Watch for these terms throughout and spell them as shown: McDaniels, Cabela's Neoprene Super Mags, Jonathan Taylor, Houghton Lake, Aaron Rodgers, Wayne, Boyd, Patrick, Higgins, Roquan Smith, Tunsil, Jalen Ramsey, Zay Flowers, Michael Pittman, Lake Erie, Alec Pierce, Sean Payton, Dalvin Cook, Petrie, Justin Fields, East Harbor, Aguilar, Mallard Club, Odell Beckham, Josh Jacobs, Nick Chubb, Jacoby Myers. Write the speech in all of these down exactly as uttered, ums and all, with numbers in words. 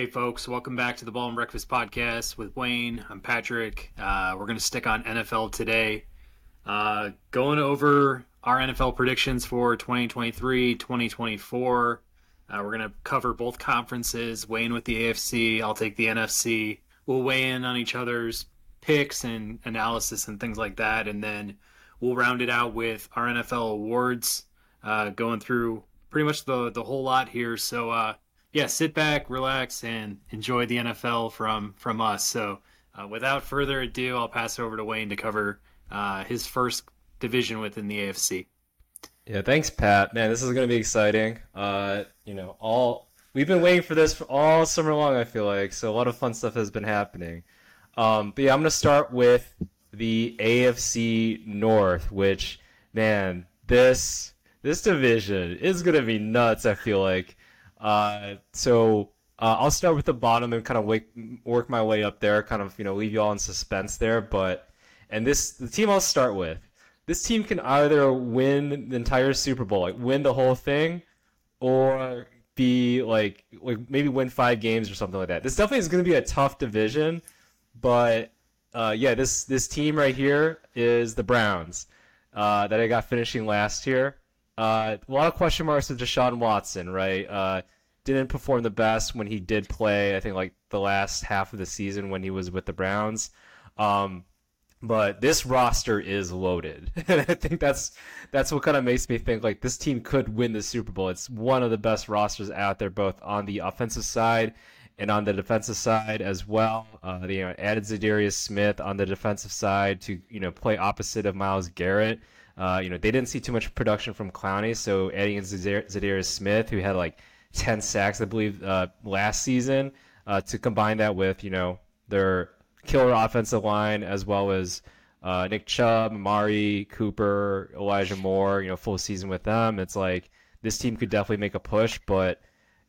Hey folks, welcome back to the Ball and Breakfast Podcast with Wayne. I'm Patrick. Uh, we're going to stick on N F L today. Uh, going over our N F L predictions for twenty twenty-three twenty twenty-four. Uh, we're going to cover both conferences. Wayne with the A F C, I'll take the N F C. We'll weigh in on each other's picks and analysis and things like that. And then we'll round it out with our N F L awards, uh, going through pretty much the, the whole lot here. So, uh, yeah, sit back, relax, and enjoy the N F L from from us. So uh, without further ado, I'll pass it over to Wayne to cover uh, his first division within the A F C. Yeah, thanks, Pat. Man, this is going to be exciting. Uh, you know, all we've been waiting for this for all summer long, I feel like, so a lot of fun stuff has been happening. Um, but yeah, I'm going to start with the A F C North, which, man, this, this division is going to be nuts, I feel like. Uh, so uh, I'll start with the bottom and kind of wake, work my way up there, kind of, you know, leave you all in suspense there. But, and this, the team I'll start with, this team can either win the entire Super Bowl, like win the whole thing, or be like, like maybe win five games or something like that. This definitely is going to be a tough division, but, uh, yeah, this, this team right here is the Browns, uh, that I got finishing last year. Uh, a lot of question marks with Deshaun Watson, right? Uh, didn't perform the best when he did play, I think, like the last half of the season when he was with the Browns. Um, but this roster is loaded. And I think that's that's what kind of makes me think, like, this team could win the Super Bowl. It's one of the best rosters out there, both on the offensive side and on the defensive side as well. Uh, they, you know, added Za'Darius Smith on the defensive side to, you know, play opposite of Myles Garrett. Uh, you know, they didn't see too much production from Clowney, so adding in Za'Darius Smith, who had like ten sacks, I believe, uh, last season, uh, to combine that with, you know, their killer offensive line, as well as uh, Nick Chubb, Amari Cooper, Elijah Moore, you know, full season with them. It's like this team could definitely make a push, but,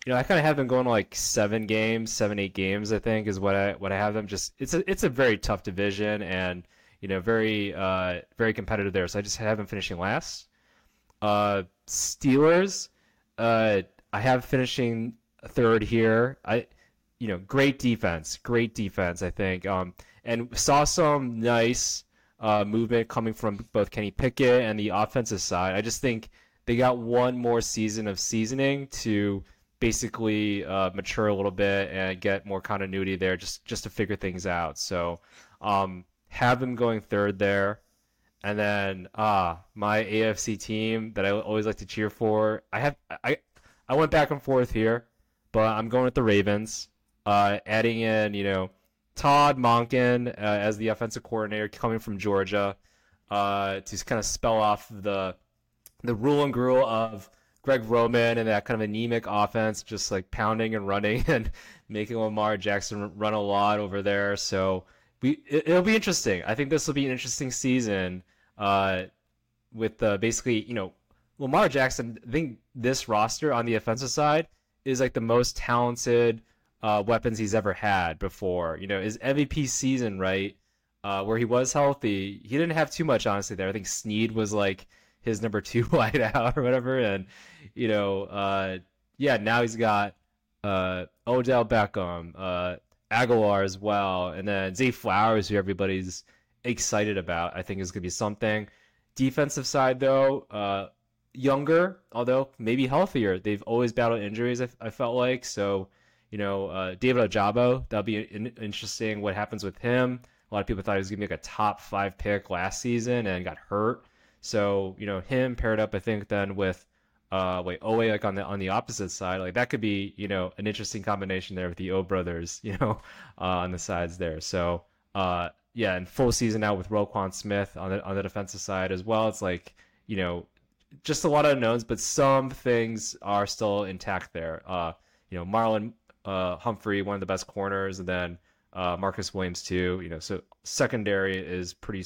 you know, I kind of have them going to like seven games, seven, eight games, I think, is what I what I have them. Just it's a it's a very tough division, and you know, very, uh, very competitive there. So I just have him finishing last. Uh, Steelers, uh, I have finishing third here. I, you know, great defense, great defense, I think. Um, and saw some nice uh, movement coming from both Kenny Pickett and the offensive side. I just think they got one more season of seasoning to basically uh, mature a little bit and get more continuity there, just just to figure things out. So, um. have them going third there. And then ah, my A F C team that I always like to cheer for. I have I I went back and forth here, but I'm going with the Ravens. Uh, adding in, you know, Todd Monken uh, as the offensive coordinator coming from Georgia, uh, to kind of spell off the the rule and gruel of Greg Roman and that kind of anemic offense, just like pounding and running and making Lamar Jackson run a lot over there. So We, it'll be interesting. I think this will be an interesting season, uh, with uh, basically, you know, Lamar Jackson. I think this roster on the offensive side is like the most talented uh, weapons he's ever had before. You know, his M V P season, right, uh, where he was healthy, he didn't have too much, honestly, there. I think Snead was like his number two wideout or whatever. And, you know, uh, yeah, now he's got uh, Odell Beckham, uh, Aguilar as well, and then Zay Flowers, who everybody's excited about, I think is going to be something. Defensive side, though, uh, younger, although maybe healthier. They've always battled injuries, I, I felt like. So, you know, uh, David Ojabo, that'll be in- interesting what happens with him. A lot of people thought he was going to be like a top five pick last season and got hurt. So, you know, him paired up, I think, then with Uh, wait, Owe, like on the on the opposite side, like that could be, you know, an interesting combination there with the O brothers, you know, uh, on the sides there. So, uh, yeah, and full season out with Roquan Smith on the on the defensive side as well. It's like, you know, just a lot of unknowns, but some things are still intact there. Uh, you know, Marlon uh, Humphrey, one of the best corners, and then uh, Marcus Williams too. You know, so secondary is pretty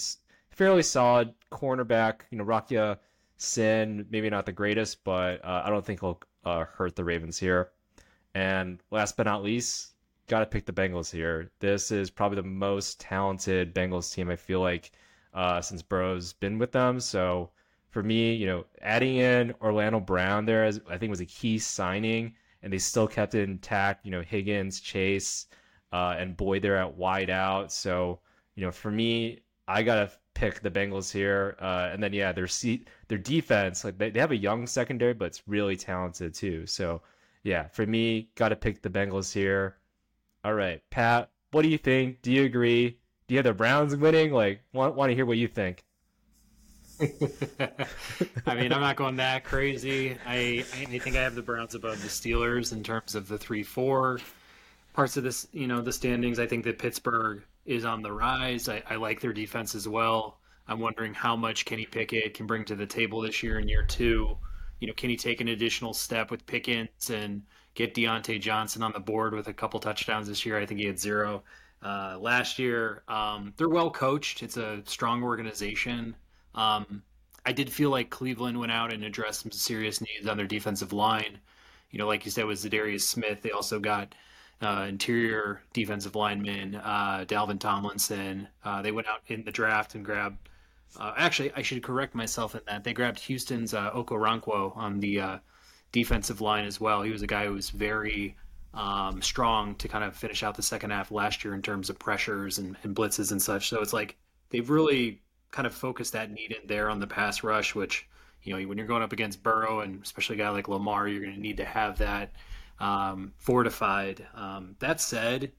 fairly solid. Cornerback, you know, Rakia Sin, maybe not the greatest, but uh, I don't think he'll uh, hurt the Ravens here. And last but not least, got to pick the Bengals here. This is probably the most talented Bengals team, I feel like, uh, since Burrow's been with them. So for me, you know, adding in Orlando Brown there, as I think was a key signing. and they still kept it intact. You know, Higgins, Chase, uh, and Boyd there at wide out. So, you know, for me, I gotta pick the Bengals here. Uh, and then yeah, their seat, their defense, like they, they have a young secondary, but it's really talented too. So yeah, for me, gotta pick the Bengals here. All right, Pat, what do you think? Do you agree? Do you have the Browns winning? Like, want want to hear what you think? I mean, I'm not going that crazy. I, I think I have the Browns above the Steelers in terms of the three four parts of this, you know, the standings. I think that Pittsburgh is on the rise. I, I like their defense as well. I'm wondering how much Kenny Pickett can bring to the table this year in year two. You know, can he take an additional step with Pickens and get Deontay Johnson on the board with a couple touchdowns this year? I think he had zero uh, last year. Um, they're well coached. It's a strong organization. Um, I did feel like Cleveland went out and addressed some serious needs on their defensive line. You know, like you said, with Za'Darius Smith, they also got uh, interior defensive lineman uh, Dalvin Tomlinson. Uh, they went out in the draft and grabbed. Uh, actually, I should correct myself in that they grabbed Houston's uh, Okoronkwo on the uh, defensive line as well. He was a guy who was very um, strong to kind of finish out the second half last year in terms of pressures and, and blitzes and such. So it's like they've really kind of focus that need in there on the pass rush, which, you know, when you're going up against Burrow and especially a guy like Lamar, you're going to need to have that um, fortified. Um, that said,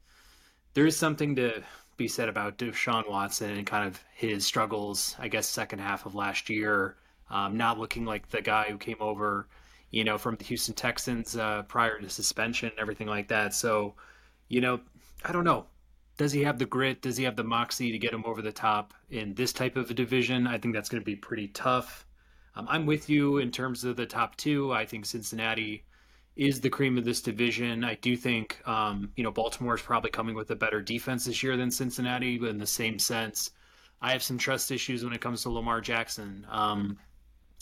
there is something to be said about Deshaun Watson and kind of his struggles, I guess, second half of last year, um, not looking like the guy who came over, you know, from the Houston Texans uh, prior to suspension and everything like that. So, you know, I don't know. Does he have the grit? Does he have the moxie to get him over the top in this type of a division? I think that's going to be pretty tough. Um, I'm with you in terms of the top two. I think Cincinnati is the cream of this division. I do think, um, you know, Baltimore is probably coming with a better defense this year than Cincinnati, but in the same sense, I have some trust issues when it comes to Lamar Jackson. Um,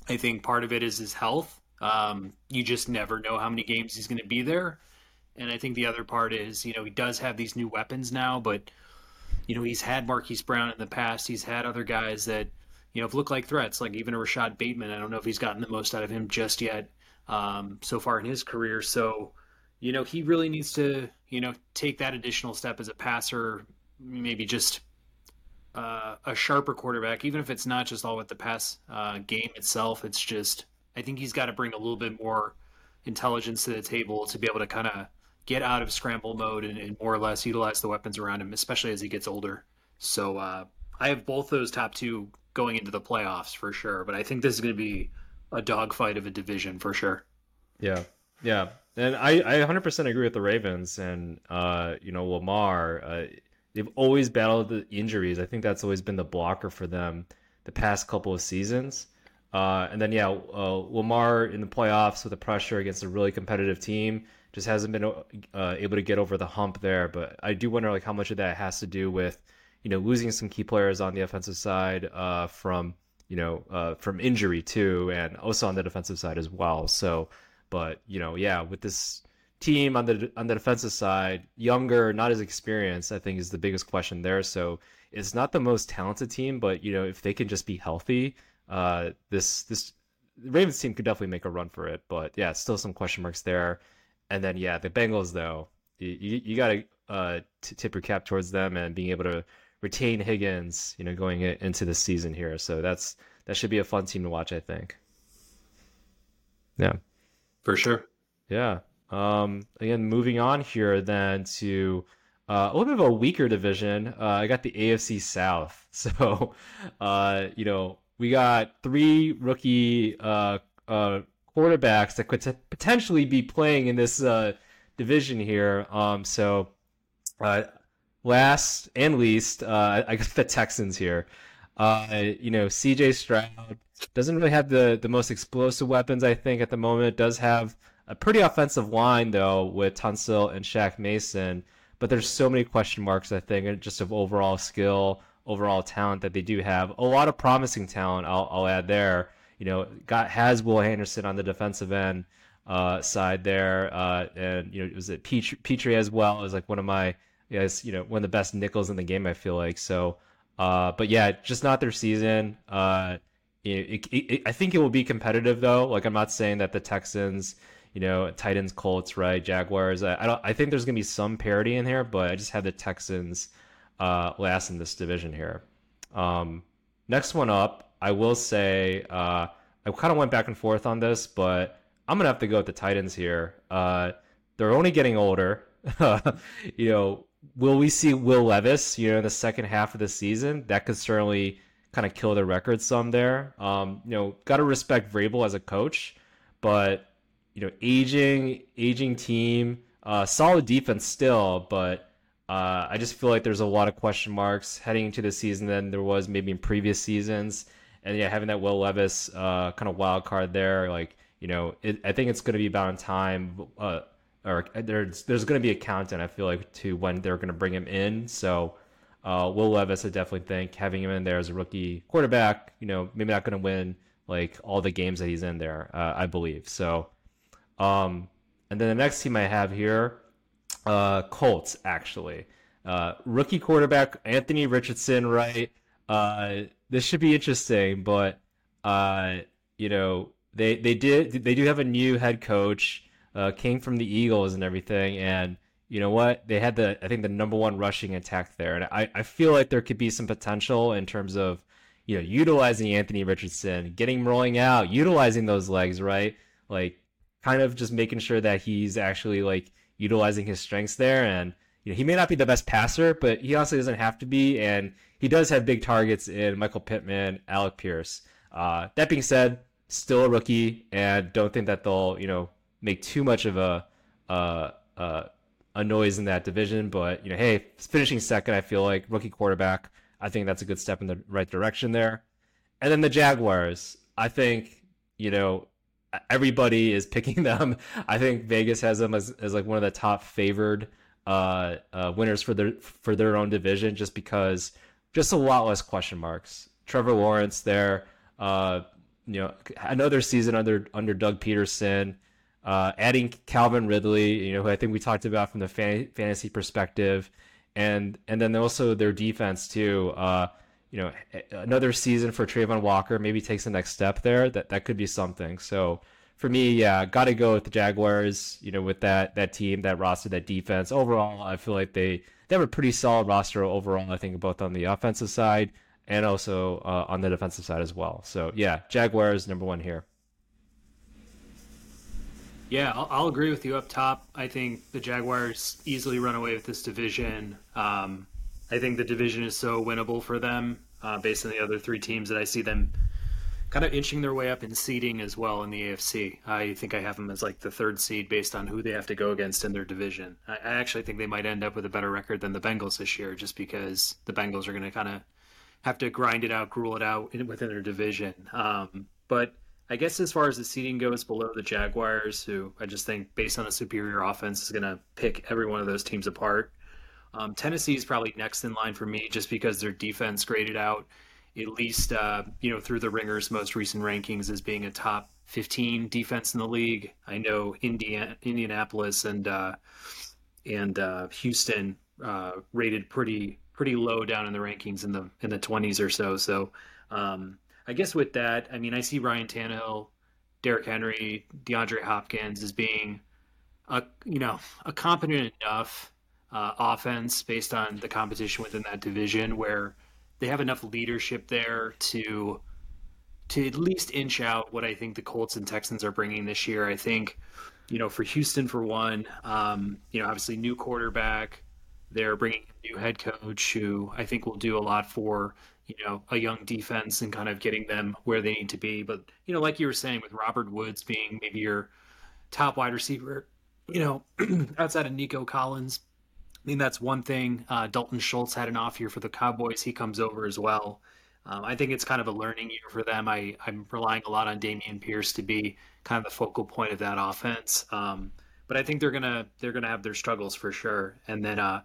I think part of it is his health. Um, you just never know how many games he's going to be there. And I think the other part is, you know, he does have these new weapons now, but, you know, he's had Marquise Brown in the past. He's had other guys that, you know, have looked like threats, like even a Rashad Bateman. I don't know if he's gotten the most out of him just yet um, so far in his career. So, you know, he really needs to, you know, take that additional step as a passer, maybe just uh, a sharper quarterback, even if it's not just all with the pass uh, game itself. It's just, I think he's got to bring a little bit more intelligence to the table to be able to kind of get out of scramble mode and, and more or less utilize the weapons around him, especially as he gets older. So uh, I have both those top two going into the playoffs for sure, but I think this is going to be a dogfight of a division for sure. Yeah. Yeah. And I, I one hundred percent agree with the Ravens and, uh, you know, Lamar, uh, they've always battled the injuries. I think that's always been the blocker for them the past couple of seasons. Uh, and then, yeah, uh, Lamar in the playoffs with the pressure against a really competitive team just hasn't been uh, able to get over the hump there. But I do wonder, like, how much of that has to do with, you know, losing some key players on the offensive side uh, from, you know, uh, from injury too, and also on the defensive side as well. So, but you know, yeah, with this team on the on the defensive side, younger, not as experienced, I think is the biggest question there. So it's not the most talented team, but you know, if they can just be healthy. Uh, this this Ravens team could definitely make a run for it, but yeah, still some question marks there. And then yeah, the Bengals though, you you gotta uh t- tip your cap towards them and being able to retain Higgins, you know, going into the season here. So that's that should be a fun team to watch, I think. Yeah, for sure. Yeah. Um. Again, moving on here then to. Uh, a little bit of a weaker division. Uh, I got the A F C South. So, uh, you know, we got three rookie uh, uh, quarterbacks that could t- potentially be playing in this uh, division here. Um, so, uh, last and least, uh, I got the Texans here. Uh, you know, C J Stroud doesn't really have the, the most explosive weapons, I think, at the moment. Does have a pretty offensive line, though, with Tunsil and Shaq Mason. But there's so many question marks, I think, just of overall skill, overall talent that they do have. A lot of promising talent, I'll, I'll add there. You know, got has Will Anderson on the defensive end uh, side there, uh, and you know, was it Petrie, Petrie as well? Is like one of my, yes, you know, one of the best nickels in the game, I feel like. So, uh, but yeah, just not their season. Uh, it, it, it, I think it will be competitive though. Like I'm not saying that the Texans, you know, Titans, Colts, right? Jaguars. I, I don't. I think there's going to be some parity in here, but I just had the Texans uh, last in this division here. Um, next one up, I will say uh, I kind of went back and forth on this, but I'm going to have to go with the Titans here. Uh, they're only getting older. You know, will we see Will Levis, you know, in the second half of the season? That could certainly kind of kill their record some there. Um, you know, got to respect Vrabel as a coach, but, you know, aging, aging team, uh, solid defense still, but uh, I just feel like there's a lot of question marks heading into the season than there was maybe in previous seasons. And yeah, having that Will Levis uh, kind of wild card there, like, you know, it, I think it's going to be about time, uh, or there's there's going to be a countdown, I feel like, to when they're going to bring him in. So uh, Will Levis, I definitely think having him in there as a rookie quarterback, you know, maybe not going to win like all the games that he's in there, uh, I believe. So, um, and then the next team I have here, uh, Colts, actually. Uh, rookie quarterback Anthony Richardson, right? Uh, this should be interesting, but, uh, you know, they, they did, they do have a new head coach, uh, came from the Eagles and everything. And you know what, they had the, I think the number one rushing attack there. And I, I feel like there could be some potential in terms of, you know, utilizing Anthony Richardson, getting him rolling out, utilizing those legs, right? Like kind of just making sure that he's actually like utilizing his strengths there. And, you know, he may not be the best passer, but he honestly doesn't have to be. And he does have big targets in Michael Pittman, Alec Pierce. Uh, that being said, still a rookie, and don't think that they'll, you know, make too much of a uh, uh, a noise in that division. But, you know, hey, finishing second, I feel like rookie quarterback, I think that's a good step in the right direction there. And then the Jaguars, I think, you know, everybody is picking them. I think Vegas has them as, as like one of the top favored Uh, uh, winners for their for their own division, just because just a lot less question marks. Trevor Lawrence there, uh, you know, another season under under Doug Peterson, uh, adding Calvin Ridley, you know, who I think we talked about from the fan, fantasy perspective, and and then also their defense too. Uh, you know, another season for Trayvon Walker, maybe takes the next step there. That that could be something. So. For me, yeah, got to go with the Jaguars, you know, with that that team, that roster, that defense. Overall, I feel like they, they have a pretty solid roster overall, I think, both on the offensive side and also uh, on the defensive side as well. So, yeah, Jaguars, number one here. Yeah, I'll, I'll agree with you up top. I think the Jaguars easily run away with this division. Um, I think the division is so winnable for them uh, based on the other three teams that I see them kind of inching their way up in seeding as well in the A F C. I think I have them as like the third seed based on who they have to go against in their division. I actually think they might end up with a better record than the Bengals this year, just because the Bengals are going to kind of have to grind it out, gruel it out within their division. Um, but I guess as far as the seeding goes below the Jaguars, who I just think based on a superior offense is going to pick every one of those teams apart. Um, Tennessee is probably next in line for me, just because their defense graded out at least, uh, you know, through the Ringer's most recent rankings as being a top fifteen defense in the league. I know Indiana, Indianapolis and uh, and uh, Houston uh, rated pretty pretty low down in the rankings in the in the twenties or so. So um, I guess with that, I mean, I see Ryan Tannehill, Derrick Henry, DeAndre Hopkins as being a you know a competent enough uh, offense based on the competition within that division where they have enough leadership there to to at least inch out what I think the Colts and Texans are bringing this year. I think, you know, for Houston, for one, um, you know, obviously new quarterback. They're bringing a new head coach who I think will do a lot for, you know, a young defense and kind of getting them where they need to be. But, you know, like you were saying, with Robert Woods being maybe your top wide receiver, you know, outside of Nico Collins, I mean, that's one thing. Uh, Dalton Schultz had an off year for the Cowboys. He comes over as well. Um, I think it's kind of a learning year for them. I, I'm relying a lot on Dameon Pierce to be kind of the focal point of that offense. Um, but I think they're gonna they're gonna have their struggles for sure. And then uh,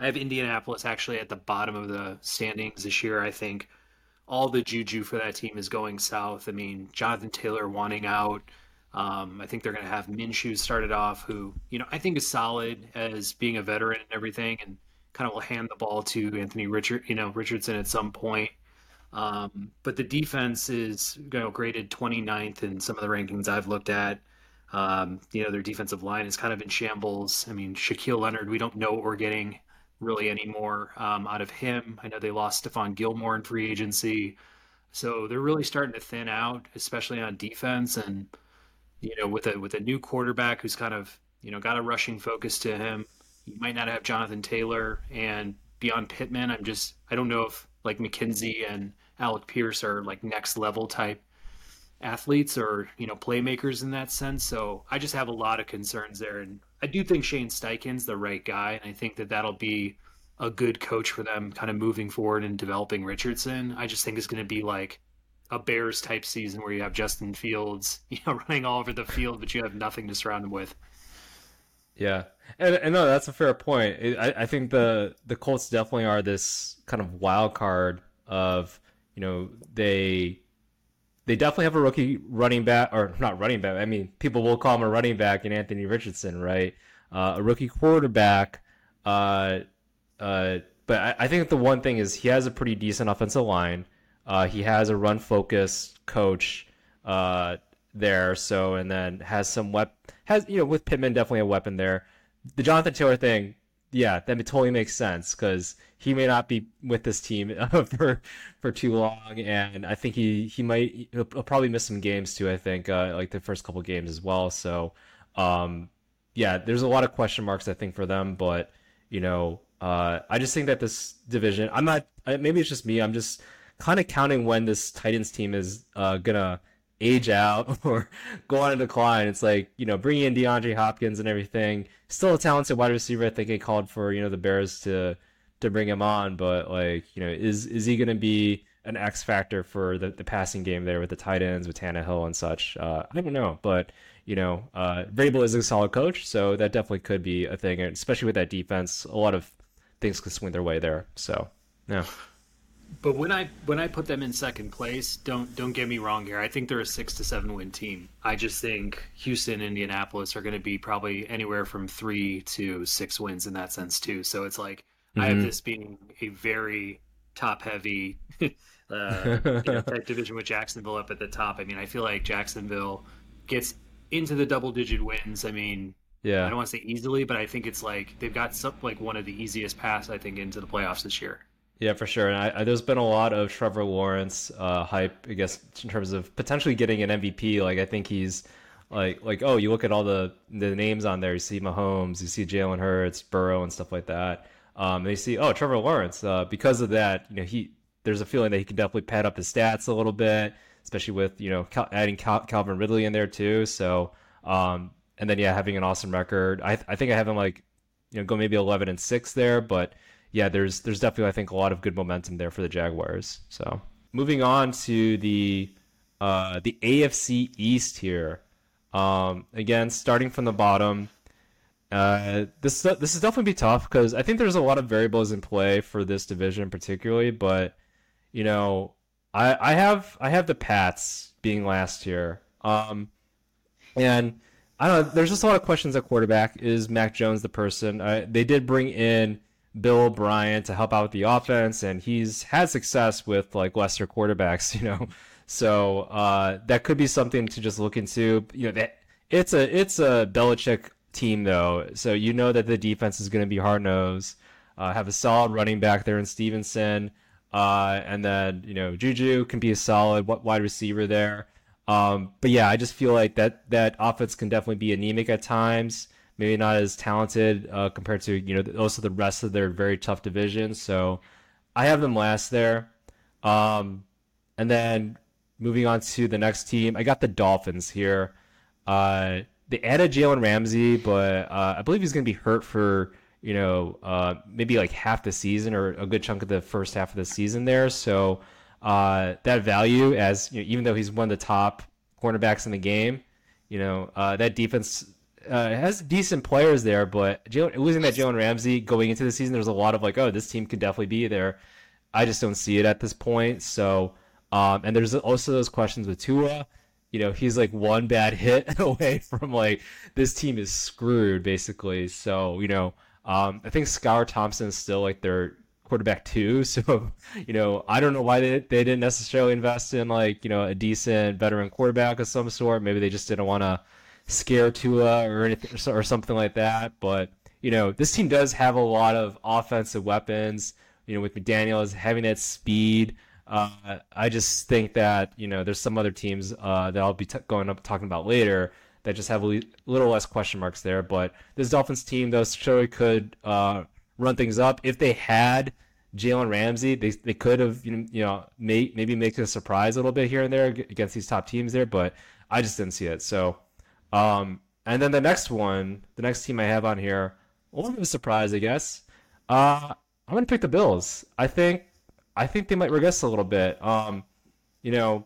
I have Indianapolis actually at the bottom of the standings this year. I think all the juju for that team is going south. I mean, Jonathan Taylor wanting out. Um, I think they're going to have Minshew started off, who, you know, I think is solid as being a veteran and everything, and kind of will hand the ball to Anthony Richard, you know, Richardson at some point. Um, but the defense is, you know, graded twenty-ninth in some of the rankings I've looked at. Um, you know, their defensive line is kind of in shambles. I mean, Shaquille Leonard, we don't know what we're getting really anymore um, out of him. I know they lost Stephon Gilmore in free agency. So they're really starting to thin out, especially on defense. And, you know, with a with a new quarterback who's kind of, you know, got a rushing focus to him, you might not have Jonathan Taylor. And beyond Pittman, I'm just, I don't know if like McKenzie and Alec Pierce are like next level type athletes or, you know, playmakers in that sense. So I just have a lot of concerns there. And I do think Shane Steichen's the right guy. And I think that that'll be a good coach for them kind of moving forward and developing Richardson. I just think it's going to be like a Bears type season where you have Justin Fields, you know, running all over the field, but you have nothing to surround him with. Yeah. And, and no, that's a fair point. It, I, I think the, the Colts definitely are this kind of wild card of, you know, they, They definitely have a rookie running back, or not running back. I mean, people will call him a running back in Anthony Richardson, right? Uh, a rookie quarterback. Uh, uh, but I, I think the one thing is he has a pretty decent offensive line. Uh, he has a run-focused coach uh, there. So, and then has some wep- has you know with Pittman definitely a weapon there. The Jonathan Taylor thing, yeah, that totally makes sense because he may not be with this team for for too long, and I think he he might he'll probably miss some games too. I think uh, like the first couple games as well. So, um, yeah, there's a lot of question marks I think for them. But you know, uh, I just think that this division, I'm not maybe it's just me. I'm just kind of counting when this Titans team is uh, gonna age out or go on a decline. It's like, you know, bringing in DeAndre Hopkins and everything. Still a talented wide receiver. I think it called for, you know, the Bears to to bring him on, but like, you know, is is he going to be an X factor for the, the passing game there with the tight ends, with Tannehill and such? Uh, I don't know, but you know, uh, Vrabel is a solid coach, so that definitely could be a thing, especially with that defense. A lot of things could swing their way there. So, yeah. But when I when I put them in second place, don't don't get me wrong here. I think they're a six to seven win team. I just think Houston, Indianapolis are going to be probably anywhere from three to six wins in that sense too. So it's like, mm-hmm. I have this being a very top heavy uh, you know, type division with Jacksonville up at the top. I mean, I feel like Jacksonville gets into the double digit wins. I mean, yeah, I don't want to say easily, but I think it's like they've got some, like one of the easiest paths I think into the playoffs this year. Yeah, for sure. And I, I, there's been a lot of Trevor Lawrence uh, hype, I guess, in terms of potentially getting an M V P. Like, I think he's like, like oh, you look at all the, the names on there. You see Mahomes, you see Jalen Hurts, Burrow, and stuff like that. Um, and you see, oh, Trevor Lawrence. Uh, because of that, you know, he there's a feeling that he can definitely pad up his stats a little bit, especially with, you know, Cal- adding Cal- Calvin Ridley in there too. So, um, and then yeah, having an awesome record. I I think I have him like, you know, go maybe eleven and six there, but. Yeah, there's there's definitely, I think, a lot of good momentum there for the Jaguars. So moving on to the uh, the A F C East here. Um, again, starting from the bottom, uh, this this is definitely be tough because I think there's a lot of variables in play for this division particularly. But you know, I I have I have the Pats being last here, um, and I don't know. There's just a lot of questions at quarterback. Is Mac Jones the person? I, they did bring in Bill O'Brien to help out with the offense, and he's had success with like lesser quarterbacks, you know, so uh, that could be something to just look into. You know, that it's a it's a Belichick team though, so you know that the defense is going to be hard nosed. Uh, have a solid running back there in Stevenson, uh, and then you know Juju can be a solid wide receiver there. Um, but yeah, I just feel like that that offense can definitely be anemic at times. Maybe not as talented uh, compared to, you know, also the rest of their very tough division. So I have them last there. Um, and then moving on to the next team, I got the Dolphins here. Uh, they added Jalen Ramsey, but uh, I believe he's going to be hurt for, you know, uh, maybe like half the season or a good chunk of the first half of the season there. So uh, that value, as you know, even though he's one of the top cornerbacks in the game, you know, uh, that defense... Uh, it has decent players there, but Jalen, losing that Jalen Ramsey going into the season, there's a lot of like, oh, this team could definitely be there. I just don't see it at this point. So, um, and there's also those questions with Tua. You know, he's like one bad hit away from like this team is screwed basically. So, you know, um, I think Skylar Thompson is still like their quarterback too. So, you know, I don't know why they they didn't necessarily invest in like, you know, a decent veteran quarterback of some sort. Maybe they just didn't want to scare Tua or anything or something like that. But, you know, this team does have a lot of offensive weapons, you know, with McDaniels having that speed. Uh, I just think that, you know, there's some other teams uh, that I'll be t- going up talking about later that just have a le- little less question marks there. But this Dolphins team, though, surely could uh, run things up. If they had Jalen Ramsey, they they could have, you know, may, maybe make a surprise a little bit here and there against these top teams there. But I just didn't see it. So, um, and then the next one, the next team I have on here, a little bit of a surprise, I guess. Uh, I'm going to pick the Bills. I think. I think they might regress a little bit. Um, you know,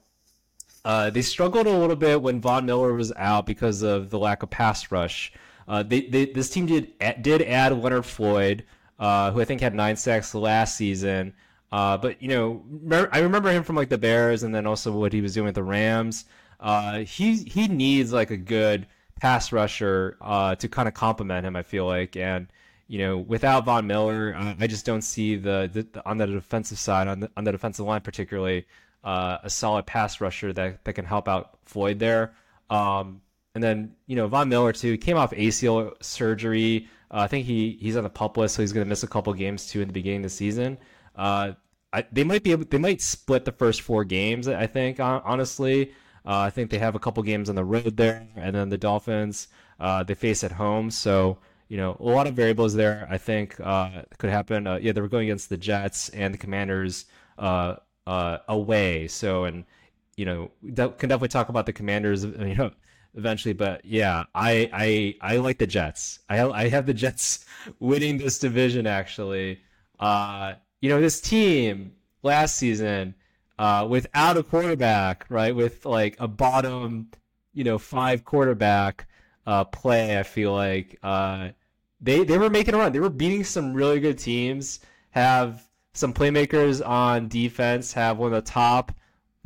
uh, they struggled a little bit when Von Miller was out because of the lack of pass rush. Uh, they, they this team did did add Leonard Floyd, uh, who I think had nine sacks last season. Uh, but you know, I remember him from like the Bears, and then also what he was doing with the Rams. Uh, he he needs like a good pass rusher uh, to kind of complement him, I feel like, and. You know, without Von Miller, uh, I just don't see the, the, the on the defensive side, on the on the defensive line particularly, uh, a solid pass rusher that, that can help out Floyd there. Um, and then, you know, Von Miller, too, came off A C L surgery. Uh, I think he, he's on the PUP list, so he's going to miss a couple games, too, in the beginning of the season. Uh, I, they might be able, they might split the first four games, I think, honestly. Uh, I think they have a couple games on the road there, and then the Dolphins, uh, they face at home, so... You know, a lot of variables there, I think, uh, could happen. Uh, yeah, they were going against the Jets and the Commanders uh, uh, away. So, and, you know, that can definitely talk about the Commanders, you know, eventually. But, yeah, I I, I like the Jets. I, I have the Jets winning this division, actually. Uh, you know, this team last season uh, without a quarterback, right, with, like, a bottom, you know, five quarterback uh, play, I feel like, uh, They they were making a run. They were beating some really good teams, have some playmakers on defense, have one of the top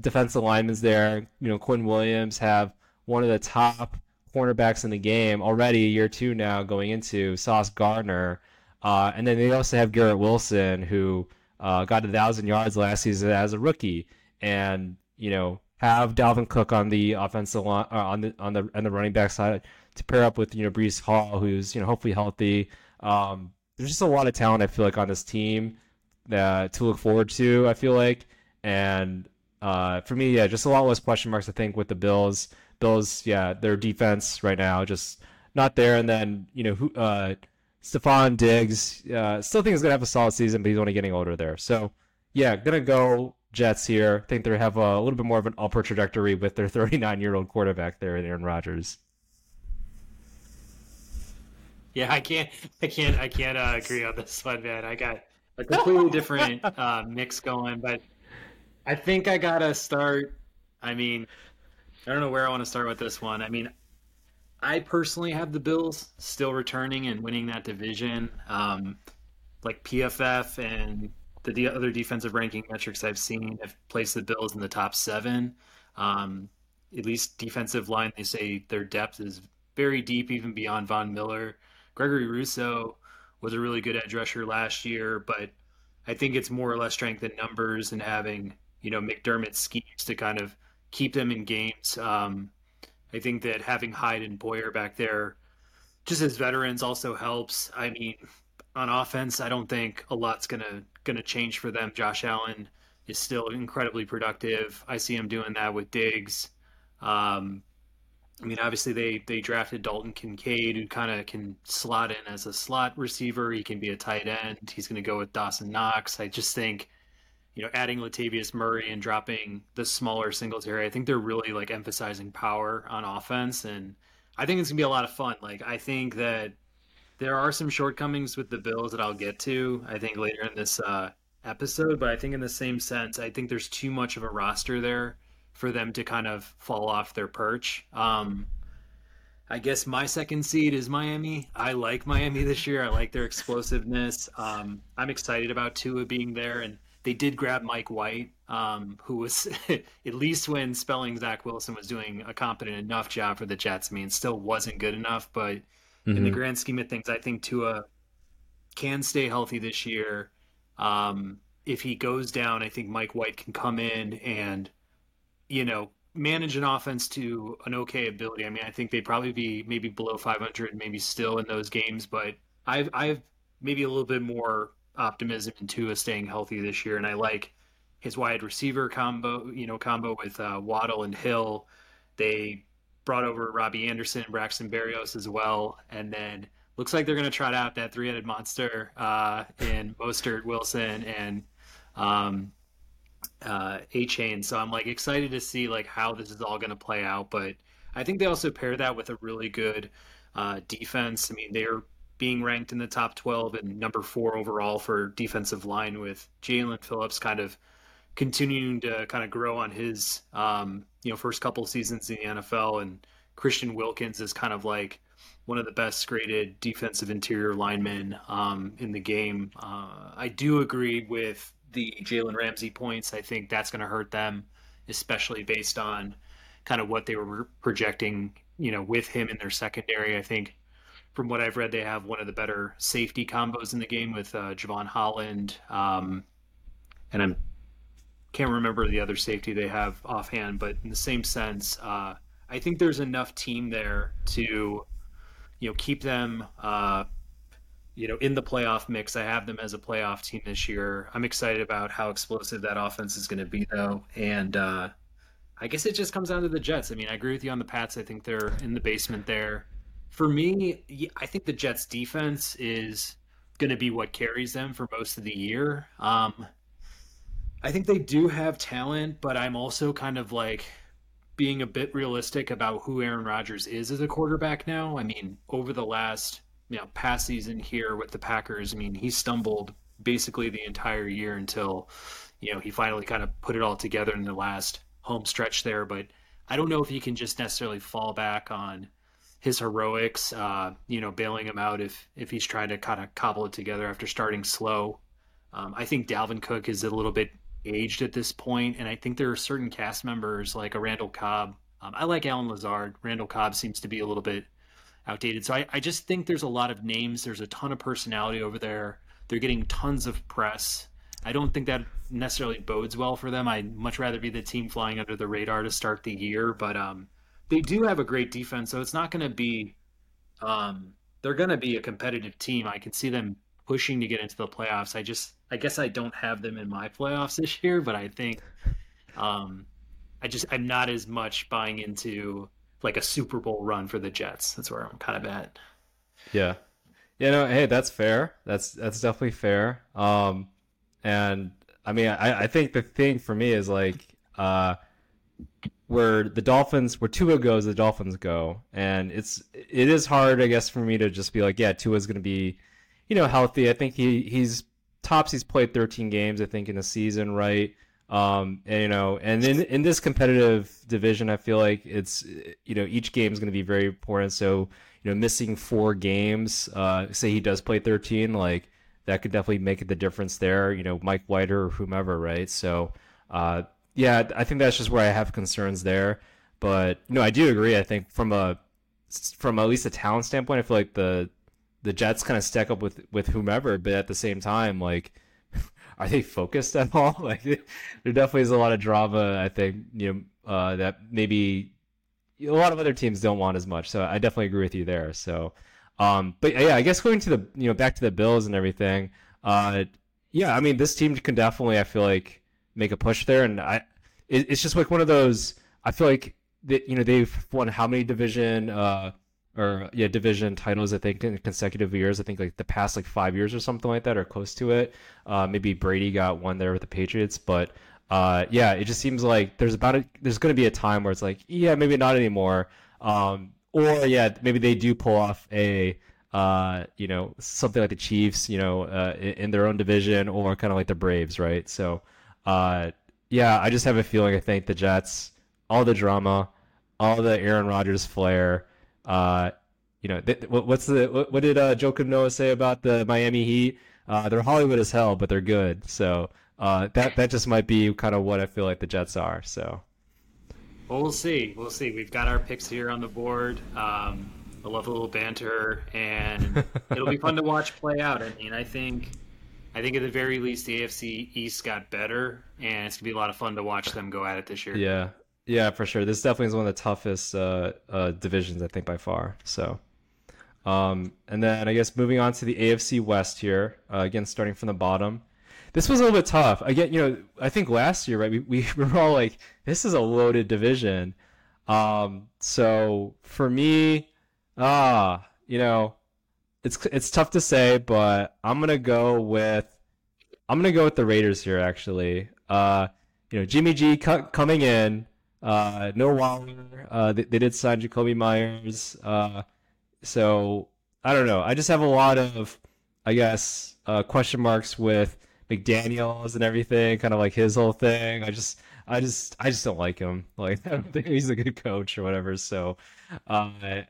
defensive linemen there. You know, Quinn Williams, have one of the top cornerbacks in the game already, year two now going into Sauce Gardner. Uh, and then they also have Garrett Wilson, who uh, got one thousand yards last season as a rookie. And, you know, have Dalvin Cook on the offensive line, uh, on the on the on the running back side, to pair up with, you know, Breece Hall, who's, you know, hopefully healthy. Um, there's just a lot of talent, I feel like, on this team that to look forward to, I feel like. And uh, for me, yeah, just a lot less question marks, I think, with the Bills. Bills, yeah, their defense right now, just not there. And then, you know, who, uh, Stephon Diggs, uh, still think he's going to have a solid season, but he's only getting older there. So, yeah, going to go Jets here. I think they have a little bit more of an upward trajectory with their thirty-nine-year-old quarterback there, Aaron Rodgers. Yeah, I can't, I can't, I can't uh, agree on this one, man. I got a completely different uh, mix going, but I think I gotta start. I mean, I don't know where I want to start with this one. I mean, I personally have the Bills still returning and winning that division. Um, like P F F and the de- other defensive ranking metrics I've seen have placed the Bills in the top seven. Um, at least defensive line, they say their depth is very deep, even beyond Von Miller. Gregory Rousseau was a really good edge rusher last year, but I think it's more or less strength in numbers and having, you know, McDermott schemes to kind of keep them in games. Um, I think that having Hyde and Boyer back there, just as veterans, also helps. I mean, on offense, I don't think a lot's gonna gonna change for them. Josh Allen is still incredibly productive. I see him doing that with Diggs. Um, I mean, obviously they, they drafted Dalton Kincaid, who kind of can slot in as a slot receiver. He can be a tight end. He's going to go with Dawson Knox. I just think, you know, adding Latavius Murray and dropping the smaller Singletary, I think they're really like emphasizing power on offense. And I think it's going to be a lot of fun. Like, I think that there are some shortcomings with the Bills that I'll get to, I think, later in this uh, episode. But I think in the same sense, I think there's too much of a roster there for them to kind of fall off their perch. Um, I guess my second seed is Miami. I like Miami this year. I like their explosiveness. Um, I'm excited about Tua being there, and they did grab Mike White, um, who was, at least when spelling Zach Wilson, was doing a competent enough job for the Jets. I mean, still wasn't good enough, but mm-hmm. in the grand scheme of things, I think Tua can stay healthy this year. Um, if he goes down, I think Mike White can come in and, you know, manage an offense to an okay ability. I mean, I think they'd probably be maybe below five hundred, maybe still in those games, but I've, I've maybe a little bit more optimism in Tua staying healthy this year. And I like his wide receiver combo, you know, combo with uh, Waddle and Hill. They brought over Robbie Anderson, Braxton Berrios as well. And then looks like they're going to trot out that three-headed monster uh, in Mostert, Wilson, and um, uh, A-Chain. So I'm like excited to see like how this is all going to play out. But I think they also pair that with a really good uh, defense. I mean, they're being ranked in the top twelve and number four overall for defensive line, with Jalen Phillips kind of continuing to kind of grow on his um, you know first couple seasons in the N F L, and Christian Wilkins is kind of like one of the best graded defensive interior linemen um, in the game. Uh, I do agree with the Jalen Ramsey points. I think that's going to hurt them, especially based on kind of what they were projecting, you know, with him in their secondary. I think from what I've read, they have one of the better safety combos in the game with uh, Javon Holland. Um, and I can't remember the other safety they have offhand, but in the same sense, uh, I think there's enough team there to, you know, keep them, uh, you know, in the playoff mix. I have them as a playoff team this year. I'm excited about how explosive that offense is going to be, though. And uh, I guess it just comes down to the Jets. I mean, I agree with you on the Pats. I think they're in the basement there. For me, I think the Jets' defense is going to be what carries them for most of the year. Um, I think they do have talent, but I'm also kind of like being a bit realistic about who Aaron Rodgers is as a quarterback now. I mean, over the last, you know, past season here with the Packers, I mean, he stumbled basically the entire year until, you know, he finally kind of put it all together in the last home stretch there. But I don't know if he can just necessarily fall back on his heroics, uh, you know, bailing him out if, if he's trying to kind of cobble it together after starting slow. Um, I think Dalvin Cook is a little bit aged at this point, and I think there are certain cast members like a Randall Cobb. Um, I like Alan Lazard. Randall Cobb seems to be a little bit outdated. So I, I just think there's a lot of names. There's a ton of personality over there. They're getting tons of press. I don't think that necessarily bodes well for them. I'd much rather be the team flying under the radar to start the year, but um, they do have a great defense, so it's not going to be um, – they're going to be a competitive team. I can see them pushing to get into the playoffs. I just – I guess I don't have them in my playoffs this year, but I think um, I just I'm not as much buying into like a Super Bowl run for the Jets. That's where I'm kind of at. Yeah, you know, hey, that's fair. That's that's definitely fair. Um, and I mean, I, I think the thing for me is like uh, where the Dolphins, where Tua goes, the Dolphins go, and it's it is hard, I guess, for me to just be like, yeah, Tua's going to be, you know, healthy. I think he he's Tops, he's played thirteen games, I think, in a season, right? Um, and, you know, and in in this competitive division, I feel like it's, you know, each game is going to be very important. So, you know, missing four games, uh, say he does play thirteen, like that could definitely make the difference there. You know, Mike Whiter or whomever, right? So, uh, yeah, I think that's just where I have concerns there. But no, I do agree. I think from a from at least a talent standpoint, I feel like the the Jets kind of stack up with, with whomever, but at the same time, like, are they focused at all? Like, there definitely is a lot of drama, I think, you know, uh, that maybe a lot of other teams don't want as much. So I definitely agree with you there. So, um, but yeah, I guess going to the, you know, back to the Bills and everything. Uh, yeah, I mean, this team can definitely, I feel like, make a push there. And I, it, it's just like one of those, I feel like that, you know, they've won how many division, uh, or yeah, division titles, I think, in consecutive years. I think like the past like five years or something like that, or close to it. Uh, maybe Brady got one there with the Patriots, but uh, yeah, it just seems like there's about a, there's going to be a time where it's like, yeah, maybe not anymore, um, or yeah, maybe they do pull off a uh, you know something like the Chiefs, you know, uh, in, in their own division, or kind of like the Braves, right? So uh, yeah, I just have a feeling. I think the Jets, all the drama, all the Aaron Rodgers flair. Uh, you know, th- what's the what, what did uh, Joe Noah say about the Miami Heat? Uh, they're Hollywood as hell, but they're good. So uh, that that just might be kind of what I feel like the Jets are. So, well, we'll see. We'll see. We've got our picks here on the board. Um, I love a little banter, and it'll be fun to watch play out. I mean, I think, I think at the very least, the A F C East got better, and it's gonna be a lot of fun to watch them go at it this year. Yeah. Yeah, for sure. This definitely is one of the toughest uh, uh, divisions, I think, by far. So, um, and then I guess moving on to the A F C West here, uh, again, starting from the bottom. This was a little bit tough. Again, you know, I think last year, right, we, we were all like, this is a loaded division. Um, so for me, ah, you know, it's it's tough to say, but I'm gonna go with I'm gonna go with the Raiders here. Actually, uh, you know, Jimmy G cu- coming in, uh, no Waller. Uh, they, they did sign Jacoby Myers. Uh, so I don't know. I just have a lot of, I guess, uh, question marks with McDaniels and everything. Kind of like his whole thing. I just. I just, I just don't like him. Like, I don't think he's a good coach or whatever. So, uh,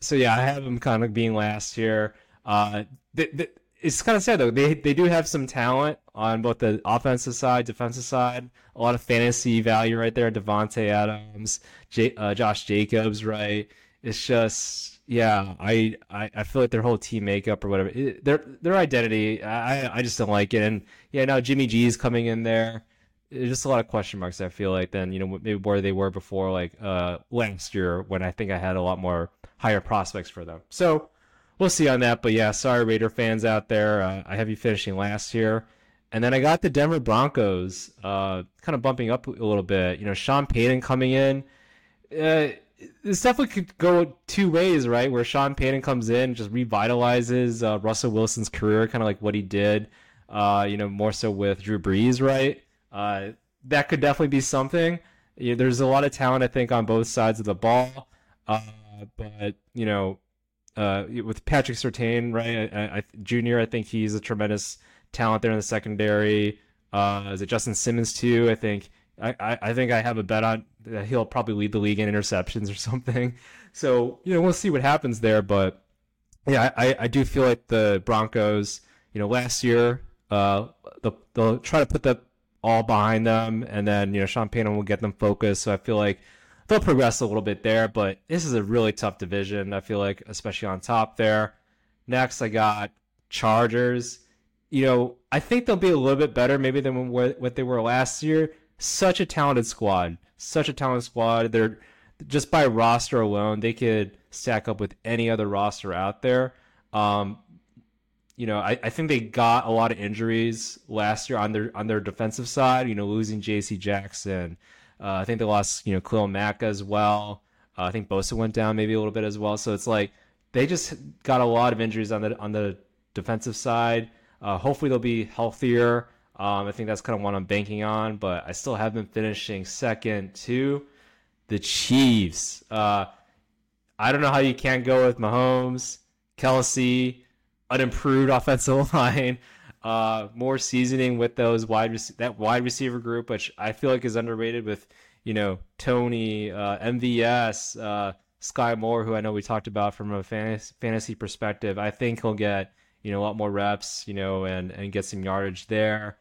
so yeah, I have him kind of being last here. Uh, they, they, it's kind of sad though. They, they do have some talent on both the offensive side, defensive side. A lot of fantasy value right there. Devontae Adams, J, uh, Josh Jacobs, right? It's just, yeah, I, I, I feel like their whole team makeup or whatever, it, their, their identity, I, I just don't like it. And yeah, now Jimmy G is coming in there. There's just a lot of question marks, I feel like, than, you know, maybe where they were before, like uh, last year, when I think I had a lot more higher prospects for them. So we'll see on that. But yeah, sorry, Raider fans out there. Uh, I have you finishing last year. And then I got the Denver Broncos uh, kind of bumping up a little bit. You know, Sean Payton coming in. Uh, this definitely could go two ways, right? Where Sean Payton comes in, just revitalizes uh, Russell Wilson's career, kind of like what he did, uh, you know, more so with Drew Brees, right? Uh, that could definitely be something. You know, there's a lot of talent, I think, on both sides of the ball. Uh, but you know, uh, with Patrick Surtain, right, I, I, Junior, I think he's a tremendous talent there in the secondary. Uh, is it Justin Simmons too? I think I, I, I think I have a bet on that he'll probably lead the league in interceptions or something. So you know, we'll see what happens there. But yeah, I, I do feel like the Broncos, you know, last year, uh, the, they'll try to put that all behind them, and then, you know, Sean Payton will get them focused, so I feel like they'll progress a little bit there, but this is a really tough division, I feel like, especially on top there. Next, I got Chargers. You know, I think they'll be a little bit better maybe than what they were last year. Such a talented squad. Such a talented squad. They're just by roster alone, they could stack up with any other roster out there. Um, You know, I, I think they got a lot of injuries last year on their on their defensive side, you know, losing J C Jackson. Uh, I think they lost, you know, Khalil Mack as well. Uh, I think Bosa went down maybe a little bit as well. So it's like they just got a lot of injuries on the on the defensive side. Uh, hopefully they'll be healthier. Um, I think that's kind of what I'm banking on. But I still have been finishing second to the Chiefs. Uh, I don't know how you can't go with Mahomes, Kelsey, an improved offensive line, uh, more seasoning with those wide rec- that wide receiver group, which I feel like is underrated with, you know, Tony, uh, M V S, uh, Sky Moore, who I know we talked about from a fantasy, fantasy perspective. I think he'll get, you know, a lot more reps, you know, and, and get some yardage there.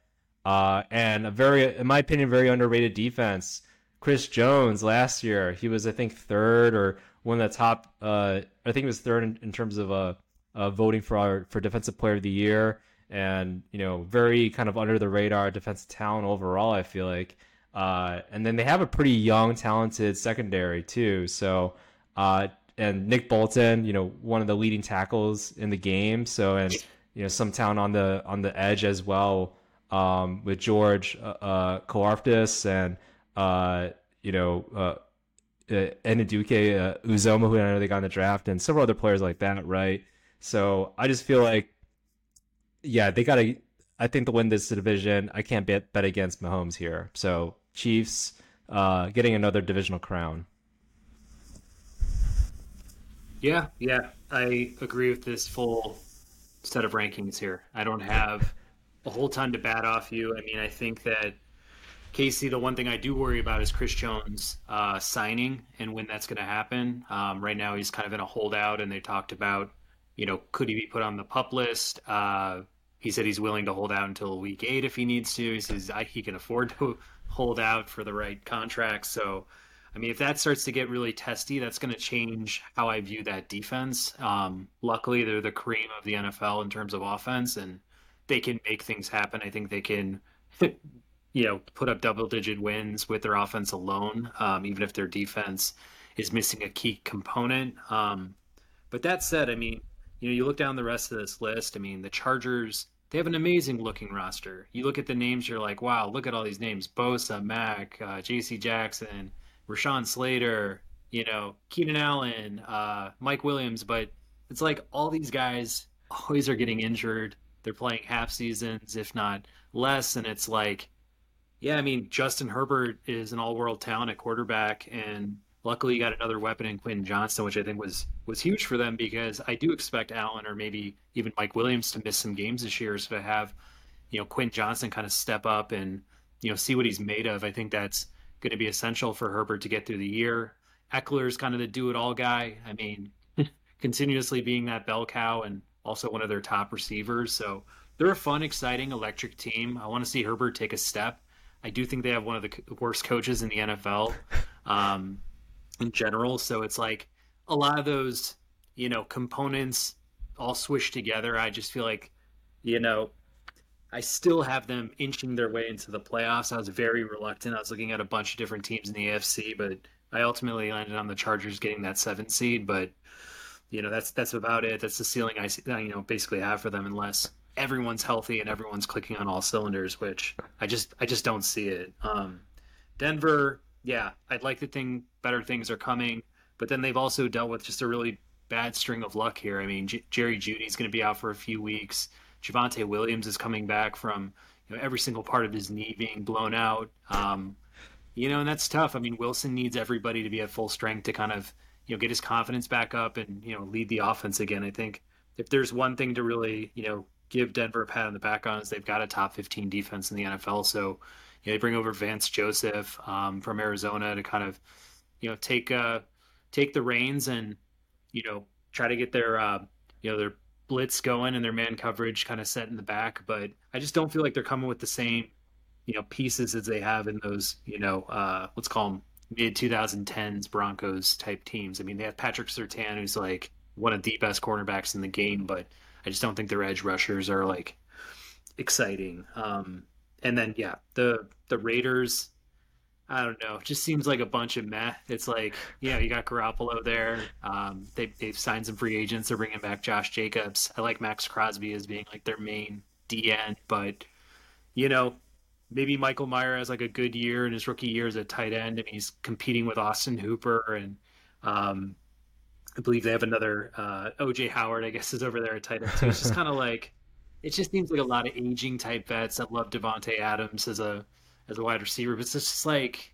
Uh, and a very, in my opinion, very underrated defense. Chris Jones last year, he was, I think, third or one of the top, uh, I think it was third in, in terms of, uh, Uh, voting for our for defensive player of the year, and you know, very kind of under the radar defensive talent overall, I feel like. Uh, and then they have a pretty young, talented secondary too. So, uh, and Nick Bolton, you know, one of the leading tackles in the game. So, and you know, some talent on the on the edge as well, um, with George uh, uh, Karlaftis and uh, you know uh, uh, Nnaduke uh, Uzoma, who I know they got in the draft, and several other players like that, right? So I just feel like, yeah, they got to, I think to win this division, I can't bet, bet against Mahomes here. So Chiefs uh, getting another divisional crown. Yeah, yeah, I agree with this full set of rankings here. I don't have a whole ton to bat off you. I mean, I think that, Casey, the one thing I do worry about is Chris Jones uh, signing and when that's going to happen. Um, right now he's kind of in a holdout, and they talked about, you know, could he be put on the PUP list? Uh, he said he's willing to hold out until week eight if he needs to. He says I, he can afford to hold out for the right contract. So, I mean, if that starts to get really testy, that's going to change how I view that defense. Um, luckily, they're the cream of the N F L in terms of offense, and they can make things happen. I think they can, you you know, put up double-digit wins with their offense alone, um, even if their defense is missing a key component. Um, but that said, I mean, you know, you look down the rest of this list, I mean, the Chargers, they have an amazing-looking roster. You look at the names, you're like, wow, look at all these names. Bosa, Mack, uh, J C. Jackson, Rashawn Slater, you know, Keenan Allen, uh, Mike Williams. But it's like all these guys always are getting injured. They're playing half seasons, if not less. And it's like, yeah, I mean, Justin Herbert is an all-world talent at quarterback, and luckily you got another weapon in Quentin Johnston, which I think was was huge for them, because I do expect Allen or maybe even Mike Williams to miss some games this year. So to have, you know, Quentin Johnston kind of step up and, you know, see what he's made of, I think that's going to be essential for Herbert to get through the year. Eckler's kind of the do-it-all guy. I mean, continuously being that bell cow and also one of their top receivers. So they're a fun, exciting, electric team. I want to see Herbert take a step. I do think they have one of the worst coaches in the N F L um, in general. So it's like a lot of those, you know, components all swished together. I just feel like, you know, I still have them inching their way into the playoffs. I was very reluctant. I was looking at a bunch of different teams in the A F C, but I ultimately landed on the Chargers getting that seven seed. But, you know, that's that's about it. That's the ceiling I, you know, basically have for them, unless everyone's healthy and everyone's clicking on all cylinders, which I just I just don't see it. Um, Denver, yeah, I'd like to think better things are coming, but then they've also dealt with just a really bad string of luck here. I mean, J- Jerry Jeudy's going to be out for a few weeks. Javonte Williams is coming back from, you know, every single part of his knee being blown out. Um, you know, and that's tough. I mean, Wilson needs everybody to be at full strength to kind of, you know, get his confidence back up and, you know, lead the offense again. I think if there's one thing to really, you know, give Denver a pat on the back on, is they've got a top fifteen defense in the N F L. So, you know, they bring over Vance Joseph um, from Arizona to kind of, you know, take uh, take the reins and, you know, try to get their, uh, you know, their blitz going and their man coverage kind of set in the back. But I just don't feel like they're coming with the same, you know, pieces as they have in those, you know, uh, let's call them mid twenty tens Broncos type teams. I mean, they have Patrick Surtain, who's like one of the best cornerbacks in the game, but I just don't think their edge rushers are like exciting. Um, and then, yeah, the, the Raiders, I don't know, just seems like a bunch of meh. It's like, yeah, you got Garoppolo there. Um, they, they've signed some free agents. They're bringing back Josh Jacobs. I like Max Crosby as being like their main D N, but, you know, maybe Michael Mayer has like a good year in his rookie year as a tight end, and he's competing with Austin Hooper. And, um, I believe they have another uh, O J Howard, I guess, is over there at tight end too. It's just kind of like, it just seems like a lot of aging type vets that love Devontae Adams as a as a wide receiver. But it's just like,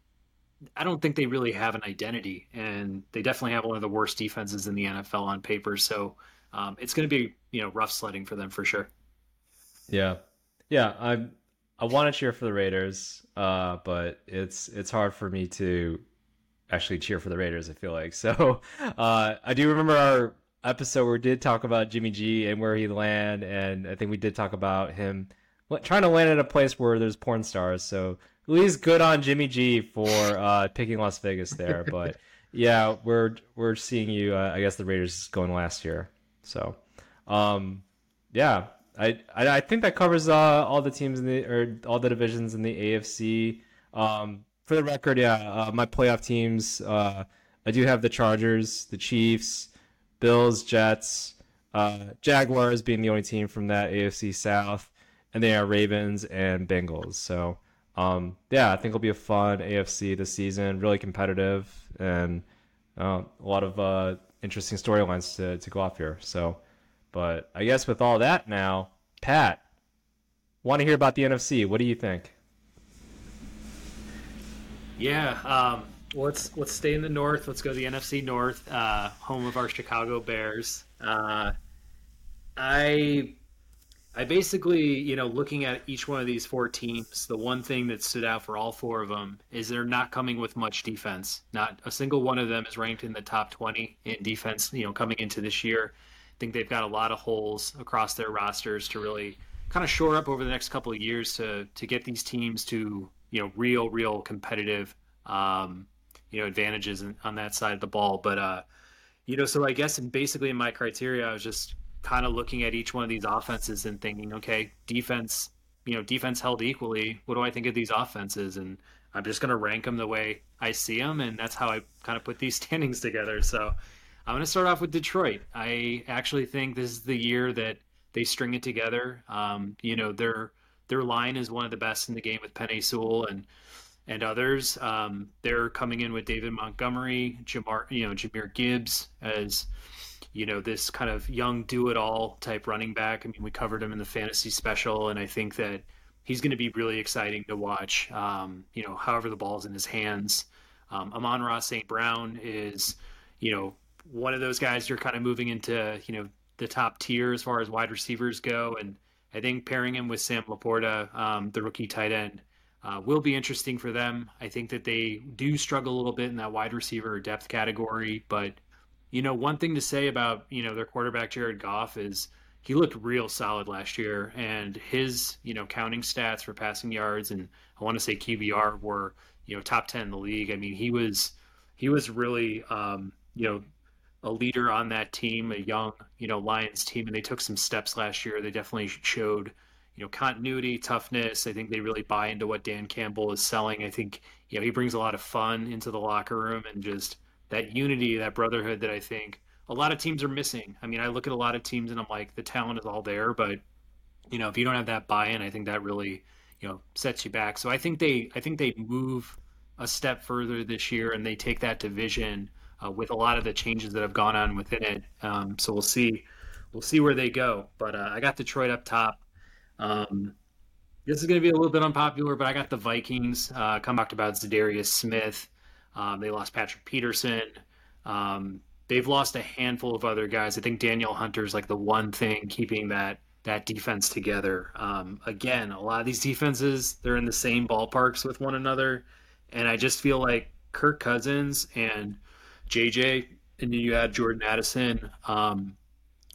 I don't think they really have an identity, and they definitely have one of the worst defenses in the N F L on paper. So um, it's going to be, you know, rough sledding for them for sure. Yeah, yeah, I I want to cheer for the Raiders, uh, but it's it's hard for me to actually cheer for the Raiders, I feel like. So uh, I do remember our episode where we did talk about Jimmy G and where he landed, and I think we did talk about him trying to land at a place where there's porn stars. So at least good on Jimmy G for uh, picking Las Vegas there. But yeah, we're we're seeing you. Uh, I guess the Raiders going last year. So um, yeah, I, I I think that covers uh, all the teams in the or all the divisions in the A F C. Um, For the record, yeah, uh, my playoff teams, uh, I do have the Chargers, the Chiefs, Bills, Jets, uh, Jaguars being the only team from that A F C South, and they are Ravens and Bengals. So, um, yeah, I think it'll be a fun A F C this season, really competitive, and uh, a lot of uh, interesting storylines to, to go off here. So, but I guess with all that now, Pat, want to hear about the N F C. What do you think? Yeah, um, let's let's stay in the North. Let's go to the N F C North, uh, home of our Chicago Bears. Uh, I I basically, you know, looking at each one of these four teams, the one thing that stood out for all four of them is they're not coming with much defense. Not a single one of them is ranked in the top twenty in defense, you know, coming into this year. I think they've got a lot of holes across their rosters to really kind of shore up over the next couple of years to to get these teams to, you know, real, real competitive, um, you know, advantages in, on that side of the ball. But, uh, you know, so I guess in basically in my criteria, I was just kind of looking at each one of these offenses and thinking, okay, defense you know, defense held equally, what do I think of these offenses? And I'm just going to rank them the way I see them, and that's how I kind of put these standings together. So I'm going to start off with Detroit. I actually think this is the year that they string it together. Um, you know, their their line is one of the best in the game with Penei Sewell and and others. Um, they're coming in with David Montgomery, Ja'Marr, you know, Jahmyr Gibbs as, you know, this kind of young do-it-all type running back. I mean, we covered him in the fantasy special, and I think that he's going to be really exciting to watch, um, you know, however the ball's in his hands. Um, Amon-Ra Saint Brown is, you know, one of those guys you're kind of moving into, you know, the top tier as far as wide receivers go. And I think pairing him with Sam Laporta, um, the rookie tight end, uh, will be interesting for them. I think that they do struggle a little bit in that wide receiver depth category. But, you know, one thing to say about, you know, their quarterback, Jared Goff, is he looked real solid last year. And his, you know, counting stats for passing yards and I want to say Q B R were, you know, top ten in the league. I mean, he was he was really, um, you know, a leader on that team, a young, you know, Lions team, and they took some steps last year. They definitely showed, you know, continuity, toughness. I think they really buy into what Dan Campbell is selling. I think, you know, he brings a lot of fun into the locker room and just that unity, that brotherhood that I think a lot of teams are missing. I mean, I look at a lot of teams and I'm like, the talent is all there, but, you know, if you don't have that buy-in, I think that really, you know, sets you back. So I think they, I think they move a step further this year and they take that division Uh, with a lot of the changes that have gone on within it. Um, so we'll see, we'll see where they go. But uh, I got Detroit up top. Um, this is going to be a little bit unpopular, but I got the Vikings. Uh, come talked about Za'Darius Smith. Um, they lost Patrick Peterson. Um, they've lost a handful of other guys. I think Daniel Hunter's like the one thing keeping that that defense together. Um, again, a lot of these defenses, they're in the same ballparks with one another, and I just feel like Kirk Cousins and J J, and then you had Jordan Addison. Um,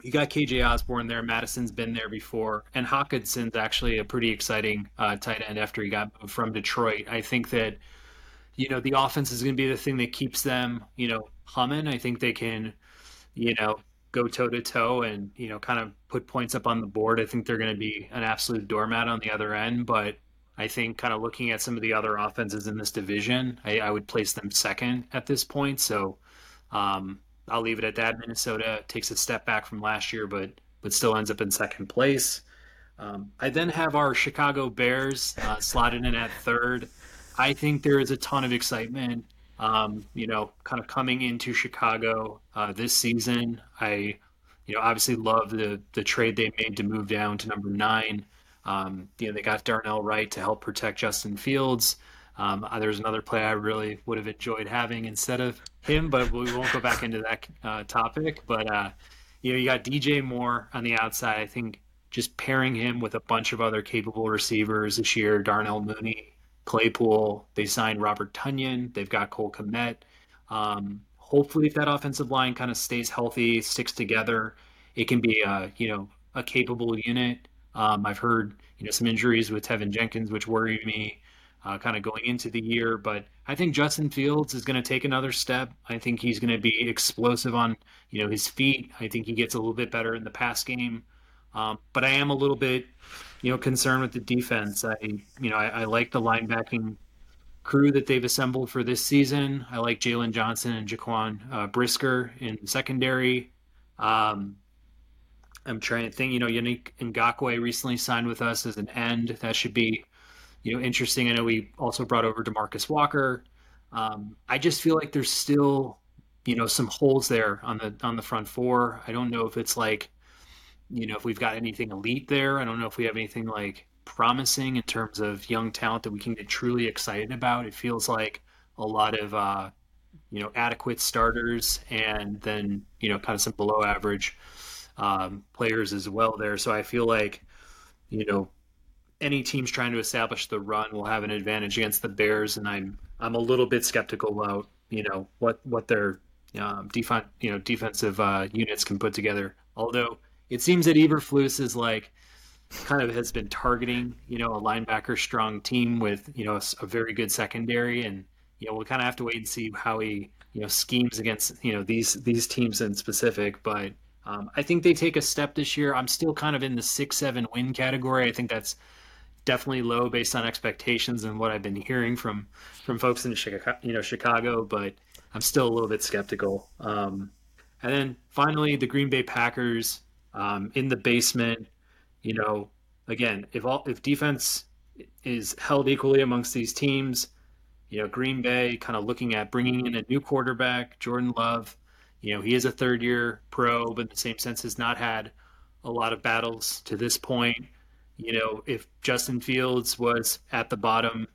you got K J Osborne there. Madison's been there before. And Hawkinson's actually a pretty exciting uh, tight end after he got moved from Detroit. I think that, you know, the offense is going to be the thing that keeps them, you know, humming. I think they can, you know, go toe-to-toe and, you know, kind of put points up on the board. I think they're going to be an absolute doormat on the other end. But I think kind of looking at some of the other offenses in this division, I, I would place them second at this point. So um, I'll leave it at that. Minnesota takes a step back from last year, but but still ends up in second place. Um, I then have our Chicago Bears uh, slotted in at third. I think there is a ton of excitement, um, you know, kind of coming into Chicago uh, this season. I, you know, obviously love the the trade they made to move down to number nine. Um, you know, they got Darnell Wright to help protect Justin Fields. Um, there's another play I really would have enjoyed having instead of him, but we won't go back into that uh, topic. But, uh, you know, you got D J Moore on the outside. I think just pairing him with a bunch of other capable receivers this year, Darnell Mooney, Claypool, they signed Robert Tonyan. They've got Cole Kmet. Um, hopefully if that offensive line kind of stays healthy, sticks together, it can be, a, you know, a capable unit. Um, I've heard, you know, some injuries with Tevin Jenkins, which worried me uh, kind of going into the year. But I think Justin Fields is going to take another step. I think he's going to be explosive on, you know, his feet. I think he gets a little bit better in the pass game. Um, but I am a little bit, you know, concerned with the defense. I, you know, I, I like the linebacking crew that they've assembled for this season. I like Jalen Johnson and Jaquan uh, Brisker in the secondary. Um I'm trying to think, you know, Yannick Ngakoue recently signed with us as an end. That should be, you know, interesting. I know we also brought over DeMarcus Walker. Um, I just feel like there's still, you know, some holes there on the on the front four. I don't know if it's like, you know, if we've got anything elite there. I don't know if we have anything like promising in terms of young talent that we can get truly excited about. It feels like a lot of, uh, you know, adequate starters and then, you know, kind of some below average Um, players as well there. So I feel like, you know, any teams trying to establish the run will have an advantage against the Bears. And I'm, I'm a little bit skeptical about, you know, what, what their um, defense, you know, defensive uh, units can put together. Although it seems that Eberflus is like kind of has been targeting, you know, a linebacker strong team with, you know, a, a very good secondary. And, you know, we'll kind of have to wait and see how he, you know, schemes against, you know, these, these teams in specific, but Um, I think they take a step this year. I'm still kind of in the six seven win category. I think that's definitely low based on expectations and what I've been hearing from from folks in Chicago, you know, Chicago, but I'm still a little bit skeptical. Um, and then finally, the Green Bay Packers um, in the basement. You know, again, if all if defense is held equally amongst these teams, you know, Green Bay kind of looking at bringing in a new quarterback, Jordan Love. You know, he is a third-year pro, but in the same sense has not had a lot of battles to this point. You know, if Justin Fields was at the bottom,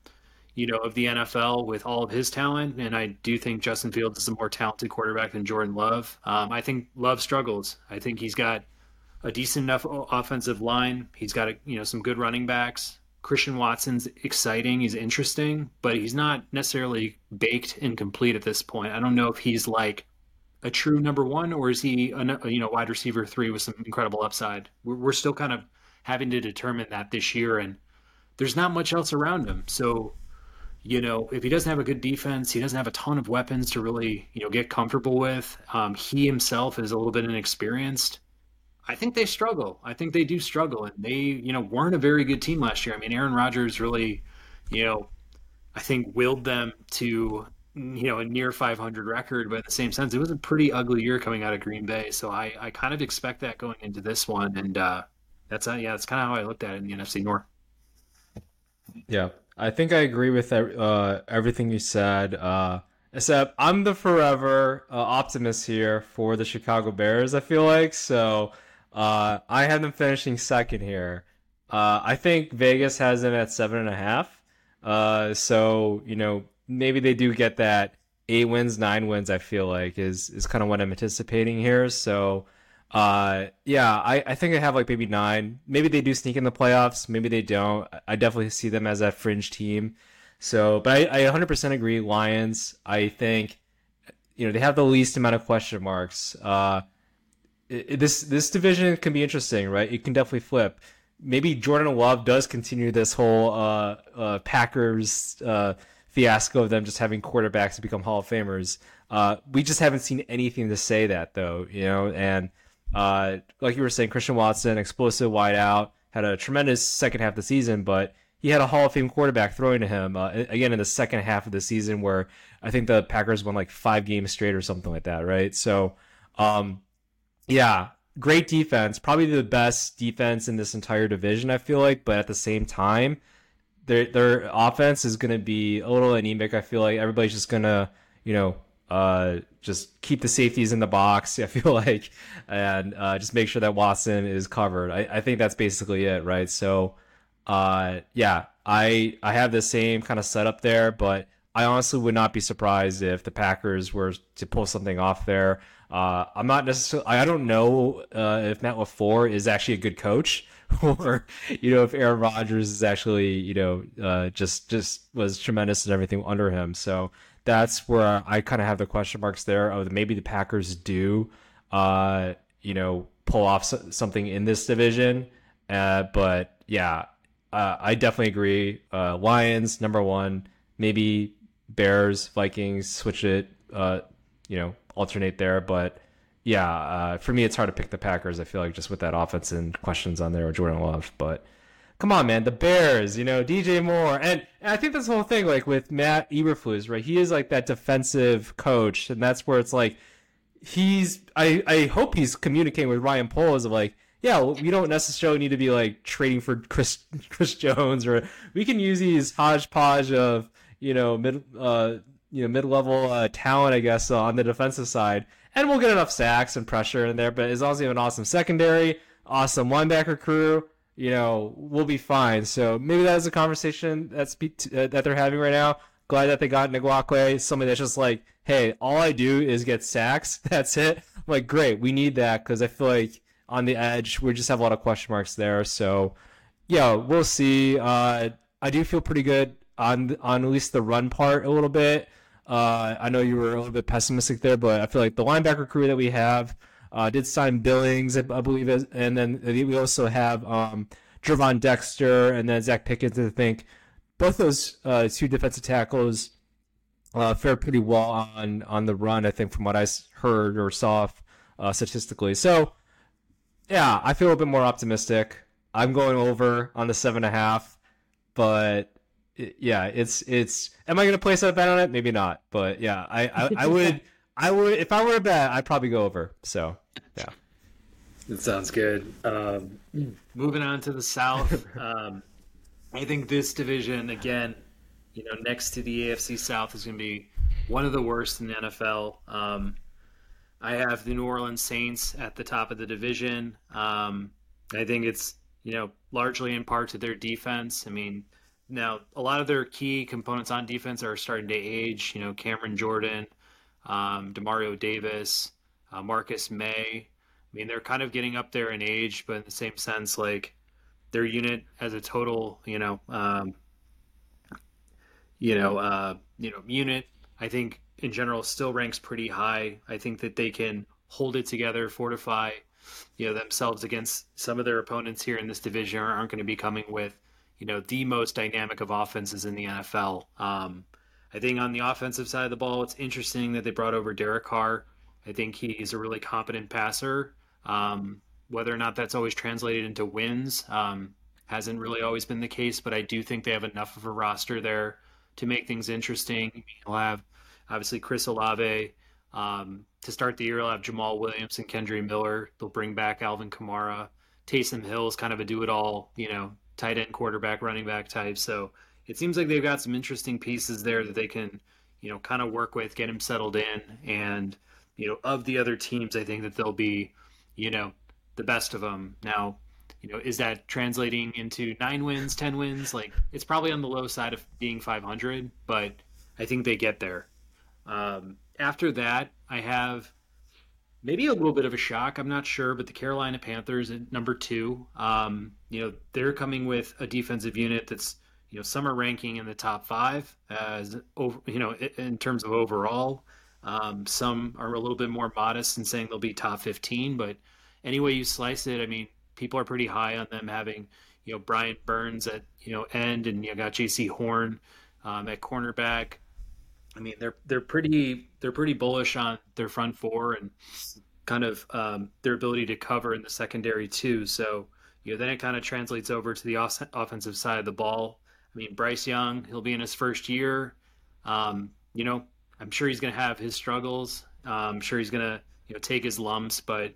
you know, of the N F L with all of his talent, and I do think Justin Fields is a more talented quarterback than Jordan Love. Um, I think Love struggles. I think he's got a decent enough offensive line. He's got, a, you know, some good running backs. Christian Watson's exciting. He's interesting, but he's not necessarily baked and complete at this point. I don't know if he's like a true number one, or is he a, you know, wide receiver three with some incredible upside. We're, we're still kind of having to determine that this year, and there's not much else around him. So, you know, if he doesn't have a good defense, he doesn't have a ton of weapons to really, you know, get comfortable with. Um, he himself is a little bit inexperienced. I think they struggle. I think they do struggle, and they, you know, weren't a very good team last year. I mean, Aaron Rodgers really, you know, I think willed them to, you know, a near five hundred record, but in the same sense, it was a pretty ugly year coming out of Green Bay. So I, I kind of expect that going into this one. And uh, that's, yeah, that's kind of how I looked at it in the N F C North. Yeah, I think I agree with uh, everything you said, uh, except I'm the forever uh, optimist here for the Chicago Bears, I feel like. So uh, I have them finishing second here. Uh, I think Vegas has them at seven and a half. Uh, so, you know, maybe they do get that eight wins, nine wins, I feel like, is is kind of what I'm anticipating here. So, uh, yeah, I, I think I have like maybe nine. Maybe they do sneak in the playoffs. Maybe they don't. I definitely see them as that fringe team. So, but I, I one hundred percent agree, Lions. I think, you know, they have the least amount of question marks. Uh, it, it, this, this division can be interesting, right? It can definitely flip. Maybe Jordan Love does continue this whole uh, uh, Packers uh fiasco of them just having quarterbacks become Hall of Famers. Uh, we just haven't seen anything to say that, though, you know. And uh, like you were saying, Christian Watson, explosive wideout, had a tremendous second half of the season, but he had a Hall of Fame quarterback throwing to him uh, again in the second half of the season, where I think the Packers won like five games straight or something like that, right? So, um, yeah, great defense, probably the best defense in this entire division, I feel like. But at the same time, Their their offense is going to be a little anemic. I feel like everybody's just going to, you know, uh, just keep the safeties in the box, I feel like, and uh, just make sure that Watson is covered. I, I think that's basically it, right? So, uh, yeah, I I have the same kind of setup there, but I honestly would not be surprised if the Packers were to pull something off there. Uh, I'm not necessarily. I don't know uh, if Matt LaFleur is actually a good coach, or, you know, if Aaron Rodgers is actually, you know, uh, just just was tremendous and everything under him. So that's where I kind of have the question marks there. Oh, maybe the Packers do, uh, you know, pull off something in this division. Uh, but yeah, uh, I definitely agree. Uh, Lions number one, maybe Bears, Vikings, switch it, uh, you know, alternate there, but. Yeah, uh, for me, it's hard to pick the Packers, I feel like, just with that offense and questions on there, or Jordan Love. But come on, man, the Bears, you know, D J Moore. And, and I think this whole thing, like, with Matt Eberflus, right, he is, like, that defensive coach, and that's where it's, like, he's – I I hope he's communicating with Ryan Poles of, like, yeah, we don't necessarily need to be, like, trading for Chris Chris Jones, or we can use these hodgepodge of, you know, mid uh, you know mid-level uh, talent, I guess, uh, on the defensive side. And we'll get enough sacks and pressure in there, but as long as you have an awesome secondary, awesome linebacker crew, you know, we'll be fine. So maybe that is a conversation that's be t- uh, that they're having right now. Glad that they got Ngakoue, somebody that's just like, hey, all I do is get sacks. That's it. I'm like, great, we need that, because I feel like on the edge, we just have a lot of question marks there. So, yeah, we'll see. Uh, I do feel pretty good on on at least the run part a little bit. Uh, I know you were a little bit pessimistic there, but I feel like the linebacker crew that we have uh, did sign Billings, I believe, and then we also have um, Jervon Dexter and then Zach Pickens. I think both those uh, two defensive tackles uh, fared pretty well on on the run, I think, from what I heard or saw uh, statistically. So, yeah, I feel a bit more optimistic. I'm going over on the seven and a half. But it, yeah, it's it's. Am I going to place a bet on it? Maybe not. But yeah, I, I, I would I would if I were a bet, I'd probably go over. So yeah, it sounds good. Um, moving on to the South, um, I think this division again, you know, next to the A F C South is going to be one of the worst in the N F L. Um, I have the New Orleans Saints at the top of the division. Um, I think it's, you know, largely in part to their defense. I mean, now a lot of their key components on defense are starting to age. You know, Cameron Jordan, um, Demario Davis, uh, Marcus May. I mean, they're kind of getting up there in age, but in the same sense, like their unit as a total, you know, um, you know, uh, you know, unit, I think in general still ranks pretty high. I think that they can hold it together, fortify, you know, themselves against some of their opponents here in this division aren't going to be coming with, you know, the most dynamic of offenses in the N F L. Um, I think on the offensive side of the ball, it's interesting that they brought over Derek Carr. I think he is a really competent passer. Um, whether or not that's always translated into wins um, hasn't really always been the case, but I do think they have enough of a roster there to make things interesting. He'll have, obviously, Chris Olave. Um, to start the year, they'll have Jamal Williams and Kendry Miller. They'll bring back Alvin Kamara. Taysom Hill is kind of a do-it-all, you know, tight end, quarterback, running back type. So it seems like they've got some interesting pieces there that they can, you know, kind of work with, get him settled in. And, you know, of the other teams, I think that they'll be, you know, the best of them. Now, you know, is that translating into nine wins, ten wins? Like, it's probably on the low side of being five hundred, but I think they get there. Um, after that, I have maybe a little bit of a shock. I'm not sure, but the Carolina Panthers at number two. Um, you know, they're coming with a defensive unit that's, you know, some are ranking in the top five as over, you know, in terms of overall. Um, some are a little bit more modest in saying they'll be top fifteen, but any way you slice it, I mean, people are pretty high on them having, you know, Brian Burns at, you know, end, and you got J C Horn um, at cornerback. I mean, they're they're pretty they're pretty bullish on their front four and kind of um, their ability to cover in the secondary too. So, you know, then it kind of translates over to the off- offensive side of the ball. I mean, Bryce Young, he'll be in his first year. Um, you know, I'm sure he's going to have his struggles. Uh, I'm sure he's going to, you know, take his lumps, but,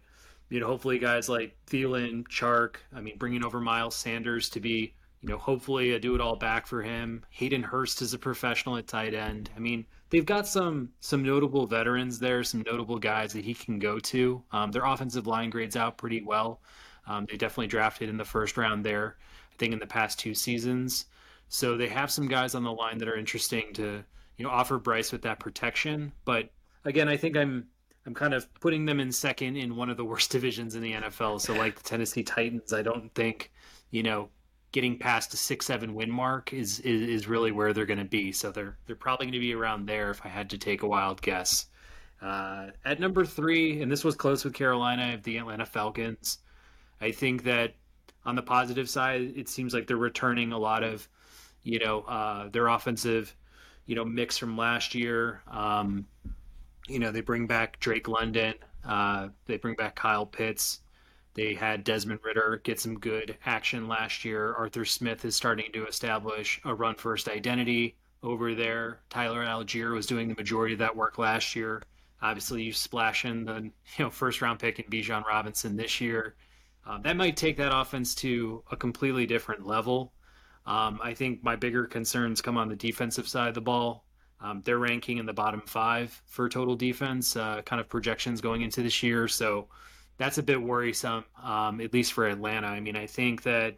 you know, hopefully guys like Thielen, Chark, I mean, bringing over Miles Sanders to be, you know, hopefully a do-it-all back for him. Hayden Hurst is a professional at tight end. I mean, they've got some some notable veterans there, some notable guys that he can go to. Um, their offensive line grades out pretty well. Um, they definitely drafted in the first round there, I think, in the past two seasons. So they have some guys on the line that are interesting to, you know, offer Bryce with that protection. But, again, I think I'm I'm kind of putting them in second in one of the worst divisions in the N F L. So, like the Tennessee Titans, I don't think, you know, getting past a six seven win mark is, is is really where they're going to be. So they're they're probably going to be around there if I had to take a wild guess. Uh, at number three, and this was close with Carolina, I have the Atlanta Falcons. I think that on the positive side, it seems like they're returning a lot of, you know, uh, their offensive, you know, mix from last year. Um, you know, they bring back Drake London. Uh, they bring back Kyle Pitts. They had Desmond Ridder get some good action last year. Arthur Smith is starting to establish a run-first identity over there. Tyler Algier was doing the majority of that work last year. Obviously, you splash in the, you know, first-round pick in Bijan Robinson this year. Um, that might take that offense to a completely different level. Um, I think my bigger concerns come on the defensive side of the ball. Um, they're ranking in the bottom five for total defense, uh, kind of projections going into this year. So that's a bit worrisome, um, at least for Atlanta. I mean, I think that,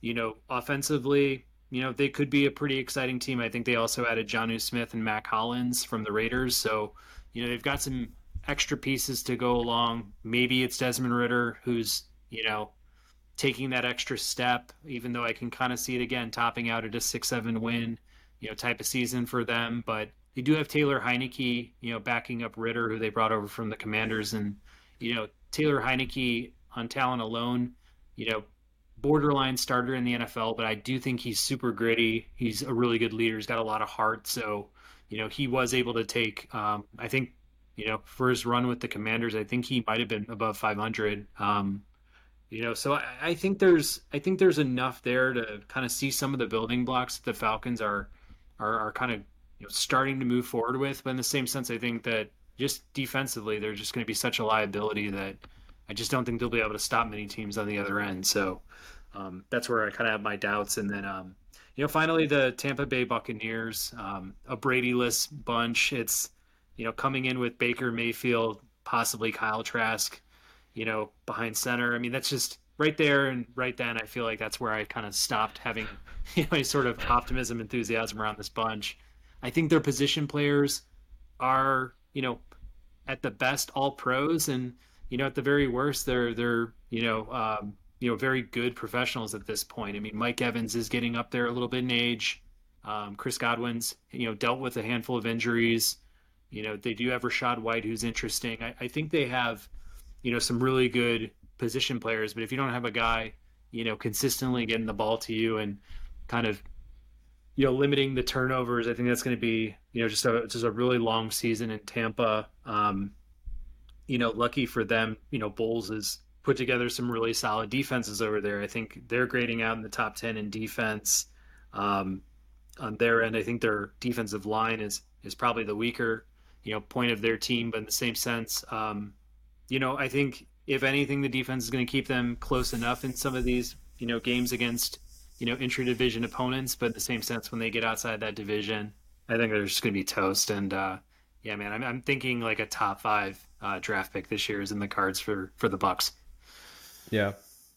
you know, offensively, you know, they could be a pretty exciting team. I think they also added Jonnu Smith and Mack Hollins from the Raiders. So, you know, they've got some extra pieces to go along. Maybe it's Desmond Ridder who's, you know, taking that extra step, even though I can kind of see it again, topping out at a six seven win, you know, type of season for them. But they do have Taylor Heineke, you know, backing up Ridder, who they brought over from the Commanders. And, you know, Taylor Heineke on talent alone, you know, borderline starter in the N F L, but I do think he's super gritty. He's a really good leader. He's got a lot of heart. So, you know, he was able to take, um, I think, you know, for his run with the Commanders, I think he might have been above five hundred. Um, You know, so I, I think there's I think there's enough there to kind of see some of the building blocks that the Falcons are are, are kind of you know, starting to move forward with. But in the same sense, I think that just defensively, they're just going to be such a liability that I just don't think they'll be able to stop many teams on the other end. So um, that's where I kind of have my doubts. And then, um, you know, finally, the Tampa Bay Buccaneers, um, a Brady-less bunch. It's, you know, coming in with Baker Mayfield, possibly Kyle Trask, you know, behind center. I mean, that's just right there and right then. I feel like that's where I kind of stopped having you know, any sort of optimism, enthusiasm around this bunch. I think their position players are, you know, at the best all pros, and you know, at the very worst, they're they're you know um, you know very good professionals at this point. I mean, Mike Evans is getting up there a little bit in age. Um, Chris Godwin's you know dealt with a handful of injuries. You know, they do have Rashad White, who's interesting. I, I think they have. You know, some really good position players, but if you don't have a guy, you know, consistently getting the ball to you and kind of, you know, limiting the turnovers, I think that's going to be, you know, just a, just a really long season in Tampa. Um, you know, lucky for them, you know, Bowles has put together some really solid defenses over there. I think they're grading out in the top ten in defense. Um, on their end, I think their defensive line is, is probably the weaker, you know, point of their team, but in the same sense, um, you know, I think if anything, the defense is going to keep them close enough in some of these, you know, games against, you know, intra-division opponents. But in the same sense, when they get outside that division, I think they're just going to be toast. And uh, yeah, man, I'm, I'm thinking like a top five uh, draft pick this year is in the cards for for the Bucs. Yeah,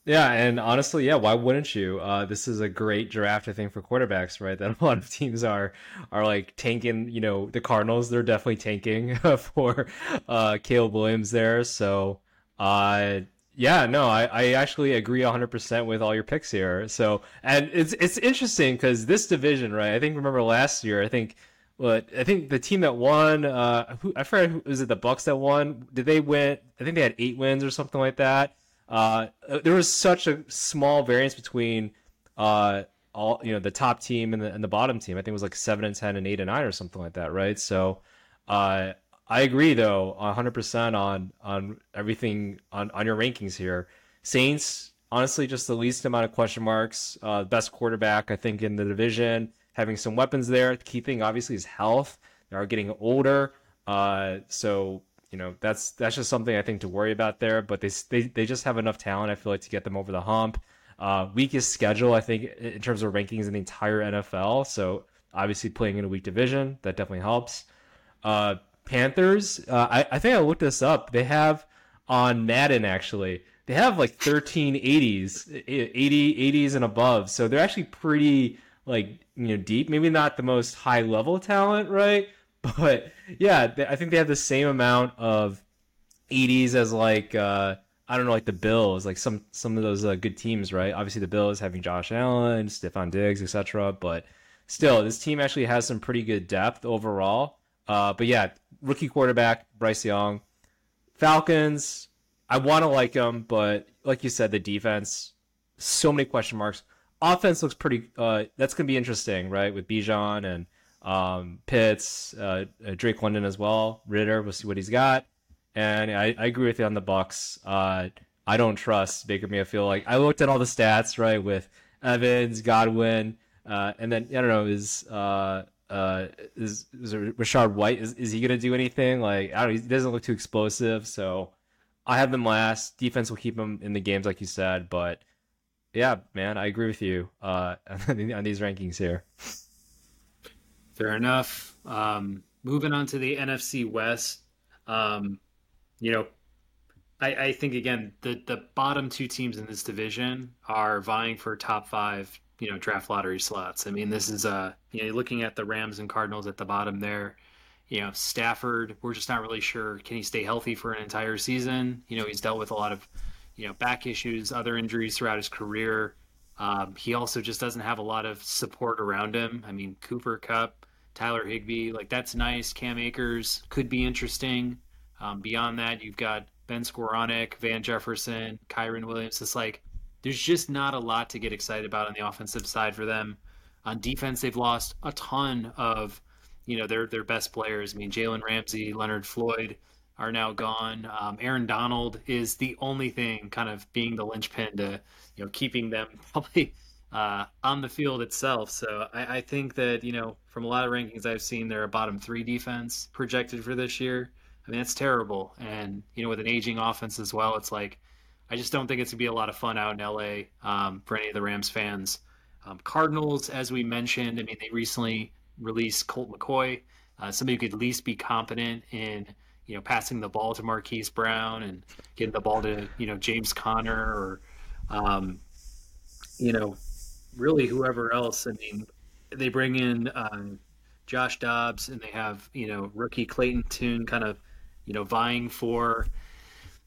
yeah, and honestly, yeah, why wouldn't you? Uh, this is a great draft, I think, for quarterbacks, right? That a lot of teams are are like tanking. You know, the Cardinals, they're definitely tanking for uh, Caleb Williams there. So, uh, yeah, no, I, I actually agree one hundred percent with all your picks here. So, and it's it's interesting because this division, right? I think remember last year, I think, well, I think the team that won, uh, who, I forgot, who, was it the Bucs that won? Did they win? I think they had eight wins or something like that. Uh, there was such a small variance between uh all you know the top team and the and the bottom team. I think it was like seven and ten and eight and nine or something like that, right? So, uh, I agree though, a hundred percent on on everything on on your rankings here. Saints, honestly, just the least amount of question marks. Uh, best quarterback, I think, in the division, having some weapons there. The key thing, obviously, is health. They are getting older, uh, so. You know, that's that's just something I think to worry about there. But they they, they just have enough talent, I feel like, to get them over the hump. Uh, weakest schedule, I think, in terms of rankings in the entire N F L. So, obviously, playing in a weak division, that definitely helps. Uh, Panthers, uh, I, I think I looked this up. They have, on Madden, actually, they have like thirteen eighties, eighty, eighties and above. So, they're actually pretty, like, you know, deep. Maybe not the most high-level talent, right? But yeah, I think they have the same amount of eighties as like uh, I don't know, like the Bills, like some some of those uh, good teams, right? Obviously, the Bills having Josh Allen, Stephon Diggs, et cetera. But still, this team actually has some pretty good depth overall. Uh, but yeah, rookie quarterback Bryce Young, Falcons. I want to like them, but like you said, the defense, so many question marks. Offense looks pretty. Uh, that's gonna be interesting, right? With Bijan and. Um, Pitts, uh, Drake London as well. Ritter, we'll see what he's got. And I, I agree with you on the Bucs. Uh, I don't trust Baker Mayfield. Like I looked at all the stats, right, with Evans, Godwin, uh, and then I don't know is uh, uh, is, is Rashad White? Is, is he gonna do anything? Like I don't. He doesn't look too explosive. So I have them last. Defense will keep him in the games, like you said. But yeah, man, I agree with you uh, on these rankings here. Fair enough. Um, moving on to the N F C West, um, you know, I, I think again the the bottom two teams in this division are vying for top five, you know, draft lottery slots. I mean, this is uh, you know, looking at the Rams and Cardinals at the bottom there. You know, Stafford, we're just not really sure can he stay healthy for an entire season. You know, he's dealt with a lot of, you know, back issues, other injuries throughout his career. Um, he also just doesn't have a lot of support around him. I mean, Cooper Kupp, Tyler Higbee, like that's nice. Cam Akers could be interesting. Um, beyond that, you've got Ben Skowronek, Van Jefferson, Kyren Williams. It's like there's just not a lot to get excited about on the offensive side for them. On defense, they've lost a ton of, you know, their their best players. I mean, Jalen Ramsey, Leonard Floyd, are now gone. Um, Aaron Donald is the only thing kind of being the linchpin to, you know, keeping them probably uh, on the field itself. So I, I think that, you know, from a lot of rankings I've seen, they're a bottom three defense projected for this year. I mean, that's terrible. And, you know, with an aging offense as well, it's like, I just don't think it's going to be a lot of fun out in L A um, for any of the Rams fans. Um, Cardinals, as we mentioned, I mean, they recently released Colt McCoy, uh, somebody who could at least be competent in, you know, passing the ball to Marquise Brown and getting the ball to, you know, James Conner or, um, you know, really whoever else. I mean, they bring in um, Josh Dobbs and they have, you know, rookie Clayton Tune kind of, you know, vying for,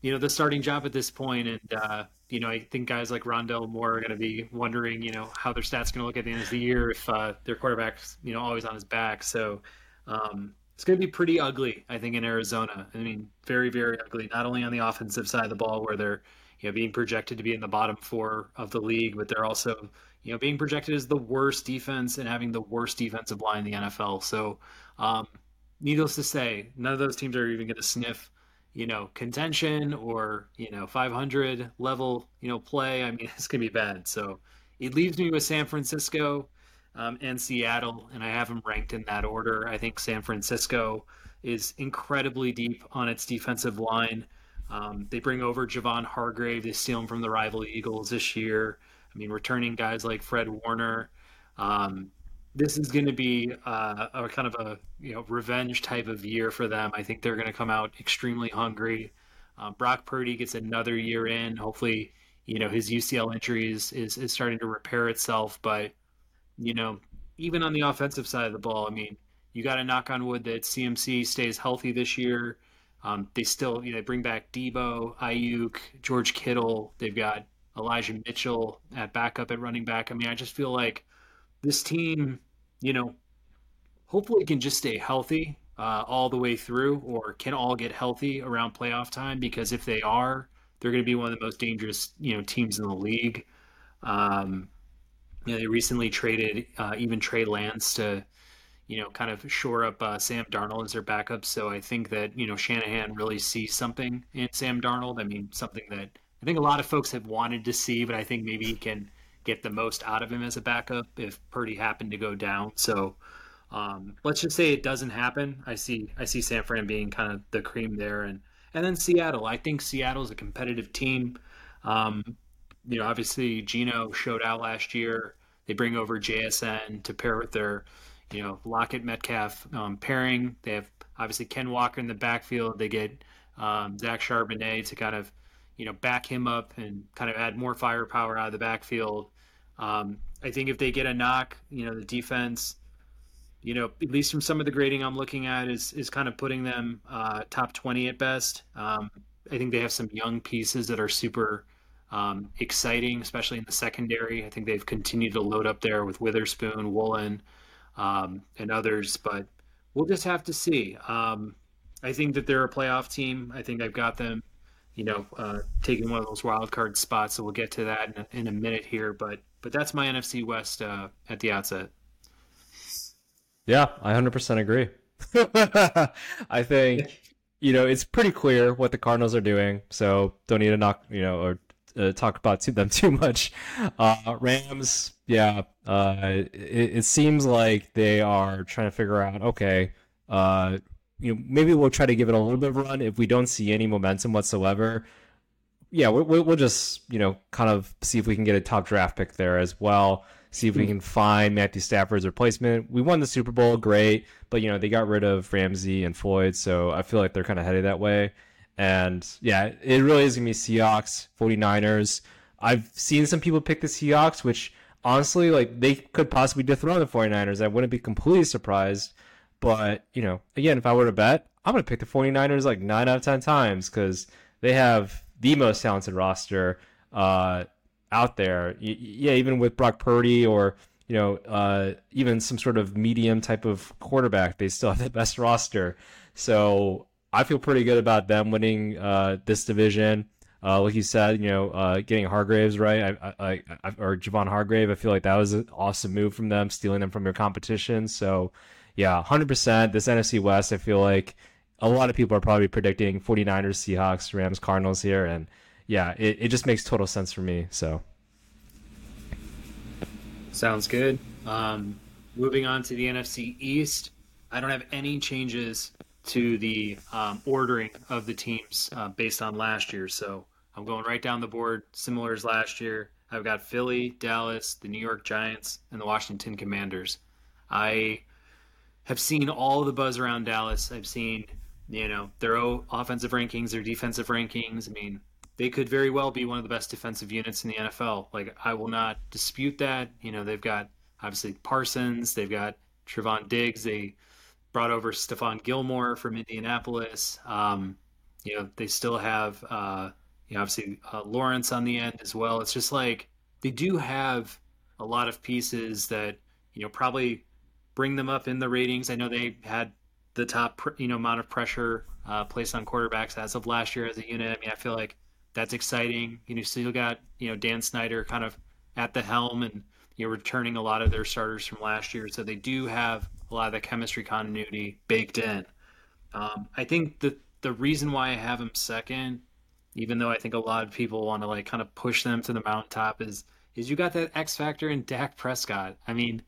you know, the starting job at this point. And, uh, you know, I think guys like Rondell Moore are going to be wondering, you know, how their stats going to look at the end of the year if uh, their quarterback's, you know, always on his back. So um, it's going to be pretty ugly, I think, in Arizona. I mean, very, very ugly, not only on the offensive side of the ball where they're, you know, being projected to be in the bottom four of the league, but they're also, you know, being projected as the worst defense and having the worst defensive line in the N F L. So um, needless to say, none of those teams are even going to sniff, you know, contention or, you know, five hundred level, you know, play. I mean, it's going to be bad. So it leaves me with San Francisco um, and Seattle, and I have them ranked in that order. I think San Francisco is incredibly deep on its defensive line. Um, they bring over Javon Hargrave. They steal him from the rival Eagles this year. I mean, returning guys like Fred Warner. Um, this is going to be uh, a kind of a, you know, revenge type of year for them. I think they're going to come out extremely hungry. Uh, Brock Purdy gets another year in. Hopefully, you know, his U C L injury is, is, is starting to repair itself. But, you know, even on the offensive side of the ball, I mean, you got to knock on wood that C M C stays healthy this year. Um, they still, you know, they bring back Debo, Ayuk, George Kittle. They've got Elijah Mitchell at backup at running back. I mean, I just feel like this team, you know, hopefully can just stay healthy uh, all the way through, or can all get healthy around playoff time, because if they are, they're going to be one of the most dangerous, you know, teams in the league. Um, you know, they recently traded uh, even Trey Lance to, you know, kind of shore up uh, Sam Darnold as their backup. So I think that, you know, Shanahan really sees something in Sam Darnold. I mean, something that I think a lot of folks have wanted to see, but I think maybe he can get the most out of him as a backup if Purdy happened to go down. So um, let's just say it doesn't happen. I see I see San Fran being kind of the cream there. And, and then Seattle. I think Seattle's a competitive team. Um, you know, obviously Geno showed out last year. They bring over J S N to pair with their, you know, Lockett Metcalf um, pairing. They have obviously Ken Walker in the backfield. They get um, Zach Charbonnet to kind of, you know, back him up and kind of add more firepower out of the backfield. Um, I think if they get a knock, you know, the defense, you know, at least from some of the grading I'm looking at, is is kind of putting them uh, top twenty at best. Um, I think they have some young pieces that are super um, exciting, especially in the secondary. I think they've continued to load up there with Witherspoon, Woolen, um, and others, but we'll just have to see. Um, I think that they're a playoff team. I think I've got them, you know, uh, taking one of those wild card spots. So we'll get to that in a, in a minute here, but But that's my N F C West uh, at the outset. Yeah, I one hundred percent agree. I think, you know, it's pretty clear what the Cardinals are doing, so don't need to knock, you know, or uh, talk about to them too much. Uh, Rams, yeah, uh, it, it seems like they are trying to figure out, okay, uh, you know, maybe we'll try to give it a little bit of a run. If we don't see any momentum whatsoever, yeah, we'll we'll just, you know, kind of see if we can get a top draft pick there as well. See if we can find Matthew Stafford's replacement. We won the Super Bowl, great, but, you know, they got rid of Ramsey and Floyd, so I feel like they're kind of headed that way. And yeah, it really is going to be Seahawks, forty-niners. I've seen some people pick the Seahawks, which honestly, like, they could possibly dethrone the forty-niners. I wouldn't be completely surprised, but, you know, again, if I were to bet, I'm going to pick the forty-niners like nine out of ten times because they have the most talented roster uh, out there. Y- yeah, even with Brock Purdy or, you know, uh, even some sort of medium type of quarterback, they still have the best roster. So I feel pretty good about them winning uh, this division. Uh, like you said, you know, uh, getting Hargraves, right, I, I, I, or Javon Hargrave, I feel like that was an awesome move from them, stealing them from your competition. So, yeah, one hundred percent. This N F C West, I feel like, a lot of people are probably predicting forty-niners, Seahawks, Rams, Cardinals here. And yeah, it, it just makes total sense for me. So sounds good. Um, moving on to the N F C East. I don't have any changes to the um, ordering of the teams uh, based on last year. So I'm going right down the board, similar as last year. I've got Philly, Dallas, the New York Giants, and the Washington Commanders. I have seen all the buzz around Dallas. I've seen, you know, their offensive rankings, their defensive rankings. I mean, they could very well be one of the best defensive units in the N F L. Like, I will not dispute that. You know, they've got, obviously, Parsons. They've got Trevon Diggs. They brought over Stephon Gilmore from Indianapolis. Um, you know, they still have... Uh, You know, obviously, uh, Lawrence on the end as well. It's just like they do have a lot of pieces that, you know, probably bring them up in the ratings. I know they had the top, you know, amount of pressure uh, placed on quarterbacks as of last year as a unit. I mean, I feel like that's exciting. You know, still got, you know, Dan Snyder kind of at the helm and, you know, returning a lot of their starters from last year. So they do have a lot of the chemistry continuity baked in. Um, I think the the reason why I have them second, even though I think a lot of people want to like kind of push them to the mountaintop, is is you got that X factor in Dak Prescott. I mean,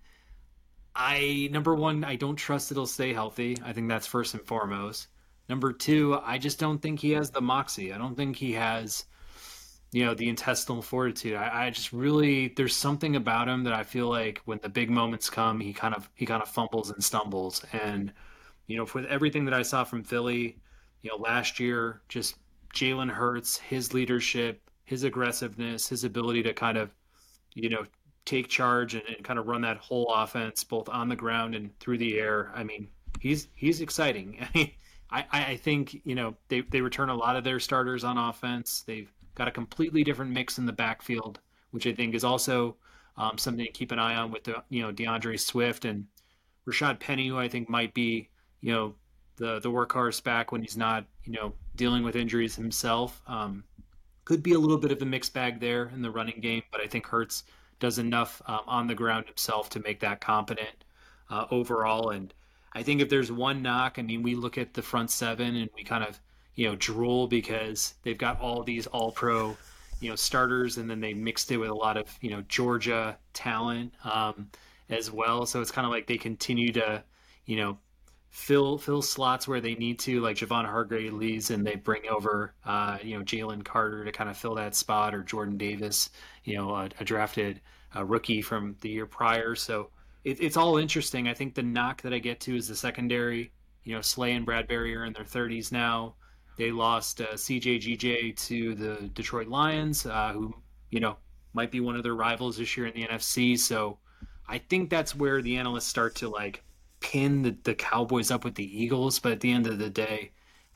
I number one, I don't trust it'll stay healthy. I think that's first and foremost. Number two, I just don't think he has the moxie. I don't think he has, you know, the intestinal fortitude. I, I just really, there's something about him that I feel like when the big moments come, he kind of he kind of fumbles and stumbles. And, you know, with everything that I saw from Philly, you know, last year, just Jalen Hurts, his leadership, his aggressiveness, his ability to kind of, you know, take charge and, and kind of run that whole offense both on the ground and through the air. I mean, he's he's exciting. I mean, I, I think, you know, they, they return a lot of their starters on offense. They've got a completely different mix in the backfield, which I think is also um, something to keep an eye on with, the, you know, DeAndre Swift and Rashad Penny, who I think might be, you know, the the workhorse back when he's not, you know, dealing with injuries himself. Um, could be a little bit of a mixed bag there in the running game, but I think Hurts does enough um, on the ground himself to make that competent uh, overall. And I think if there's one knock, I mean, we look at the front seven and we kind of, you know, drool because they've got all these all-pro, you know, starters, and then they mixed it with a lot of, you know, Georgia talent um, as well. So it's kind of like they continue to, you know, fill fill slots where they need to, like Javon Hargrave leaves and they bring over, uh, you know, Jalen Carter to kind of fill that spot, or Jordan Davis, you know, a, a drafted a rookie from the year prior. So it, it's all interesting. I think the knock that I get to is the secondary. You know, Slay and Bradbury are in their thirties now. They lost uh, C J G J to the Detroit Lions, uh, who, you know, might be one of their rivals this year in the N F C. So I think that's where the analysts start to, like, pin the, the Cowboys up with the Eagles. But at the end of the day,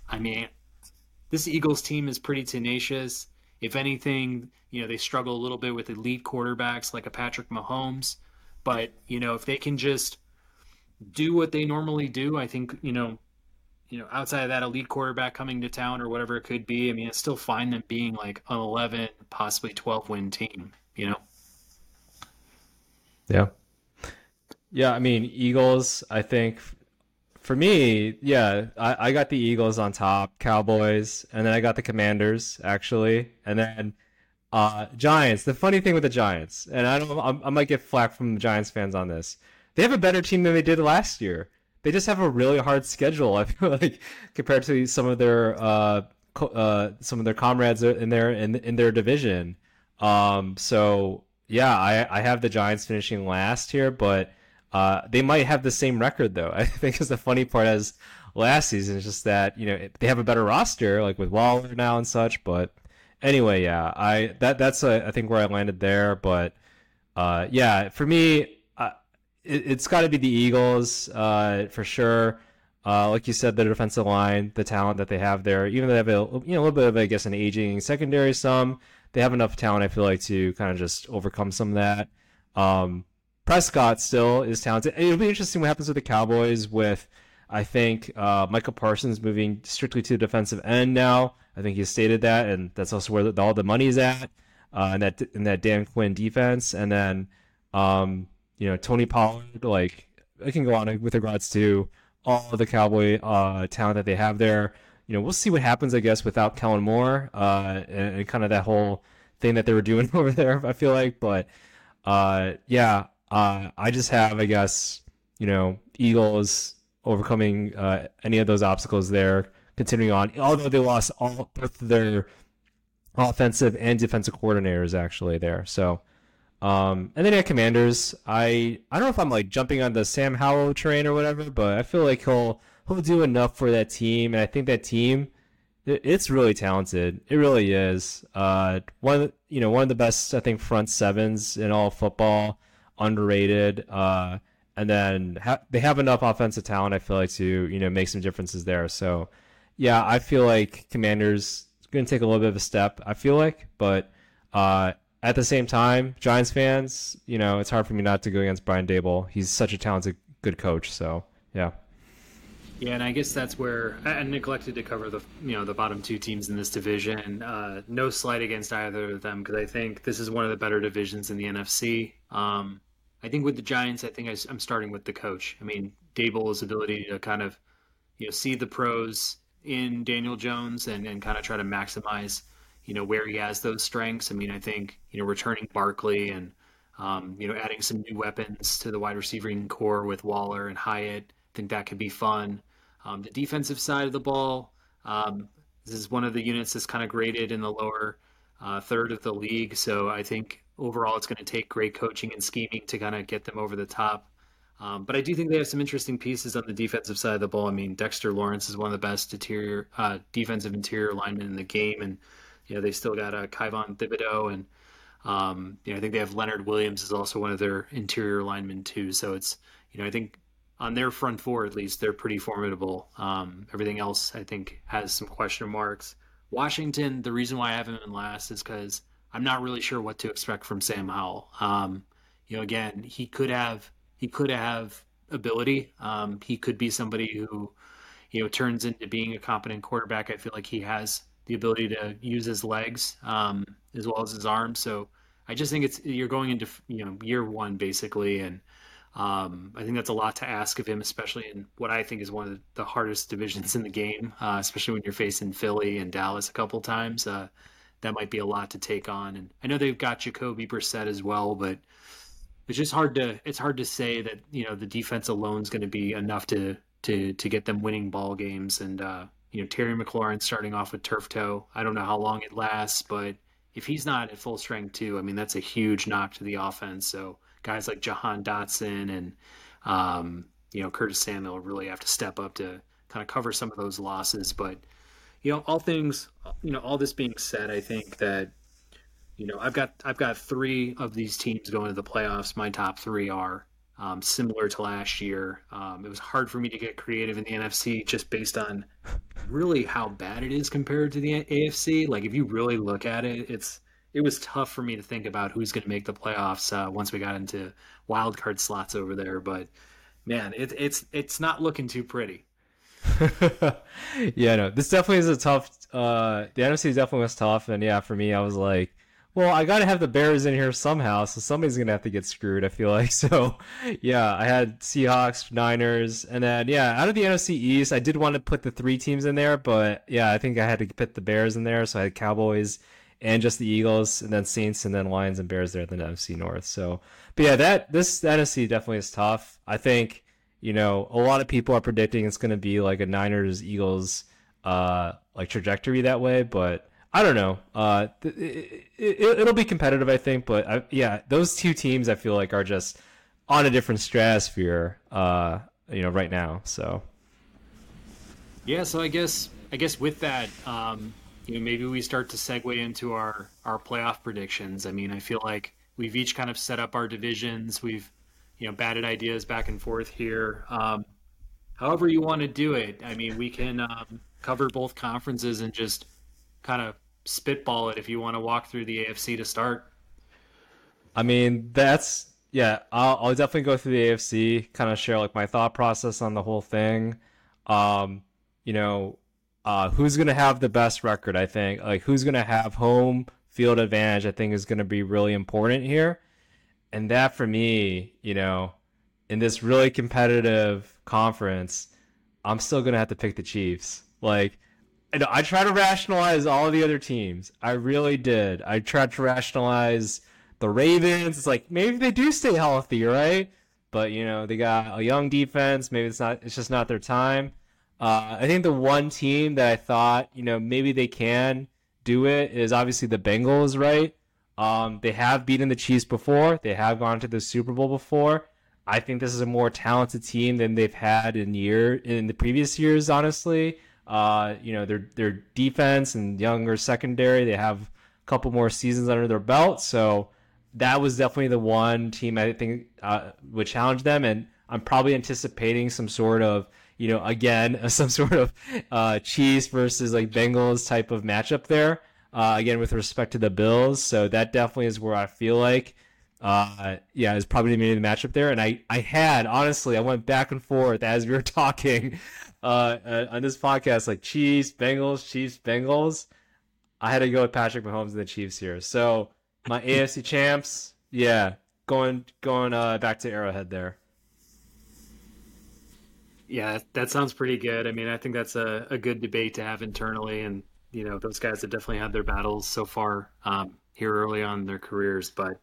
I mean, this Eagles team is pretty tenacious. If anything, you know, they struggle a little bit with elite quarterbacks like a Patrick Mahomes. But, you know, if they can just do what they normally do, I think, you know, you know, outside of that elite quarterback coming to town or whatever it could be, I mean, I still find them being like an eleven, possibly twelve win team, you know? Yeah. Yeah, I mean, Eagles, I think, for me, yeah, I, I got the Eagles on top, Cowboys, and then I got the Commanders, actually, and then uh, Giants. The funny thing with the Giants, and I don't, I, I might get flack from the Giants fans on this, they have a better team than they did last year. They just have a really hard schedule, I feel like, compared to some of their uh, co- uh, some of their comrades in their in, in their division. Um, so yeah, I, I have the Giants finishing last here, but Uh, they might have the same record, though. I think is the funny part as last season is just that, you know, it, they have a better roster, like with Waller now and such. But anyway, yeah, I that that's a, I think where I landed there. But uh, yeah, for me, uh, it, it's got to be the Eagles uh, for sure. Uh, like you said, their defensive line, the talent that they have there, even though they have a, you know, a little bit of, I guess, an aging secondary. Some they have enough talent, I feel like, to kind of just overcome some of that. Um, Prescott still is talented. It'll be interesting what happens with the Cowboys with, I think, uh, Michael Parsons moving strictly to the defensive end now. I think he stated that, and that's also where the, all the money's at, uh, in that in that Dan Quinn defense. And then, um, you know, Tony Pollard, like, I can go on with regards to all of the Cowboy uh, talent that they have there. You know, we'll see what happens, I guess, without Kellen Moore uh, and, and kind of that whole thing that they were doing over there, I feel like. But, uh, yeah, uh, I just have, I guess, you know, Eagles overcoming uh, any of those obstacles there, continuing on, although they lost all both their offensive and defensive coordinators actually there. So, um, and then at Commanders, I, I don't know if I'm like jumping on the Sam Howell train or whatever, but I feel like he'll, he'll do enough for that team. And I think that team, it, it's really talented. It really is. Uh, one, you know, one of the best, I think, front sevens in all football, underrated. Uh, and then ha- they have enough offensive talent, I feel like, to, you know, make some differences there. So, yeah, I feel like Commanders going to take a little bit of a step, I feel like. But uh, at the same time, Giants fans, you know, it's hard for me not to go against Brian Daboll. He's such a talented, good coach. So, yeah. Yeah, and I guess that's where I neglected to cover the you know the bottom two teams in this division. Uh, no slight against either of them, because I think this is one of the better divisions in the N F C. Um, I think with the Giants, I think I, I'm starting with the coach. I mean, Daboll's ability to kind of you know see the pros in Daniel Jones and, and kind of try to maximize you know where he has those strengths. I mean, I think you know returning Barkley and um, you know adding some new weapons to the wide receiving core with Waller and Hyatt. I think that could be fun. Um, the defensive side of the ball, um, this is one of the units that's kind of graded in the lower uh, third of the league. So I think overall it's going to take great coaching and scheming to kind of get them over the top. Um, but I do think they have some interesting pieces on the defensive side of the ball. I mean, Dexter Lawrence is one of the best interior, uh, defensive interior linemen in the game. And, you know, they still got uh, Kayvon Thibodeau. And, um, you know, I think they have Leonard Williams is also one of their interior linemen too. So it's, you know, I think, on their front four, at least, they're pretty formidable. Um, everything else, I think, has some question marks. Washington, the reason why I haven't been last is because I'm not really sure what to expect from Sam Howell. Um, you know, again, he could have he could have ability. Um, he could be somebody who, you know, turns into being a competent quarterback. I feel like he has the ability to use his legs um, as well as his arms. So I just think it's you're going into you know year one basically, and. Um, I think that's a lot to ask of him, especially in what I think is one of the hardest divisions in the game, uh, especially when you're facing Philly and Dallas a couple times. Uh, that might be a lot to take on. And I know they've got Jacoby Brissett as well, but it's just hard to it's hard to say that you know the defense alone is going to be enough to to to get them winning ball games. And uh, you know Terry McLaurin starting off with turf toe. I don't know how long it lasts, but if he's not at full strength too, I mean that's a huge knock to the offense. So. Guys like Jahan Dotson and, um, you know, Curtis Samuel really have to step up to kind of cover some of those losses. But, you know, all things, you know, all this being said, I think that, you know, I've got I've got three of these teams going to the playoffs. My top three are um, similar to last year. Um, it was hard for me to get creative in the N F C just based on really how bad it is compared to the A F C. Like, if you really look at it, it's. It was tough for me to think about who's going to make the playoffs uh, once we got into wild card slots over there. But man, it, it's it's not looking too pretty. Yeah, no, this definitely is a tough. Uh, the N F C definitely was tough, and yeah, for me, I was like, well, I got to have the Bears in here somehow, so somebody's going to have to get screwed. I feel like so. Yeah, I had Seahawks, Niners, and then yeah, out of the N F C East, I did want to put the three teams in there, but yeah, I think I had to put the Bears in there, so I had Cowboys. And just the Eagles, and then Saints, and then Lions and Bears there in the N F C North. So, but yeah, that this N F C definitely is tough. I think, you know, a lot of people are predicting it's going to be like a Niners Eagles uh, like trajectory that way. But I don't know. Uh, it, it, it'll be competitive, I think. But I, yeah, those two teams I feel like are just on a different stratosphere, uh, you know, right now. So, yeah. So I guess I guess with that. Um... You know, maybe we start to segue into our, our playoff predictions. I mean, I feel like we've each kind of set up our divisions. We've, you know, batted ideas back and forth here. Um, however you want to do it. I mean, we can um, cover both conferences and just kind of spitball it if you want to walk through the A F C to start. I mean, that's, yeah, I'll, I'll definitely go through the A F C, kind of share like my thought process on the whole thing. Um, you know, Uh, who's going to have the best record, I think. Like, who's going to have home field advantage, I think, is going to be really important here. And that, for me, you know, in this really competitive conference, I'm still going to have to pick the Chiefs. Like, I, I tried to rationalize all the other teams. I really did. I tried to rationalize the Ravens. It's like, maybe they do stay healthy, right? But, you know, they got a young defense. Maybe it's not. It's just not their time. Uh, I think the one team that I thought, you know, maybe they can do it is obviously the Bengals, right? Um, they have beaten the Chiefs before. They have gone to the Super Bowl before. I think this is a more talented team than they've had in year in the previous years, honestly. Uh, you know, their their defense and younger secondary, they have a couple more seasons under their belt. So that was definitely the one team I think uh, would challenge them. And I'm probably anticipating some sort of, you know, again, some sort of uh, Chiefs versus like Bengals type of matchup there. Uh, again, with respect to the Bills. So that definitely is where I feel like, uh, yeah, it's probably the matchup there. And I, I had, honestly, I went back and forth as we were talking uh, uh, on this podcast, like Chiefs, Bengals, Chiefs, Bengals. I had to go with Patrick Mahomes and the Chiefs here. So my A F C champs, yeah, going going uh, back to Arrowhead there. Yeah, that sounds pretty good. I mean, I think that's a, a good debate to have internally, and you know, those guys have definitely had their battles so far um, here early on in their careers. But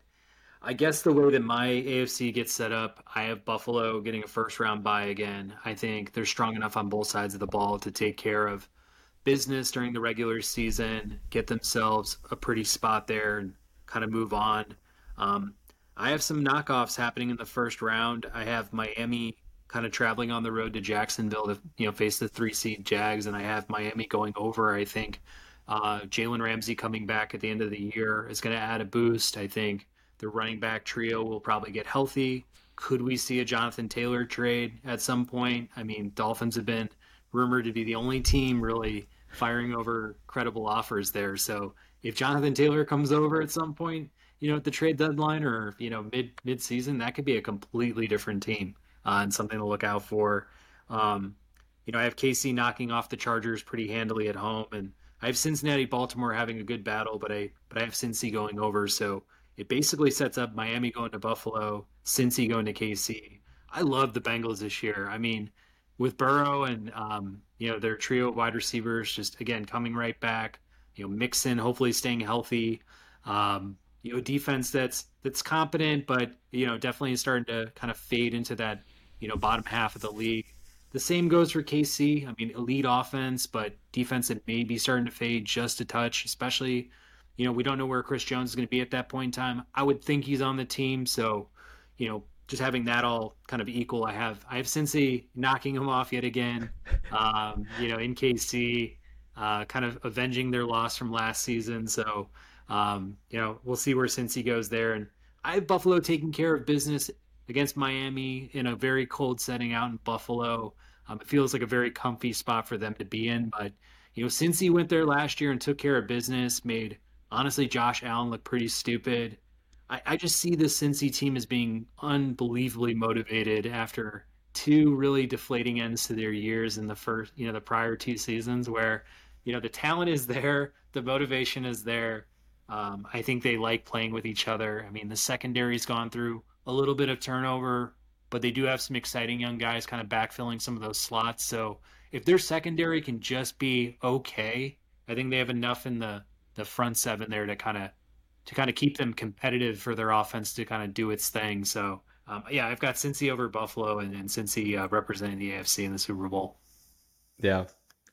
I guess the way that my A F C gets set up, I have Buffalo getting a first-round bye again. I think they're strong enough on both sides of the ball to take care of business during the regular season, get themselves a pretty spot there, and kind of move on. Um, I have some knockoffs happening in the first round. I have Miami kind of traveling on the road to Jacksonville to, you know, face the three seed Jags. And I have Miami going over. I think uh, Jalen Ramsey coming back at the end of the year is going to add a boost. I think the running back trio will probably get healthy. Could we see a Jonathan Taylor trade at some point? I mean, Dolphins have been rumored to be the only team really firing over credible offers there. So if Jonathan Taylor comes over at some point, you know, at the trade deadline or, you know, mid mid season, that could be a completely different team. Uh, and something to look out for. Um, you know, I have K C knocking off the Chargers pretty handily at home, and I have Cincinnati, Baltimore having a good battle, but I but I have Cincy going over, so it basically sets up Miami going to Buffalo, Cincy going to K C. I love the Bengals this year. I mean, with Burrow and um, you know, their trio of wide receivers, just again coming right back. You know, Mixon hopefully staying healthy. Um, you know, defense that's that's competent, but you know, definitely starting to kind of fade into that, you know, bottom half of the league. The same goes for K C. I mean, elite offense, but defense that may be starting to fade just a touch, especially, you know, we don't know where Chris Jones is going to be at that point in time. I would think he's on the team. So, you know, just having that all kind of equal, I have, I have Cincy knocking him off yet again, um, you know, in K C, uh, kind of avenging their loss from last season. So, um, you know, we'll see where Cincy goes there. And I have Buffalo taking care of business against Miami in a very cold setting out in Buffalo. Um, it feels like a very comfy spot for them to be in. But, you know, since he went there last year and took care of business, made, honestly, Josh Allen look pretty stupid. I, I just see this Cincy team as being unbelievably motivated after two really deflating ends to their years in the first, you know, the prior two seasons where, you know, the talent is there, the motivation is there. Um, I think they like playing with each other. I mean, the secondary's gone through a little bit of turnover, but they do have some exciting young guys kind of backfilling some of those slots. So if their secondary can just be okay, I think they have enough in the, the front seven there to kind of to kind of keep them competitive for their offense to kind of do its thing. So, um, yeah, I've got Cincy over Buffalo and, and Cincy uh, representing the A F C in the Super Bowl. Yeah.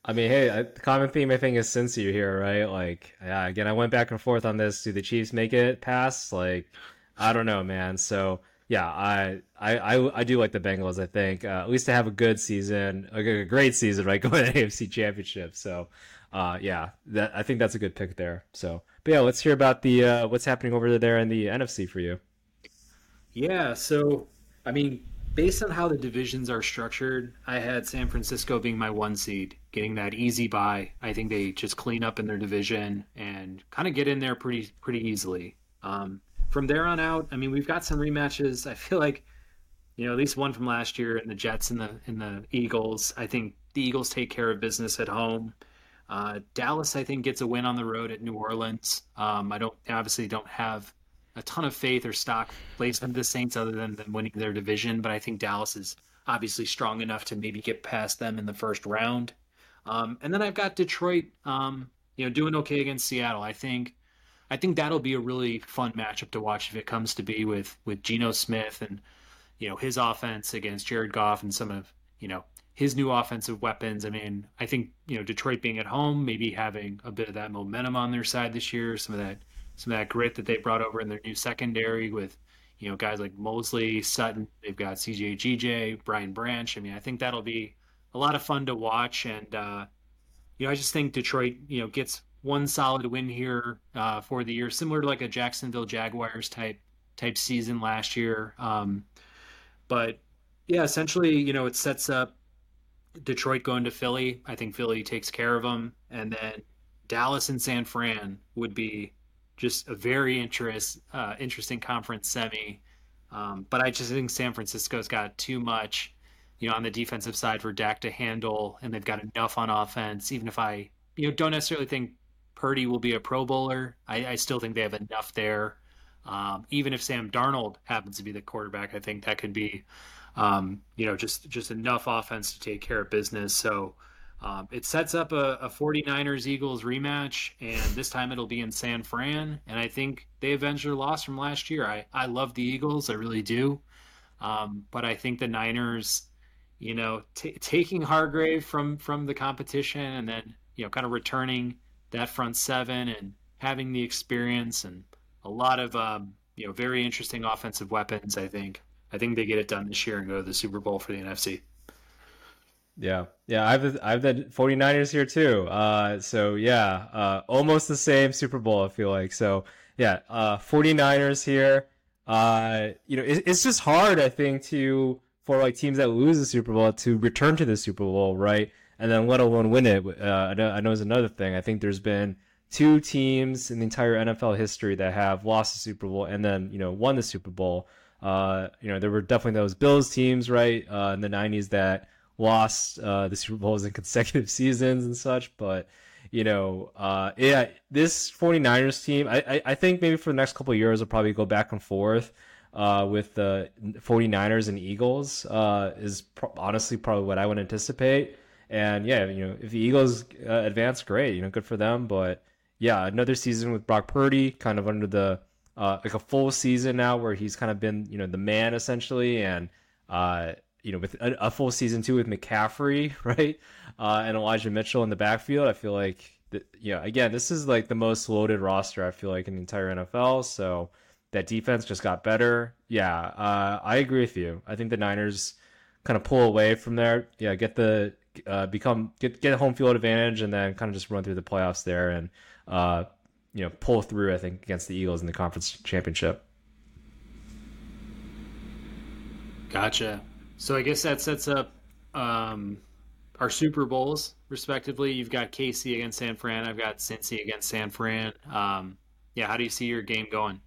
I mean, hey, I, the common theme, I think, is Cincy here, right? Like, yeah, again, I went back and forth on this. Do the Chiefs make it pass? Like, I don't know, man. So yeah, I I I, I do like the Bengals. I think uh, at least to have a good season, a, a great season, right? Going to the A F C Championship. So uh, yeah, that I think that's a good pick there. So, but yeah, let's hear about the uh, what's happening over there in the N F C for you. Yeah. So I mean, based on how the divisions are structured, I had San Francisco being my one seed, getting that easy bye. I think they just clean up in their division and kind of get in there pretty pretty easily. Um, From there on out, I mean, we've got some rematches. I feel like, you know, at least one from last year in the Jets and the and the Eagles. I think the Eagles take care of business at home. Uh, Dallas, I think, gets a win on the road at New Orleans. Um, I don't obviously don't have a ton of faith or stock placed in the Saints other than, than winning their division, but I think Dallas is obviously strong enough to maybe get past them in the first round. Um, and then I've got Detroit, um, you know, doing okay against Seattle. I think, I think that'll be a really fun matchup to watch if it comes to be with, with Geno Smith and, you know, his offense against Jared Goff and some of, you know, his new offensive weapons. I mean, I think, you know, Detroit being at home, maybe having a bit of that momentum on their side this year, some of that, some of that grit that they brought over in their new secondary with, you know, guys like Mosley, Sutton, they've got C J, G J, Brian Branch. I mean, I think that'll be a lot of fun to watch. And, uh, you know, I just think Detroit, you know, gets one solid win here uh, for the year, similar to like a Jacksonville Jaguars type, type season last year. Um, but yeah, essentially, you know, it sets up Detroit going to Philly. I think Philly takes care of them. And then Dallas and San Fran would be just a very interest, uh, interesting conference semi. Um, but I just think San Francisco's got too much, you know, on the defensive side for Dak to handle, and they've got enough on offense. Even if I, you know, don't necessarily think Purdy will be a Pro Bowler, I, I still think they have enough there. Um, even if Sam Darnold happens to be the quarterback, I think that could be, um, you know, just, just enough offense to take care of business. So, Um, it sets up a, a forty-niners Eagles rematch, and this time it'll be in San Fran. And I think they avenged their loss from last year. I, I love the Eagles. I really do. Um, but I think the Niners, you know, t- taking Hargrave from, from the competition and then, you know, kind of returning that front seven and having the experience and a lot of, um, you know, very interesting offensive weapons. I think, I think they get it done this year and go to the Super Bowl for the N F C. Yeah. Yeah. I've, I've had forty-niners here too. Uh, so yeah, uh, almost the same Super Bowl, I feel like. So yeah, uh, forty-niners here, uh, you know, it, it's just hard, I think, to, for like teams that lose the Super Bowl to return to the Super Bowl. Right. And then let alone win it. Uh, I know, I know is another thing. I think there's been two teams in the entire N F L history that have lost the Super Bowl and then, you know, won the Super Bowl. Uh, you know, there were definitely those Bills teams, right. Uh, in the nineties that lost uh, the Super Bowls in consecutive seasons and such. But, you know, uh, yeah, this forty-niners team, I, I, I think maybe for the next couple of years, will probably go back and forth uh, with the forty-niners and Eagles uh, is pro- honestly probably what I would anticipate. And, yeah, you know, if the Eagles uh, advance, great, you know, good for them. But, yeah, another season with Brock Purdy kind of under the uh, like a full season now where he's kind of been, you know, the man essentially. And, uh you know, with a, a full season two with McCaffrey, right, uh, and Elijah Mitchell in the backfield, I feel like, the, you know, again, this is like the most loaded roster, I feel like, in the entire N F L. So that defense just got better. Yeah, uh, I agree with you. I think the Niners kind of pull away from there. Yeah, get the uh, become get get home field advantage, and then kind of just run through the playoffs there, and uh, you know, pull through. I think against the Eagles in the conference championship. Gotcha. So I guess that sets up um, our Super Bowls, respectively. You've got K C against San Fran. I've got Cincy against San Fran. Um, yeah, how do you see your game going?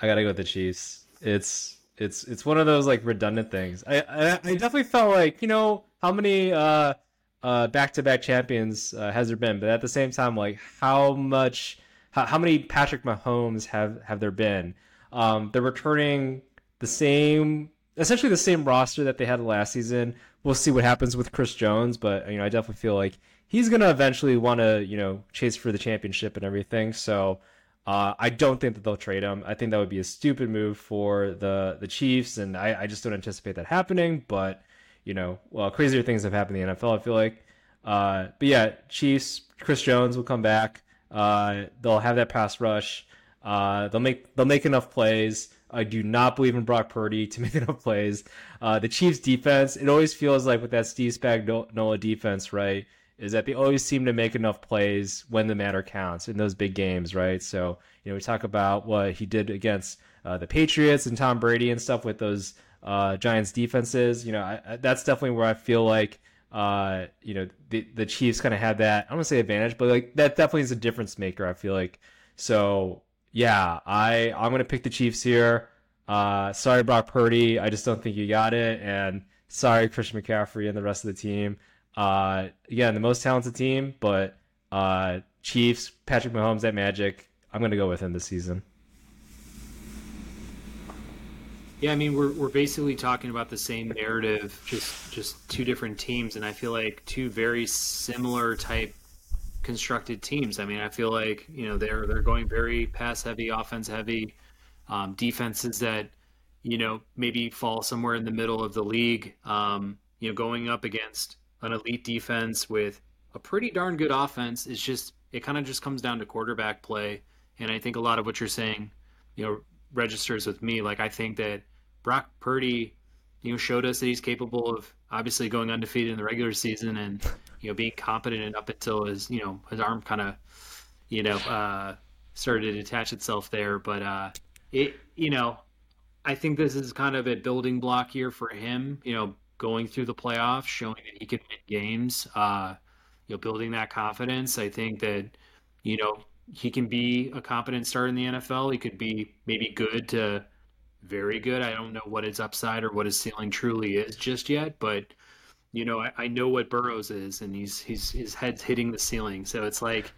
I gotta go with the Chiefs. It's it's it's one of those like redundant things. I I, I definitely felt like, you know, how many uh, uh, back-to-back champions uh, has there been? But at the same time, like how much, how, how many Patrick Mahomes have have there been? Um, they're returning the same. Essentially the same roster that they had last season. We'll see what happens with Chris Jones, but you know, I definitely feel like he's going to eventually want to, you know, chase for the championship and everything. So uh, I don't think that they'll trade him. I think that would be a stupid move for the, the Chiefs, and I, I just don't anticipate that happening. But, you know, well, crazier things have happened in the N F L, I feel like. Uh, but yeah, Chiefs, Chris Jones will come back. Uh, they'll have that pass rush. Uh, they'll make they'll make enough plays. I do not believe in Brock Purdy to make enough plays. Uh, the Chiefs' defense, it always feels like with that Steve Spagnuolo defense, right, is that they always seem to make enough plays when the matter counts in those big games, right? So, you know, we talk about what he did against uh, the Patriots and Tom Brady and stuff with those uh, Giants defenses. You know, I, I, that's definitely where I feel like, uh, you know, the, the Chiefs kind of had that, I don't want to say advantage, but like that definitely is a difference maker, I feel like. So, yeah, I, I'm going to pick the Chiefs here. Uh, sorry, Brock Purdy. I just don't think you got it. And sorry, Christian McCaffrey and the rest of the team. Uh, again, the most talented team, but uh, Chiefs, Patrick Mahomes, that magic. I'm going to go with him this season. Yeah, I mean, we're we're basically talking about the same narrative, just just two different teams, and I feel like two very similar type constructed teams. I mean, I feel like, you know, they're they're going very pass heavy, offense heavy, um, defenses that, you know, maybe fall somewhere in the middle of the league. Um, you know, going up against an elite defense with a pretty darn good offense is just, it kind of just comes down to quarterback play. And I think a lot of what you're saying, you know, registers with me. Like, I think that Brock Purdy, you know, showed us that he's capable of obviously going undefeated in the regular season and, you know, being competent and up until his, you know, his arm kind of, you know, uh, started to detach itself there. But, uh, it, you know, I think this is kind of a building block year for him, you know, going through the playoffs, showing that he can win games, uh, you know, building that confidence. I think that, you know, he can be a competent starter in the N F L. He could be maybe good to very good. I don't know what his upside or what his ceiling truly is just yet, but, you know, I, I know what Burrows is, and he's, he's, his head's hitting the ceiling. So it's like,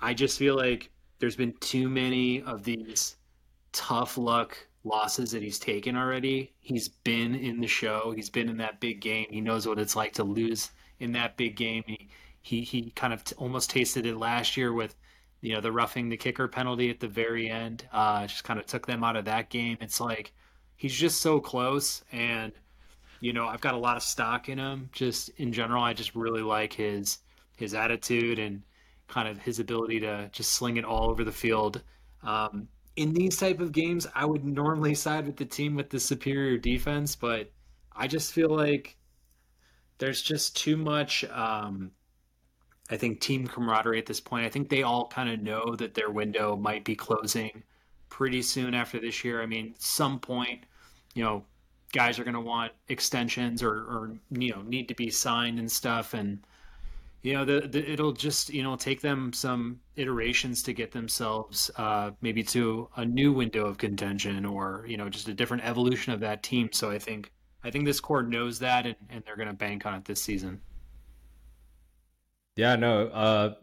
I just feel like there's been too many of these tough luck losses that he's taken already. He's been in the show. He's been in that big game. He knows what it's like to lose in that big game. He, he, he kind of t- almost tasted it last year with, you know, the roughing the kicker penalty at the very end, uh, just kind of took them out of that game. It's like, he's just so close. And, you know, I've got a lot of stock in him just in general. I just really like his, his attitude and kind of his ability to just sling it all over the field. Um, in these type of games, I would normally side with the team with the superior defense, but I just feel like there's just too much, um, I think, team camaraderie at this point. I think they all kind of know that their window might be closing pretty soon after this year. I mean, some point, you know, guys are going to want extensions or, or, you know, need to be signed and stuff. And, you know, the, the, it'll just, you know, take them some iterations to get themselves uh, maybe to a new window of contention or, you know, just a different evolution of that team. So I think, I think this core knows that, and, and they're going to bank on it this season. Yeah, no, uh,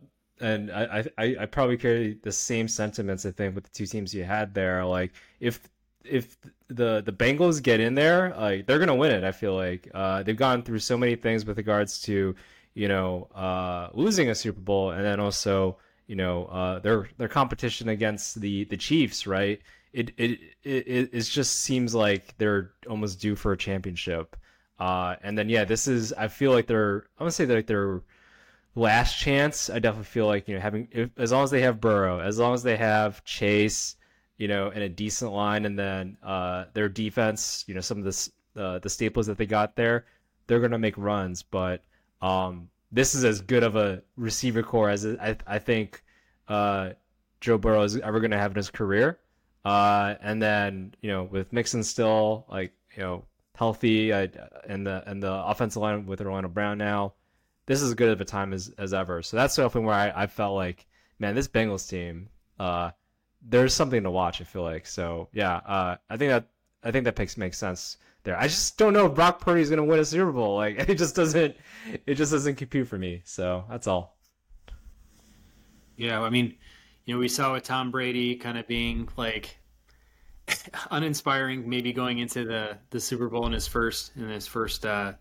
and I, I, I probably carry the same sentiments. I think with the two teams you had there, like if if the the Bengals get in there, like they're gonna win it. I feel like uh, they've gone through so many things with regards to, you know, uh, losing a Super Bowl, and then also, you know, uh, their their competition against the, the Chiefs, right? It it it it just seems like they're almost due for a championship, uh, and then yeah, this is I feel like they're I'm gonna say that like they're. last chance. I definitely feel like, you know, having if, as long as they have Burrow, as long as they have Chase, you know, and a decent line, and then uh, their defense, you know, some of this uh, the staples that they got there, they're gonna make runs. But um, this is as good of a receiver core as I, I think uh, Joe Burrow is ever gonna have in his career. Uh, and then, you know, with Mixon still, like, you know, healthy, I, and the and the offensive line with Orlando Brown now. This is as good of a time as, as ever. So that's something where I, I felt like, man, this Bengals team, uh, there's something to watch, I feel like. So yeah, uh, I think that I think that picks makes sense there. I just don't know if Brock Purdy is gonna win a Super Bowl. Like, it just doesn't it just doesn't compute for me. So that's all. Yeah, I mean, you know, we saw with Tom Brady kind of being like uninspiring, maybe going into the, the Super Bowl in his first in his first uh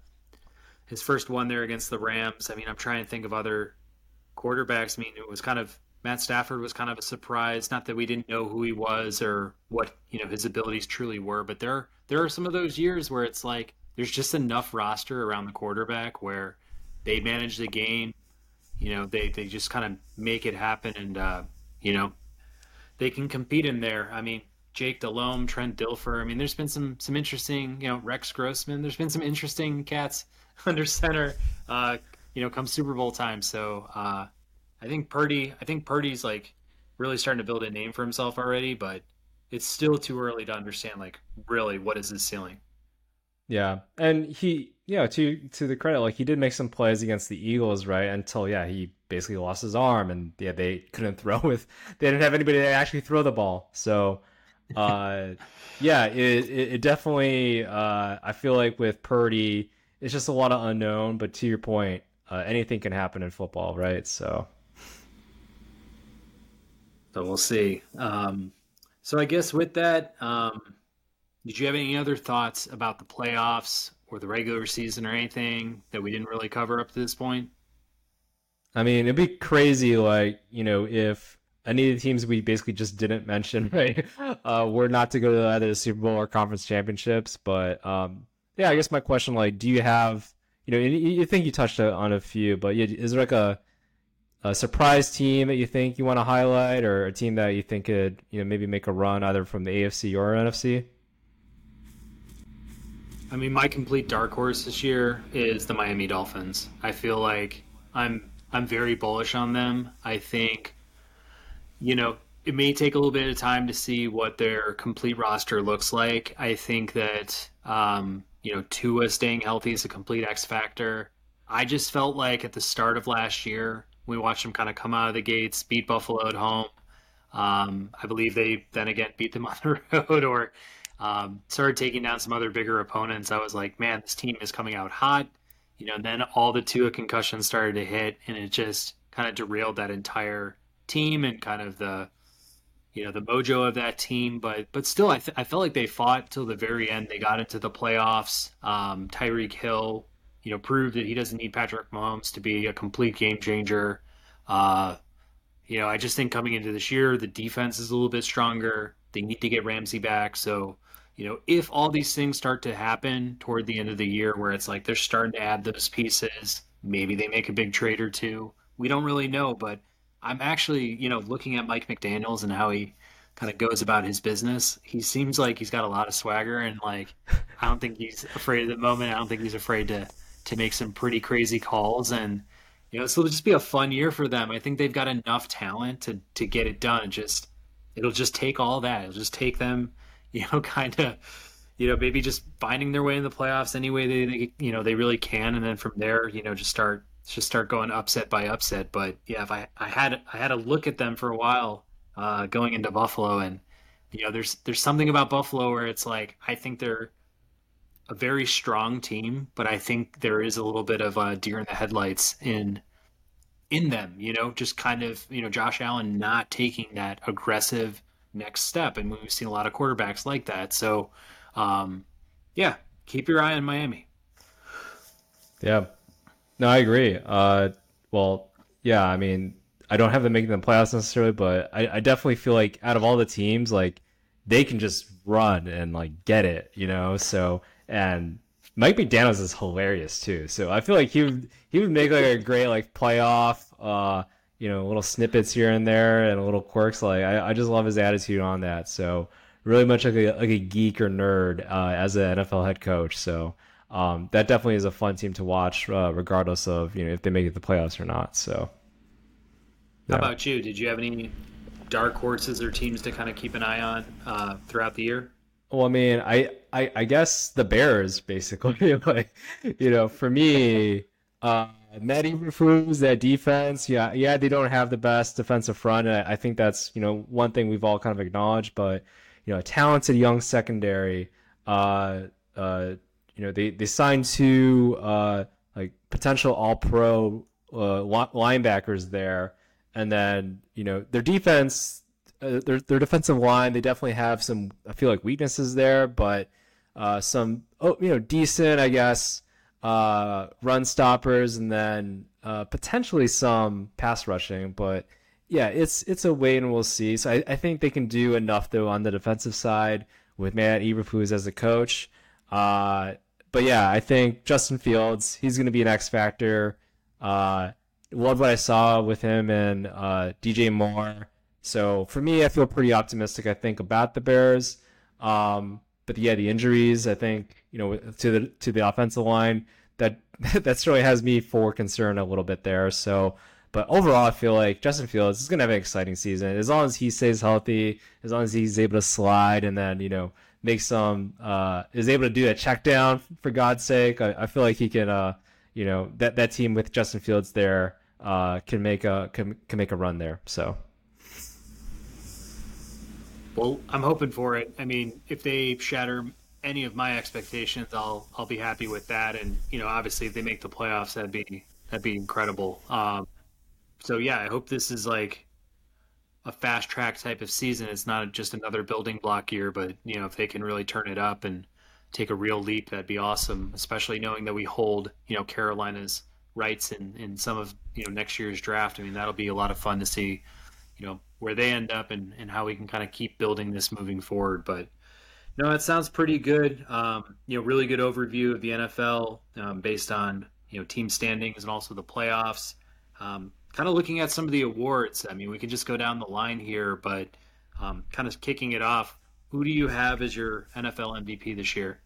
his first one there against the Rams. I mean, I'm trying to think of other quarterbacks. I mean, it was kind of Matt Stafford was kind of a surprise. Not that we didn't know who he was or what, you know, his abilities truly were, but there there are some of those years where it's like there's just enough roster around the quarterback where they manage the game. You know, they, they just kind of make it happen, and uh, you know, they can compete in there. I mean, Jake Delhomme, Trent Dilfer. I mean, there's been some some interesting, you know, Rex Grossman. There's been some interesting cats under center, uh, you know, come Super Bowl time. So uh, I think Purdy, I think Purdy's like really starting to build a name for himself already, but it's still too early to understand, like, really what is his ceiling. Yeah, and he, you know, to to the credit, like, he did make some plays against the Eagles, right? Until yeah, he basically lost his arm, and yeah, they couldn't throw with, they didn't have anybody to actually throw the ball. So uh, yeah, it, it it definitely, uh, I feel like with Purdy, it's just a lot of unknown, but to your point, uh, anything can happen in football, right? So, so we'll see. Um, so I guess with that, um, Did you have any other thoughts about the playoffs or the regular season or anything that we didn't really cover up to this point? I mean, it'd be crazy, like, you know, if any of the teams we basically just didn't mention, right, uh, were not to go to either the Super Bowl or conference championships. But, um, yeah, I guess my question, like, do you have, you know, you think you touched on a few, but is there like a, a surprise team that you think you want to highlight, or a team that you think could, you know, maybe make a run either from the A F C or N F C? I mean, my complete dark horse this year is the Miami Dolphins. I feel like I'm I'm very bullish on them. I think, you know, it may take a little bit of time to see what their complete roster looks like. I think that, um, you know, Tua staying healthy is a complete X factor. I just felt like at the start of last year, we watched them kind of come out of the gates, beat Buffalo at home. Um, I believe they then again beat them on the road, or um, started taking down some other bigger opponents. I was like, man, this team is coming out hot. You know, then all the Tua concussions started to hit, and it just kind of derailed that entire team and kind of the, you know, the mojo of that team. But but still, I, th- I felt like they fought till the very end. They got into the playoffs. Um, Tyreek Hill, you know, proved that he doesn't need Patrick Mahomes to be a complete game changer. Uh, you know, I just think coming into this year, the defense is a little bit stronger. They need to get Ramsey back. So, you know, if all these things start to happen toward the end of the year where it's like they're starting to add those pieces, maybe they make a big trade or two. We don't really know, but I'm actually, you know, looking at Mike McDaniels and how he kind of goes about his business. He seems like he's got a lot of swagger, and like, I don't think he's afraid of the moment. I don't think he's afraid to to make some pretty crazy calls, and, you know, so it'll just be a fun year for them. I think they've got enough talent to, to get it done. Just, it'll just take all that. It'll just take them, you know, kind of, you know, maybe just finding their way in the playoffs any way they, they, you know, they really can. And then from there, you know, just start, just start going upset by upset. But yeah, if I, I had, I had a look at them for a while, uh, going into Buffalo, and, you know, there's, there's something about Buffalo where it's like, I think they're a very strong team, but I think there is a little bit of a deer in the headlights in in them, you know, just kind of, you know, Josh Allen not taking that aggressive next step. And we've seen a lot of quarterbacks like that. So, um, yeah, keep your eye on Miami. Yeah. No, I agree. Uh, well, yeah, I mean, I don't have them making the playoffs necessarily, but I, I definitely feel like out of all the teams, like, they can just run and, like, get it, you know, so... And Mike McDaniels is hilarious too, so I feel like he would he would make like a great like playoff, uh, you know, little snippets here and there and little quirks. Like I, I just love his attitude on that. So really much like a like a geek or nerd uh, as an N F L head coach. So um, that definitely is a fun team to watch, uh, regardless of, you know, if they make it to the playoffs or not. So yeah. How about you? Did you have any dark horses or teams to kind of keep an eye on uh, throughout the year? Well, I mean, I, I, I guess the Bears, basically. Like, you know, for me, uh, Matty Rufus, that defense, yeah, yeah, they don't have the best defensive front. And I, I think that's, you know, one thing we've all kind of acknowledged. But, you know, a talented young secondary. Uh, uh, you know, they, they signed two uh, like potential All-Pro uh, linebackers there, and then, you know, their defense. Uh, their their defensive line, they definitely have some, I feel like, weaknesses there, but uh, some oh you know decent, I guess, uh, run stoppers, and then uh, potentially some pass rushing. But yeah, it's it's a wait and we'll see. So I, I think they can do enough though on the defensive side with Matt Eberflus as a coach. Uh, but yeah, I think Justin Fields, he's going to be an X factor. Uh, loved what I saw with him and uh, D J Moore. So for me, I feel pretty optimistic, I think, about the Bears. Um, but yeah, the injuries, I think, you know, to the to the offensive line, that that really has me for concern a little bit there. So, but overall, I feel like Justin Fields is going to have an exciting season as long as he stays healthy, as long as he's able to slide and then, you know, make some uh, is able to do a check down, for God's sake. I, I feel like he can, uh, you know, that, that team with Justin Fields there uh, can make a can, can make a run there. So. Well, I'm hoping for it. I mean, if they shatter any of my expectations, I'll I'll be happy with that. And, you know, obviously, if they make the playoffs, that'd be that'd be incredible. Um, so yeah, I hope this is like a fast track type of season. It's not just another building block year, but you know, if they can really turn it up and take a real leap, that'd be awesome, especially knowing that we hold, you know, Carolina's rights in, in some of, you know, next year's draft. I mean, that'll be a lot of fun to see, you know, where they end up and, and how we can kind of keep building this moving forward. But no, that sounds pretty good. Um, you know, really good overview of the N F L um, based on, you know, team standings and also the playoffs. Um, kind of looking at some of the awards. I mean, we can just go down the line here, but um, kind of kicking it off, who do you have as your N F L M V P this year?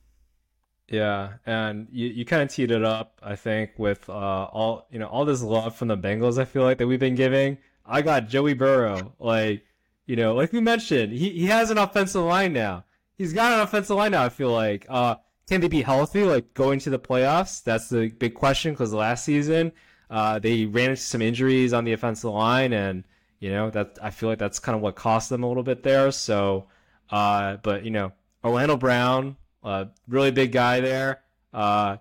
Yeah, and you, you kind of teed it up, I think, with uh, all you know, all this love from the Bengals, I feel like, that we've been giving. I got Joey Burrow. Like, you know, like we mentioned, he, he has an offensive line now. He's got an offensive line now, I feel like. Uh, can they be healthy, like, going to the playoffs? That's the big question, because last season uh, they ran into some injuries on the offensive line, and, you know, that I feel like that's kind of what cost them a little bit there. So, uh, but, you know, Orlando Brown, uh, really big guy there. Uh,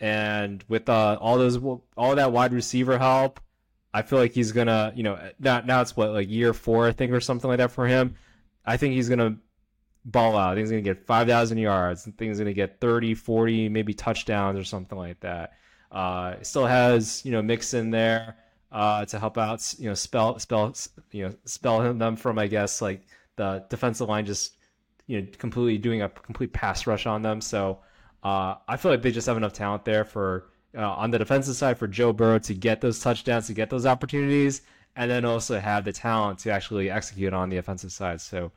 and with uh, all those, all that wide receiver help, I feel like he's going to, you know, now, now it's what, like year four, I think, or something like that for him. I think he's going to ball out. I think he's going to get five thousand yards. I think he's going to get thirty, forty, maybe touchdowns or something like that. Uh, still has, you know, Mixon there uh, to help out, you know, spell, spell, you know, spell him them from, I guess, like the defensive line just, you know, completely doing a complete pass rush on them. So uh, I feel like they just have enough talent there for, Uh, on the defensive side, for Joe Burrow to get those touchdowns, to get those opportunities, and then also have the talent to actually execute on the offensive side. So,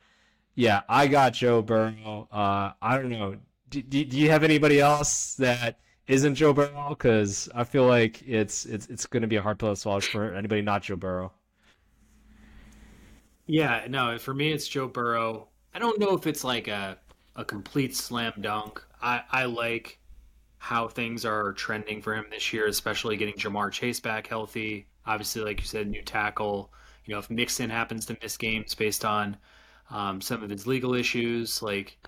yeah, I got Joe Burrow. Uh, I don't know. Do, do, do you have anybody else that isn't Joe Burrow? Because I feel like it's it's it's going to be a hard pill to swallow for anybody not Joe Burrow. Yeah, no, for me it's Joe Burrow. I don't know if it's like a, a complete slam dunk. I, I like how things are trending for him this year, especially getting Ja'Marr Chase back healthy. Obviously, like you said, new tackle. You know, if Mixon happens to miss games based on um, some of his legal issues, like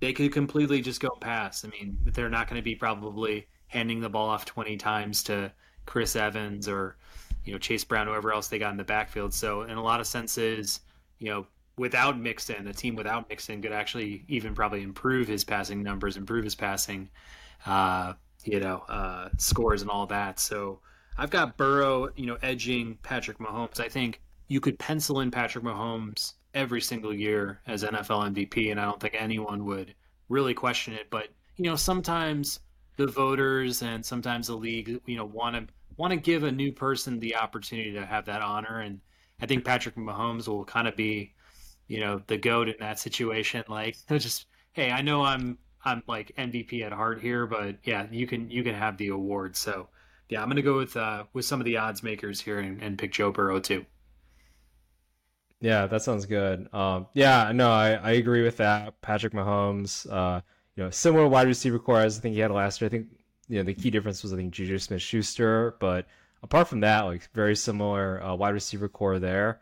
they could completely just go past. I mean, they're not going to be probably handing the ball off twenty times to Chris Evans or, you know, Chase Brown, whoever else they got in the backfield. So in a lot of senses, you know, without Mixon, a team without Mixon could actually even probably improve his passing numbers, improve his passing uh you know uh scores and all that. So I've got Burrow, you know, edging Patrick Mahomes. I think you could pencil in Patrick Mahomes every single year as N F L M V P, and I don't think anyone would really question it. But you know, sometimes the voters and sometimes the league, you know, want to want to give a new person the opportunity to have that honor, and I think Patrick Mahomes will kind of be, you know, the GOAT in that situation. Like, just, hey, I know I'm I'm like M V P at heart here, but yeah, you can you can have the award. So yeah, I'm gonna go with uh, with some of the odds makers here and, and pick Joe Burrow too. Yeah, that sounds good. Um, yeah, no, I, I agree with that. Patrick Mahomes, uh, you know, similar wide receiver core as I think he had last year. I think, you know, the key difference was I think Juju Smith-Schuster, but apart from that, like very similar uh, wide receiver core there.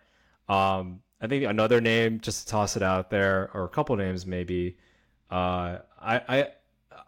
Um, I think another name just to toss it out there, or a couple names maybe. Uh, I, I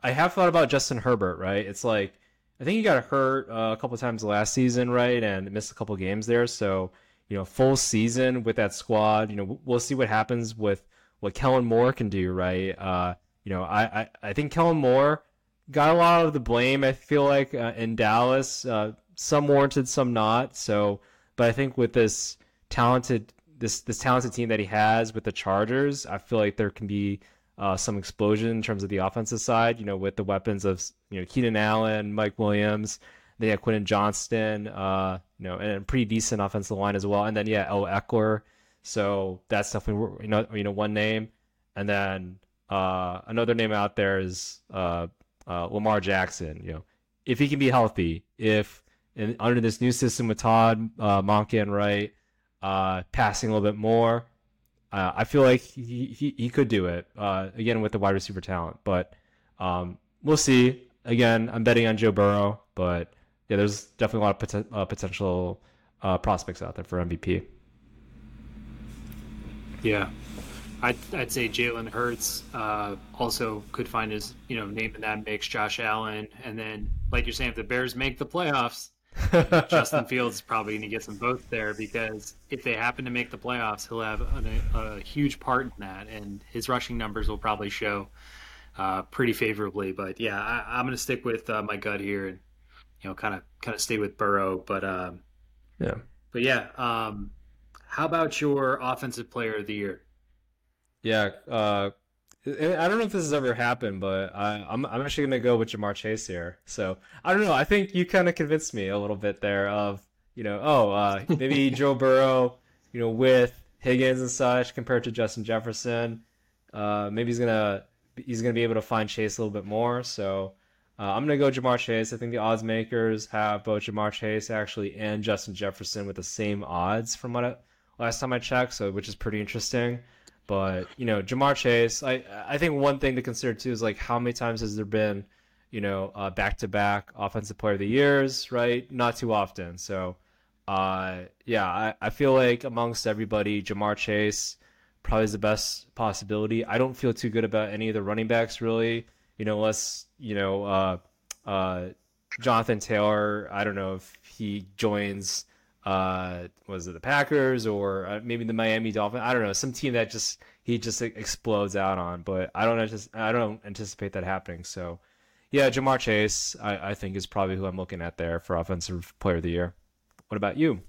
I have thought about Justin Herbert, right? It's like, I think he got hurt uh, a couple times last season, right? And missed a couple games there. So, you know, full season with that squad, you know, we'll see what happens with what Kellen Moore can do, right? Uh, you know, I, I, I think Kellen Moore got a lot of the blame, I feel like, uh, in Dallas. Uh, some warranted, some not. So, but I think with this talented, this, this talented team that he has with the Chargers, I feel like there can be Uh, some explosion in terms of the offensive side, you know, with the weapons of, you know, Keenan Allen, Mike Williams. They have Quentin Johnston, uh, you know, and a pretty decent offensive line as well. And then, yeah, El Eckler. So that's definitely, you know, you know, one name. And then uh, another name out there is uh, uh, Lamar Jackson. You know, if he can be healthy, if in, under this new system with Todd uh, Monken, right, uh, passing a little bit more, Uh, I feel like he, he, he could do it, uh, again, with the wide receiver talent. But um, we'll see. Again, I'm betting on Joe Burrow. But, yeah, there's definitely a lot of pot- uh, potential uh, prospects out there for M V P. Yeah. I'd, I'd say Jalen Hurts uh, also could find his, you know, name in that mix, Josh Allen. And then, like you're saying, if the Bears make the playoffs, Justin Fields is probably going to get some votes there, because if they happen to make the playoffs, he'll have a, a huge part in that, and his rushing numbers will probably show uh, pretty favorably. But yeah, I, I'm going to stick with uh, my gut here, and you know, kind of kind of stay with Burrow. But um, yeah, but yeah, um, how about your offensive player of the year? Yeah, uh, I don't know if this has ever happened, but I, I'm I'm actually gonna go with Ja'Marr Chase here. So I don't know. I think you kind of convinced me a little bit there of, you know, oh uh, maybe Joe Burrow, you know, with Higgins and such compared to Justin Jefferson, uh, maybe he's gonna he's gonna be able to find Chase a little bit more. So uh, I'm gonna go Ja'Marr Chase. I think the odds makers have both Ja'Marr Chase actually and Justin Jefferson with the same odds from what I, last time I checked. So which is pretty interesting. But, you know, Ja'Marr Chase, I, I think one thing to consider, too, is, like, how many times has there been, you know, uh, back-to-back offensive player of the years, right? Not too often. So, uh, yeah, I, I feel like amongst everybody, Ja'Marr Chase probably is the best possibility. I don't feel too good about any of the running backs, really, you know, unless, you know, uh, uh, Jonathan Taylor, I don't know if he joins – Uh, was it the Packers or maybe the Miami Dolphins? I don't know, some team that just he just explodes out on. But I don't, I don't anticipate that happening. So, yeah, Ja'Marr Chase, I, I think is probably who I'm looking at there for offensive player of the year. What about you?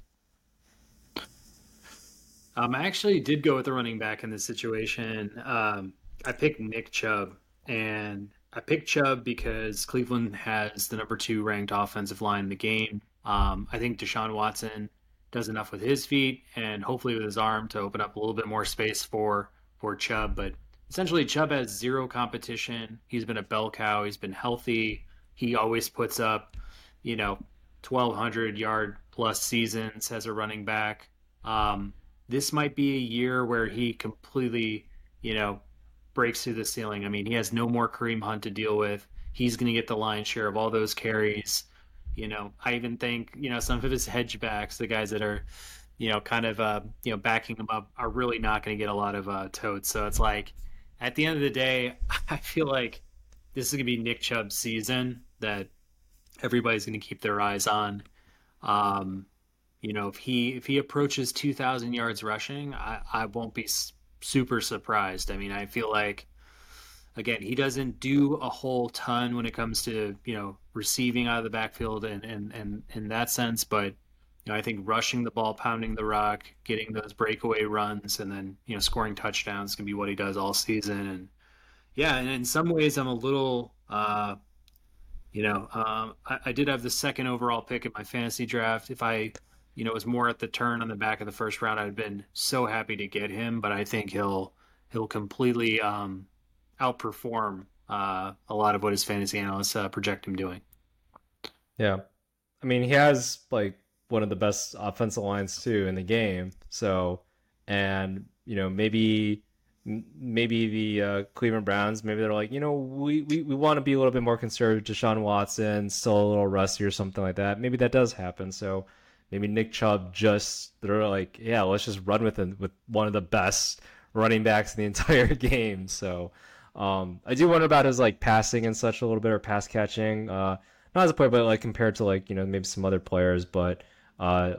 Um, I actually did go with the running back in this situation. Um, I picked Nick Chubb, and I picked Chubb because Cleveland has the number two ranked offensive line in the game. Um, I think Deshaun Watson does enough with his feet and hopefully with his arm to open up a little bit more space for, for Chubb. But essentially, Chubb has zero competition. He's been a bell cow. He's been healthy. He always puts up, you know, twelve hundred yard plus seasons as a running back. Um, this might be a year where he completely, you know, breaks through the ceiling. I mean, he has no more Kareem Hunt to deal with. He's going to get the lion's share of all those carries. You know, I even think, you know, some of his hedge backs, the guys that are, you know, kind of, uh, you know, backing him up are really not going to get a lot of uh, totes. So it's like, at the end of the day, I feel like this is going to be Nick Chubb's season that everybody's going to keep their eyes on. Um, you know, if he if he approaches two thousand yards rushing, I, I won't be s- super surprised. I mean, I feel like, again, he doesn't do a whole ton when it comes to, you know, receiving out of the backfield and and, and in that sense. But, you know, I think rushing the ball, pounding the rock, getting those breakaway runs, and then, you know, scoring touchdowns can be what he does all season. And, yeah, and in some ways I'm a little, uh, you know, um, I, I did have the second overall pick in my fantasy draft. If I, you know, was more at the turn on the back of the first round, I'd been so happy to get him. But I think he'll he'll completely um, – outperform uh, a lot of what his fantasy analysts uh, project him doing. Yeah. I mean, he has like one of the best offensive lines too in the game. So, and you know, maybe, maybe the uh, Cleveland Browns, maybe they're like, you know, we, we, we want to be a little bit more conservative. Deshaun Watson still a little rusty or something like that. Maybe that does happen. So maybe Nick Chubb just, they're like, yeah, let's just run with him with one of the best running backs in the entire game. So, Um, I do wonder about his like passing and such a little bit, or pass catching, uh, not as a player, but like compared to like, you know, maybe some other players. But, uh,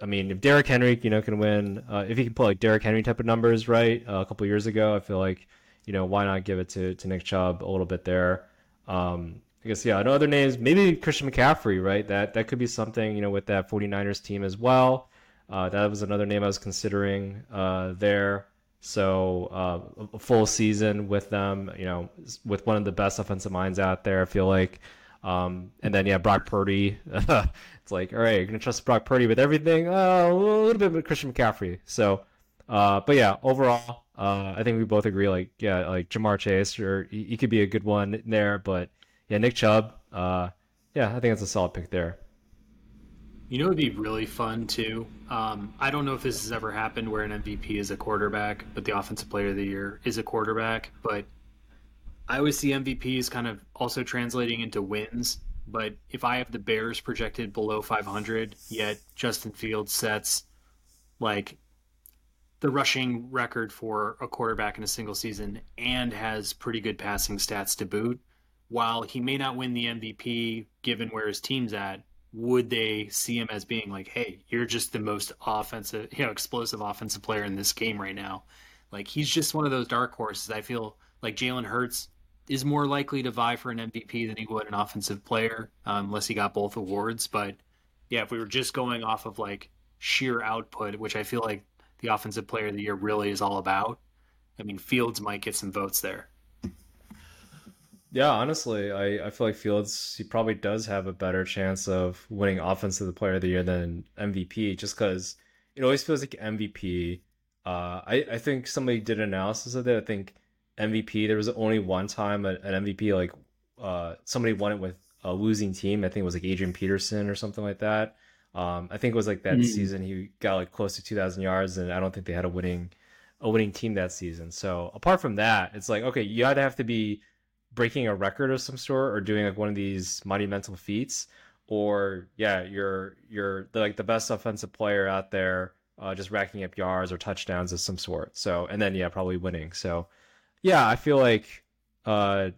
I mean, if Derrick Henry, you know, can win, uh, if he can play like Derrick Henry type of numbers, right, uh, a couple of years ago, I feel like, you know, why not give it to, to Nick Chubb a little bit there? Um, I guess, yeah, I know other names, maybe Christian McCaffrey, right? That, that could be something, you know, with that 49ers team as well. Uh, that was another name I was considering, uh, there. So uh, a full season with them, you know, with one of the best offensive minds out there, I feel like. Um, and then, yeah, Brock Purdy. It's like, all right, you're going to trust Brock Purdy with everything. Uh, a little bit with Christian McCaffrey. So, uh, but, yeah, overall, uh, I think we both agree, like, yeah, like Ja'Marr Chase, or he, he could be a good one there. But, yeah, Nick Chubb, uh, yeah, I think that's a solid pick there. You know, it'd be really fun too. Um, I don't know if this has ever happened where an M V P is a quarterback, but the offensive player of the year is a quarterback. But I always see M V Ps kind of also translating into wins. But if I have the Bears projected below five hundred, yet Justin Fields sets like the rushing record for a quarterback in a single season and has pretty good passing stats to boot, while he may not win the M V P given where his team's at, would they see him as being like, hey, you're just the most offensive, you know, explosive offensive player in this game right now? Like, he's just one of those dark horses. I feel like Jalen Hurts is more likely to vie for an M V P than he would an offensive player, um, unless he got both awards. But yeah, if we were just going off of like sheer output, which I feel like the offensive player of the year really is all about, I mean, Fields might get some votes there. Yeah, honestly, I, I feel like Fields, he probably does have a better chance of winning Offensive Player of the Year than M V P, just because it always feels like M V P. Uh, I, I think somebody did an analysis of that. I think M V P, there was only one time an M V P, like uh, somebody won it with a losing team. I think it was like Adrian Peterson or something like that. Um, I think it was like that mm-hmm. season he got like close to two thousand yards, and I don't think they had a winning, a winning team that season. So apart from that, it's like, okay, you had to have to be breaking a record of some sort, or doing like one of these monumental feats, or yeah, you're you're like the best offensive player out there, uh, just racking up yards or touchdowns of some sort. So, and then yeah, probably winning. So, yeah, I feel like uh,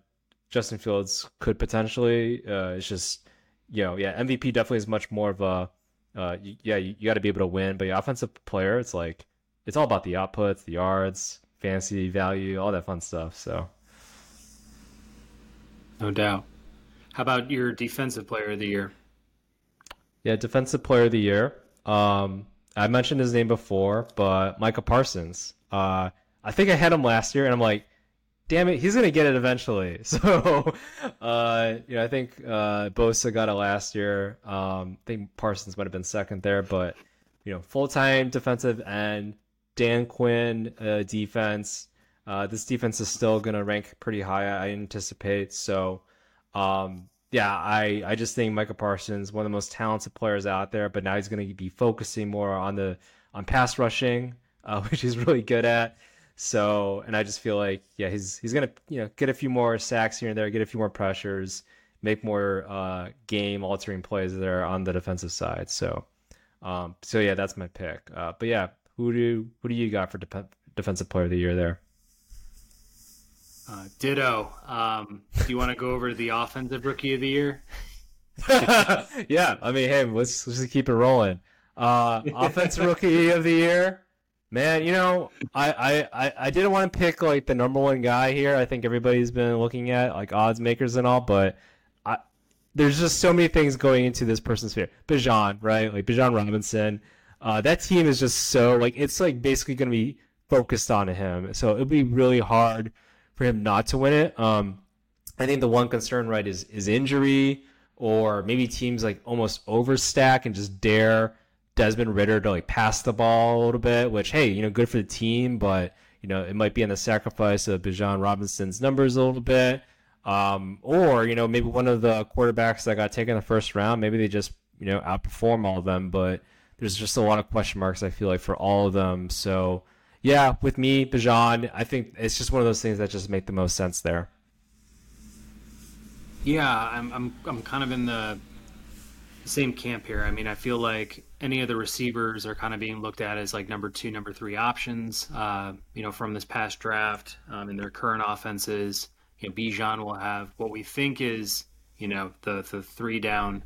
Justin Fields could potentially. Uh, it's just, you know, yeah, M V P definitely is much more of a uh, you, yeah, you, you got to be able to win. But yeah, offensive player, it's like it's all about the outputs, the yards, fantasy value, all that fun stuff. So. No doubt. How about your defensive player of the year? Yeah, defensive player of the year. Um, I mentioned his name before, but Micah Parsons. Uh, I think I had him last year, and I'm like, damn it, he's going to get it eventually. So, uh, you know, I think uh, Bosa got it last year. Um, I think Parsons might have been second there, but, you know, full-time defensive end, Dan Quinn uh, defense. Uh, this defense is still going to rank pretty high, I anticipate. So, um, yeah, I, I just think Micah Parsons, one of the most talented players out there, but now he's going to be focusing more on the on pass rushing, uh, which he's really good at. So, and I just feel like, yeah, he's he's going to, you know, get a few more sacks here and there, get a few more pressures, make more uh, game-altering plays there on the defensive side. So, um, so yeah, that's my pick. Uh, but yeah, who do who do you got for de- defensive player of the year there? Uh, ditto. Um, do you want to go over the offensive rookie of the year? Yeah, I mean, hey, let's, let's just keep it rolling. Uh, offensive rookie of the year, man. You know, I, I, I didn't want to pick like the number one guy here. I think everybody's been looking at like odds makers and all, but I, there's just so many things going into this person's favor. Bijan, right? Like Bijan Robinson. Uh, that team is just so like it's like basically going to be focused on him, so it'll be really hard for him not to win it. Um, I think the one concern, right, is is injury, or maybe teams like almost overstack and just dare Desmond Ridder to like pass the ball a little bit, which, hey, you know, good for the team, but, you know, it might be in the sacrifice of Bijan Robinson's numbers a little bit. Um, or, you know, maybe one of the quarterbacks that got taken in the first round, maybe they just, you know, outperform all of them, but there's just a lot of question marks, I feel like, for all of them. So, yeah, with me, Bijan, I think it's just one of those things that just make the most sense there. Yeah, I'm I'm I'm kind of in the same camp here. I mean, I feel like any of the receivers are kind of being looked at as like number two, number three options, uh, you know, from this past draft um, in their current offenses. You know, Bijan will have what we think is, you know, the, the three down,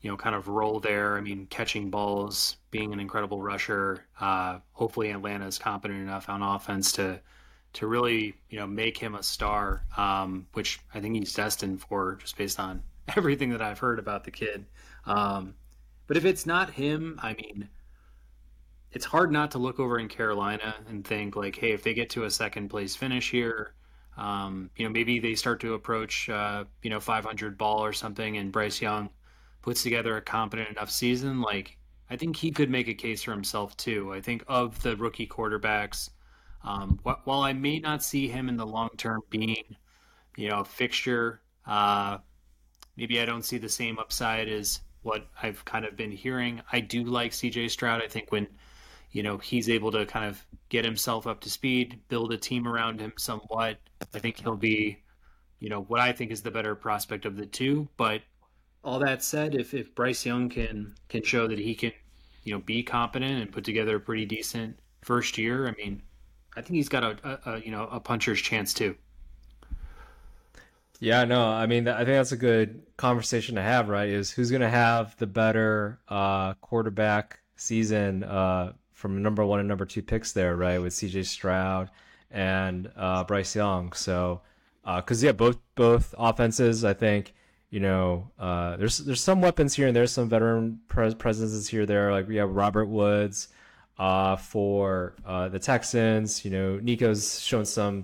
you know, kind of role there. I mean, catching balls, being an incredible rusher. Uh, hopefully Atlanta is competent enough on offense to to really, you know, make him a star, um, which I think he's destined for just based on everything that I've heard about the kid. Um, but if it's not him, I mean, it's hard not to look over in Carolina and think like, hey, if they get to a second place finish here, um, you know, maybe they start to approach, uh, you know, five hundred ball or something, and Bryce Young puts together a competent enough season. Like, I think he could make a case for himself too. I think of the rookie quarterbacks, um, wh- while I may not see him in the long term being, you know, a fixture, uh, maybe I don't see the same upside as what I've kind of been hearing. I do like C J Stroud. I think when, you know, he's able to kind of get himself up to speed, build a team around him somewhat, I think he'll be, you know, what I think is the better prospect of the two. But all that said, if, if Bryce Young can can show that he can, you know, be competent and put together a pretty decent first year, I mean, I think he's got a, a, a you know a puncher's chance too. Yeah, no, I mean, I think that's a good conversation to have, right? Is who's going to have the better uh, quarterback season uh, from number one and number two picks there, right? With C J Stroud and uh, Bryce Young. So, because uh, yeah, both both offenses, I think, you know, uh, there's there's some weapons here and there's some veteran pres- presences here there. Like we have Robert Woods uh, for uh, the Texans. You know, Nico's shown some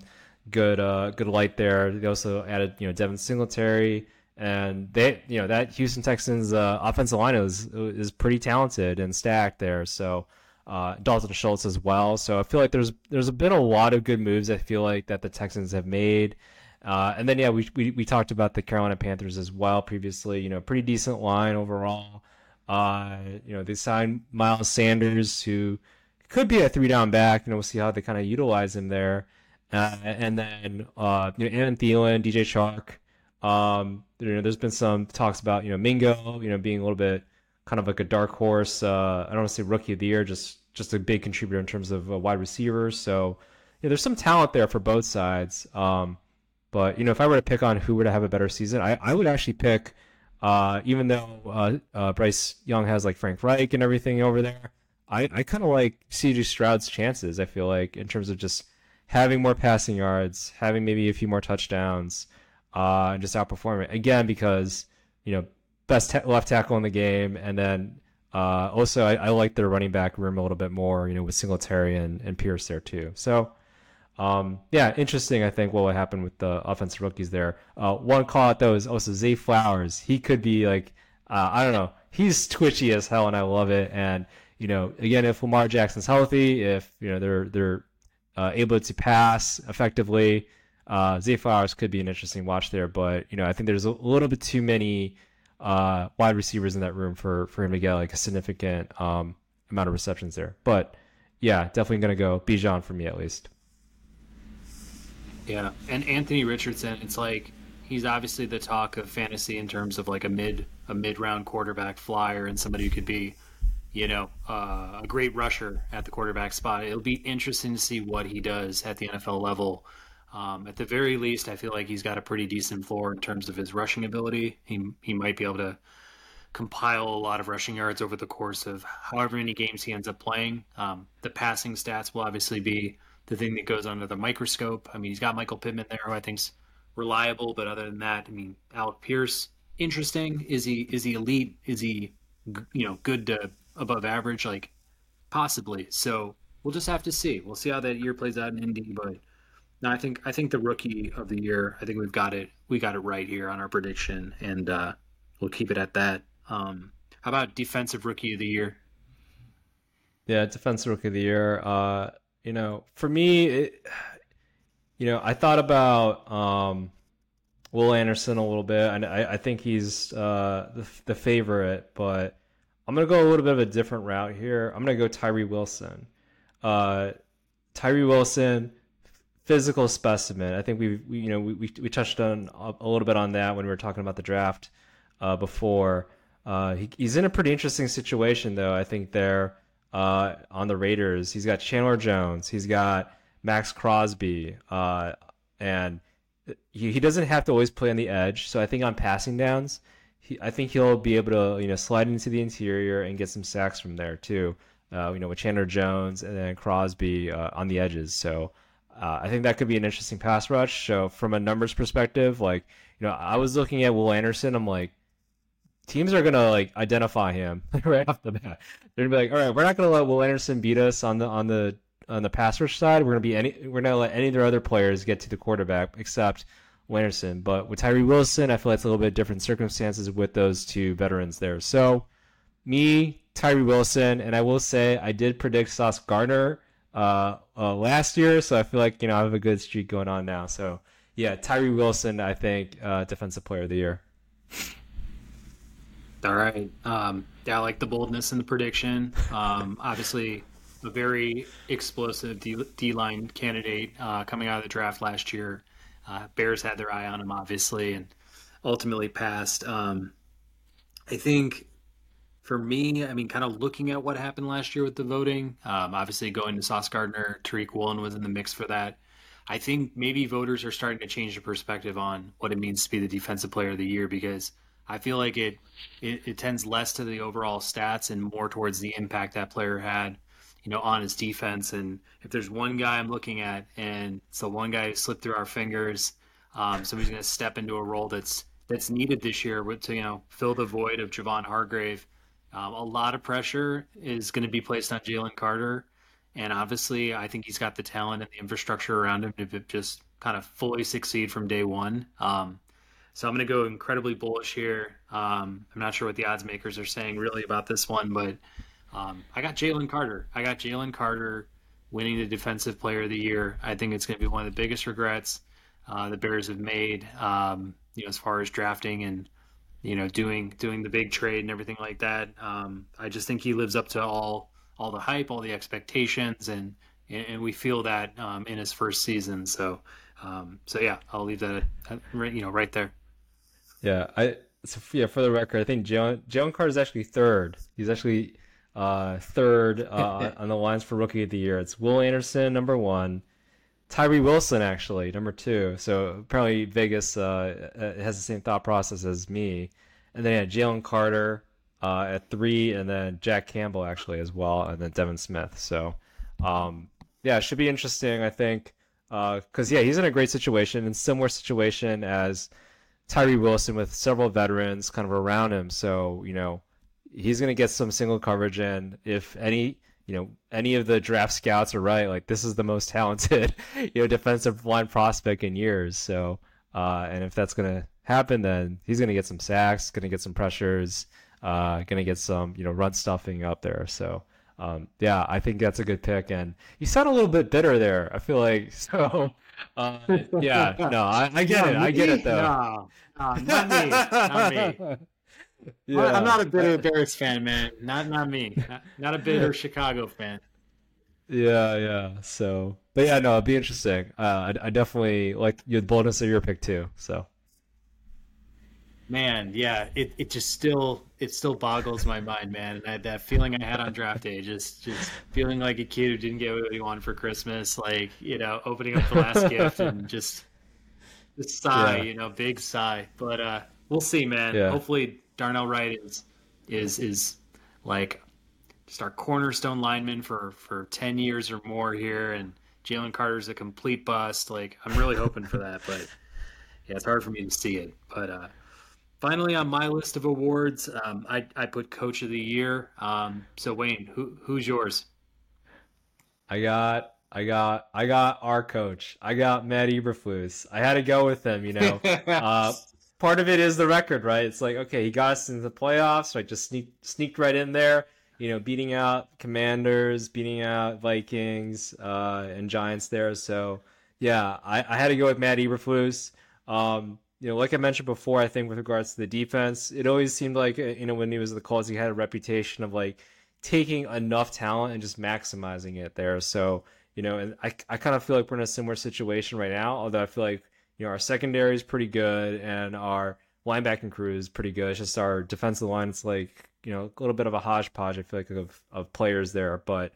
good uh, good light there. They also added, you know, Devin Singletary, and they, you know, that Houston Texans uh, offensive line is is pretty talented and stacked there. So uh, Dalton Schultz as well. So I feel like there's there's been a lot of good moves. I feel like that the Texans have made. Uh, and then, yeah, we, we we talked about the Carolina Panthers as well previously. You know, pretty decent line overall. Uh, you know, they signed Miles Sanders, who could be a three-down back. You know, we'll see how they kind of utilize him there. Uh, and then, uh, you know, Aaron Thielen, D J Chark. Um, you know, there's been some talks about, you know, Mingo, you know, being a little bit kind of like a dark horse. Uh, I don't want to say rookie of the year, just just a big contributor in terms of uh, wide receivers. So, you know, there's some talent there for both sides. Um But, you know, if I were to pick on who were to have a better season, I, I would actually pick, uh, even though uh, uh, Bryce Young has, like, Frank Reich and everything over there, I, I kind of like C J Stroud's chances, I feel like, in terms of just having more passing yards, having maybe a few more touchdowns, uh, and just outperforming. Again, because, you know, best ta- left tackle in the game. And then uh, also I, I like their running back room a little bit more, you know, with Singletary and, and Pierce there too. So... Um, yeah, interesting, I think, what would happen with the offensive rookies there. Uh, one call out, though, is also Zay Flowers. He could be like, uh, I don't know, he's twitchy as hell, and I love it. And, you know, again, if Lamar Jackson's healthy, if, you know, they're they're uh, able to pass effectively, uh, Zay Flowers could be an interesting watch there. But, you know, I think there's a little bit too many uh, wide receivers in that room for, for him to get, like, a significant um, amount of receptions there. But, yeah, definitely going to go Bijan for me at least. Yeah, and Anthony Richardson, it's like he's obviously the talk of fantasy in terms of like a mid a mid round quarterback flyer and somebody who could be, you know, uh, a great rusher at the quarterback spot. It'll be interesting to see what he does at the N F L level. Um, at the very least, I feel like he's got a pretty decent floor in terms of his rushing ability. He he might be able to compile a lot of rushing yards over the course of however many games he ends up playing. Um, the passing stats will obviously be the thing that goes under the microscope. I mean, he's got Michael Pittman there, who I think's reliable, but other than that, I mean, Alec Pierce, interesting. Is he is he elite? Is he, you know, good to above average? Like, possibly. So we'll just have to see. We'll see how that year plays out in Indy. But no, I think I think the rookie of the year. I think we've got it. We got it right here on our prediction, and uh, we'll keep it at that. Um, how about defensive rookie of the year? Yeah, defensive rookie of the year. Uh... You know, for me, it, you know, I thought about um, Will Anderson a little bit, and I, I think he's uh, the, the favorite. But I'm gonna go a little bit of a different route here. I'm gonna go Tyree Wilson. Uh, Tyree Wilson, physical specimen. I think we've, we, you know, we, we we touched on a little bit on that when we were talking about the draft uh, before. Uh, he, he's in a pretty interesting situation, though. I think there. Uh, on the Raiders, he's got Chandler Jones, he's got Max Crosby, uh, and he, he doesn't have to always play on the edge. So I think on passing downs, he, I think he'll be able to, you know, slide into the interior and get some sacks from there too. Uh, you know, with Chandler Jones and then Crosby uh, on the edges. So uh, I think that could be an interesting pass rush. So from a numbers perspective, like, you know, I was looking at Will Anderson, I'm like, teams are gonna like identify him right off the bat. They're gonna be like, all right, we're not gonna let Will Anderson beat us on the on the on the pass rush side. We're gonna be any we're not gonna let any of their other players get to the quarterback except Will Anderson. But with Tyree Wilson, I feel like it's a little bit different circumstances with those two veterans there. So me, Tyree Wilson, and I will say I did predict Sauce Gardner uh, uh, last year, so I feel like, you know, I have a good streak going on now. So yeah, Tyree Wilson, I think uh, defensive player of the year. All right. Um, yeah, I like the boldness in the prediction. Um, obviously, a very explosive D- D-line candidate uh, coming out of the draft last year. Uh, Bears had their eye on him, obviously, and ultimately passed. Um, I think for me, I mean, kind of looking at what happened last year with the voting, um, obviously going to Sauce Gardner, Tariq Woolen was in the mix for that. I think maybe voters are starting to change their perspective on what it means to be the defensive player of the year, because I feel like it, it, it tends less to the overall stats and more towards the impact that player had, you know, on his defense. And if there's one guy I'm looking at and it's the one guy who slipped through our fingers, um, somebody's going to step into a role that's that's needed this year to, you know, fill the void of Javon Hargrave. Um, a lot of pressure is going to be placed on Jalen Carter. And obviously, I think he's got the talent and the infrastructure around him to just kind of fully succeed from day one. Um, so I'm going to go incredibly bullish here. Um, I'm not sure what the odds makers are saying really about this one, but um, I got Jalen Carter. I got Jalen Carter winning the Defensive Player of the Year. I think it's going to be one of the biggest regrets uh, the Bears have made, um, you know, as far as drafting and, you know, doing doing the big trade and everything like that. Um, I just think he lives up to all. all the hype, all the expectations, and and we feel that um, in his first season. So, um, so yeah, I'll leave that, you know, right there. Yeah, I so yeah. For the record, I think Jalen Jalen Carter is actually third. He's actually uh, third uh, on the lines for Rookie of the Year. It's Will Anderson number one, Tyree Wilson actually number two. So apparently Vegas uh, has the same thought process as me, and then yeah, Jalen Carter. Uh, at three, and then Jack Campbell actually as well, and then Devin Smith. So, um, yeah, it should be interesting, I think, because, uh, yeah, he's in a great situation, and similar situation as Tyree Wilson with several veterans kind of around him. So, you know, he's going to get some single coverage, and if any, you know, any of the draft scouts are right, like, this is the most talented, you know, defensive line prospect in years. So, uh, and if that's going to happen, then he's going to get some sacks, going to get some pressures, Uh, going to get some, you know, run stuffing up there. So, um, yeah, I think that's a good pick. And you sound a little bit bitter there, I feel like. So, uh, yeah, no, I, I get no, it. Me? I get it, though. No, no not me. Not me. Yeah. I'm not a bitter Bears fan, man. Not not me. Not, not a bitter Chicago fan. Yeah, yeah. So, but yeah, no, it'd be interesting. Uh, I, I definitely like the boldness of your pick, too. So. Man, yeah, it, it just still it still boggles my mind, man. And I, that feeling I had on draft day, just just feeling like a kid who didn't get what he wanted for Christmas, like, you know, opening up the last gift and just just sigh, yeah. you know, big sigh. But uh, we'll see, man. Yeah. Hopefully, Darnell Wright is is is like just our cornerstone lineman for for ten years or more here, and Jalen Carter's a complete bust. Like, I'm really hoping for that, but yeah, it's hard for me to see it, but. Uh, Finally, on my list of awards, um, I, I put Coach of the Year. Um, so Wayne, who who's yours? I got, I got, I got our coach. I got Matt Eberflus. I had to go with him, you know. uh, part of it is the record, right? It's like, okay, he got us into the playoffs, right? Just sneaked sneaked right in there, you know, beating out Commanders, beating out Vikings uh, and Giants there. So yeah, I, I had to go with Matt Eberflus. Um, You know, like I mentioned before, I think with regards to the defense, it always seemed like, you know, when he was at the Colts, he had a reputation of like taking enough talent and just maximizing it there. So, you know, and I, I kind of feel like we're in a similar situation right now, although I feel like, you know, our secondary is pretty good and our linebacking crew is pretty good. It's just our defensive line. It's like, you know, a little bit of a hodgepodge, I feel like, of, of players there. But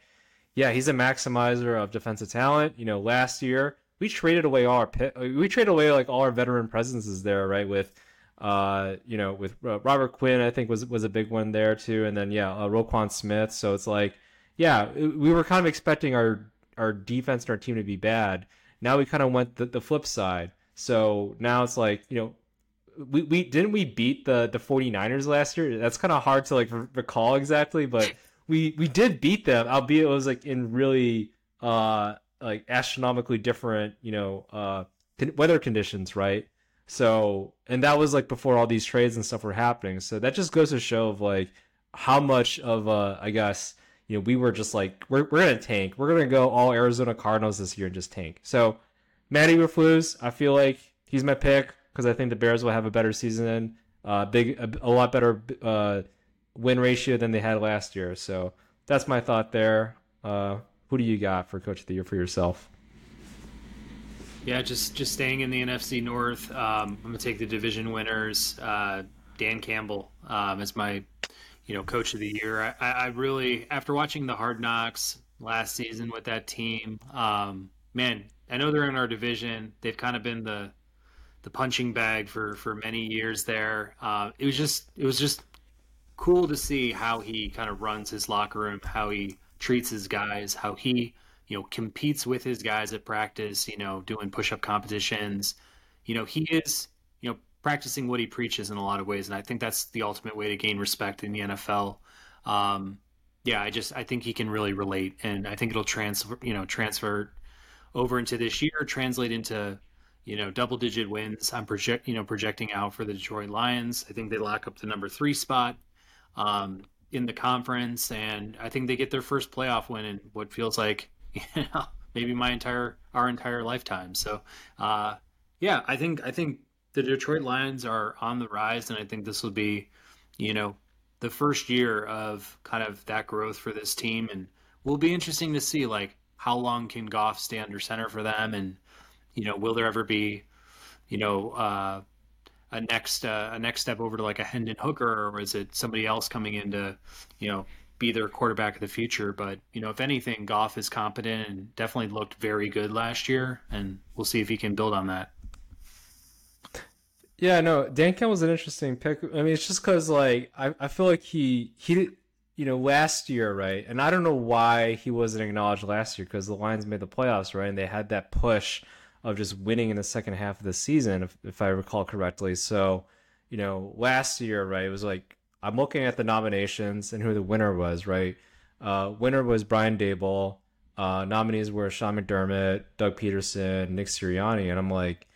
yeah, he's a maximizer of defensive talent. You know, last year, We traded away all our we traded away like all our veteran presences there, right? With, uh, you know, with Robert Quinn, I think was was a big one there too, and then yeah, uh, Roquan Smith. So it's like, yeah, we were kind of expecting our our defense and our team to be bad. Now we kind of went the, the flip side. So now it's like, you know, we, we didn't we beat the the 49ers last year? That's kind of hard to like recall exactly, but we we did beat them, albeit it was like in really uh. like astronomically different, you know, uh, weather conditions, right? So, and that was like before all these trades and stuff were happening. So that just goes to show of like how much of, uh, I guess, you know, we were just like, we're we're gonna tank. We're gonna go all Arizona Cardinals this year and just tank. So, Matt Eberflus, I feel like he's my pick because I think the Bears will have a better season, uh, big a, a lot better uh, win ratio than they had last year. So that's my thought there. Uh, Who do you got for Coach of the Year for yourself? Yeah, just just staying in the N F C North. Um, I'm gonna take the division winners. Uh, Dan Campbell um, as my, you know, Coach of the Year. I, I really, after watching the Hard Knocks last season with that team, um, man, I know they're in our division. They've kind of been the the punching bag for, for many years there. Uh, it was just it was just cool to see how he kind of runs his locker room, how he treats his guys, how he, you know, competes with his guys at practice, you know, doing push-up competitions. You know, he is, you know, practicing what he preaches in a lot of ways, and I think that's the ultimate way to gain respect in the N F L. Um, yeah, I just I think he can really relate, and I think it'll transfer, you know, transfer over into this year, translate into, you know, double-digit wins. I'm project, you know, projecting out for the Detroit Lions. I think they lock up the number three spot um, in the conference, and I think they get their first playoff win in what feels like, you know, maybe my entire our entire lifetime. So, uh, yeah, I think I think the Detroit Lions are on the rise, and I think this will be, you know, the first year of kind of that growth for this team, and will be interesting to see like how long can Goff stay under center for them, and you know, will there ever be, you know, uh, a next uh, a next step over to like a Hendon Hooker, or is it somebody else coming in to, you know, be their quarterback of the future? But you know, if anything, Goff is competent and definitely looked very good last year, and we'll see if he can build on that. Yeah, no, Dan Campbell's an interesting pick. I mean, it's just because, like, I, I feel like he, he, you know, last year, right? And I don't know why he wasn't acknowledged last year, because the Lions made the playoffs, right? And they had that push of just winning in the second half of the season, if, if I recall correctly. So, you know, last year, right, it was like, I'm looking at the nominations and who the winner was, right? Uh, winner was Brian Daboll. Uh, nominees were Sean McDermott, Doug Peterson, Nick Sirianni. And I'm like,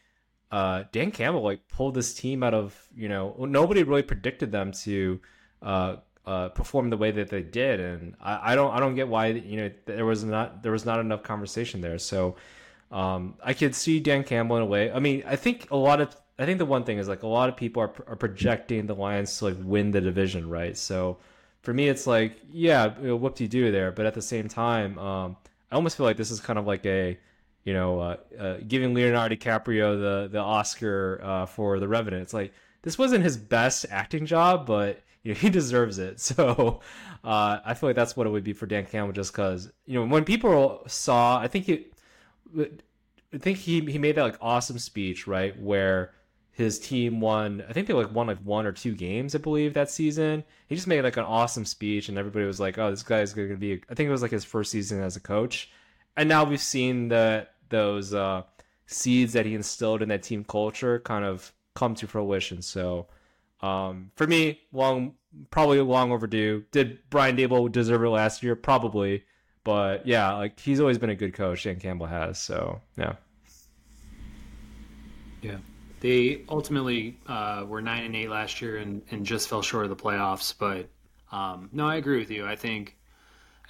Uh, Dan Campbell like pulled this team out of, you know, nobody really predicted them to uh, uh, perform the way that they did, and I, I don't I don't get why, you know, there was not there was not enough conversation there. So um, I could see Dan Campbell in a way. I mean, I think a lot of I think the one thing is like a lot of people are, are projecting the Lions to like win the division, right? So for me, it's like, yeah, you know, whoop-de-doo there, but at the same time, um, I almost feel like this is kind of like a, you know, uh, uh, giving Leonardo DiCaprio the, the Oscar uh, for The Revenant. It's like, this wasn't his best acting job, but you know, he deserves it. So uh, I feel like that's what it would be for Dan Campbell, just because, you know, when people saw, I think he, I think he, he made that like awesome speech, right, where his team won, I think they like won like one or two games, I believe, that season. He just made like an awesome speech, and everybody was like, oh, this guy's going to be, I think it was like his first season as a coach. And now we've seen the those uh, seeds that he instilled in that team culture kind of come to fruition. So um, for me, long probably long overdue. Did Brian Daboll deserve it last year? Probably. But yeah, like he's always been a good coach, Dan Campbell has. So yeah. Yeah. They ultimately uh, were nine and eight last year and, and just fell short of the playoffs. But um, no, I agree with you. I think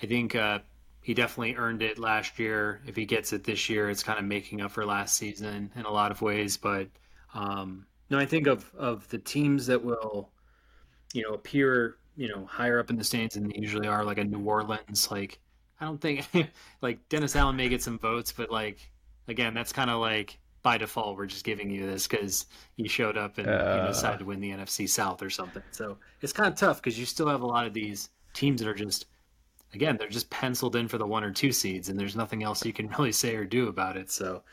I think uh, he definitely earned it last year. If he gets it this year, it's kind of making up for last season in a lot of ways. But um, no, I think of, of the teams that will, you know, appear, you know, higher up in the standings than they usually are, like a New Orleans. Like, I don't think like Dennis Allen may get some votes, but like, again, that's kind of like by default, we're just giving you this because you showed up and uh... you know, decided to win the N F C South or something. So it's kind of tough because you still have a lot of these teams that are just, again, they're just penciled in for the one or two seeds, and there's nothing else you can really say or do about it. So,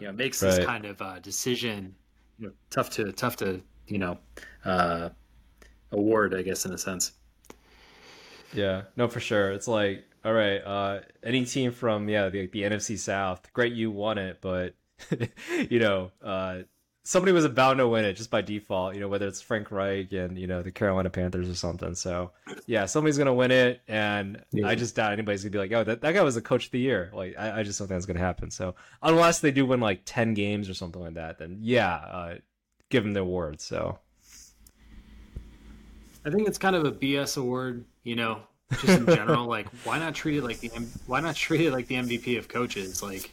you know, it makes right. this kind of uh, decision, you know, tough to tough to you know uh, award, I guess, in a sense. Yeah, no, for sure. It's like, all right, uh, any team from yeah the, the N F C South, great, you won it, but you know, uh, somebody was bound to win it just by default, you know, whether it's Frank Reich and, you know, the Carolina Panthers or something. So yeah, somebody's going to win it. And yeah. I just doubt anybody's gonna be like, oh, that, that guy was the coach of the year. Like, I, I just don't think that's going to happen. So unless they do win like ten games or something like that, then yeah, uh, give them the award. So I think it's kind of a B S award, you know, just in general, like why not treat it like the, why not treat it like the M V P of coaches? Like,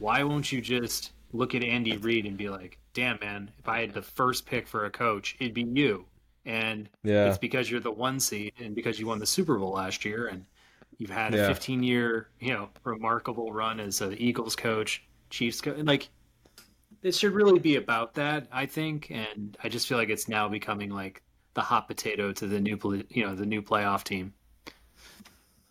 why won't you just look at Andy Reid and be like, damn, man, if I had the first pick for a coach, it'd be you. And yeah. it's because you're the one seed and because you won the Super Bowl last year and you've had a yeah. fifteen-year, you know, remarkable run as an Eagles coach, Chiefs coach. Like, it should really be about that, I think. And I just feel like it's now becoming like the hot potato to the new, you know, the new playoff team.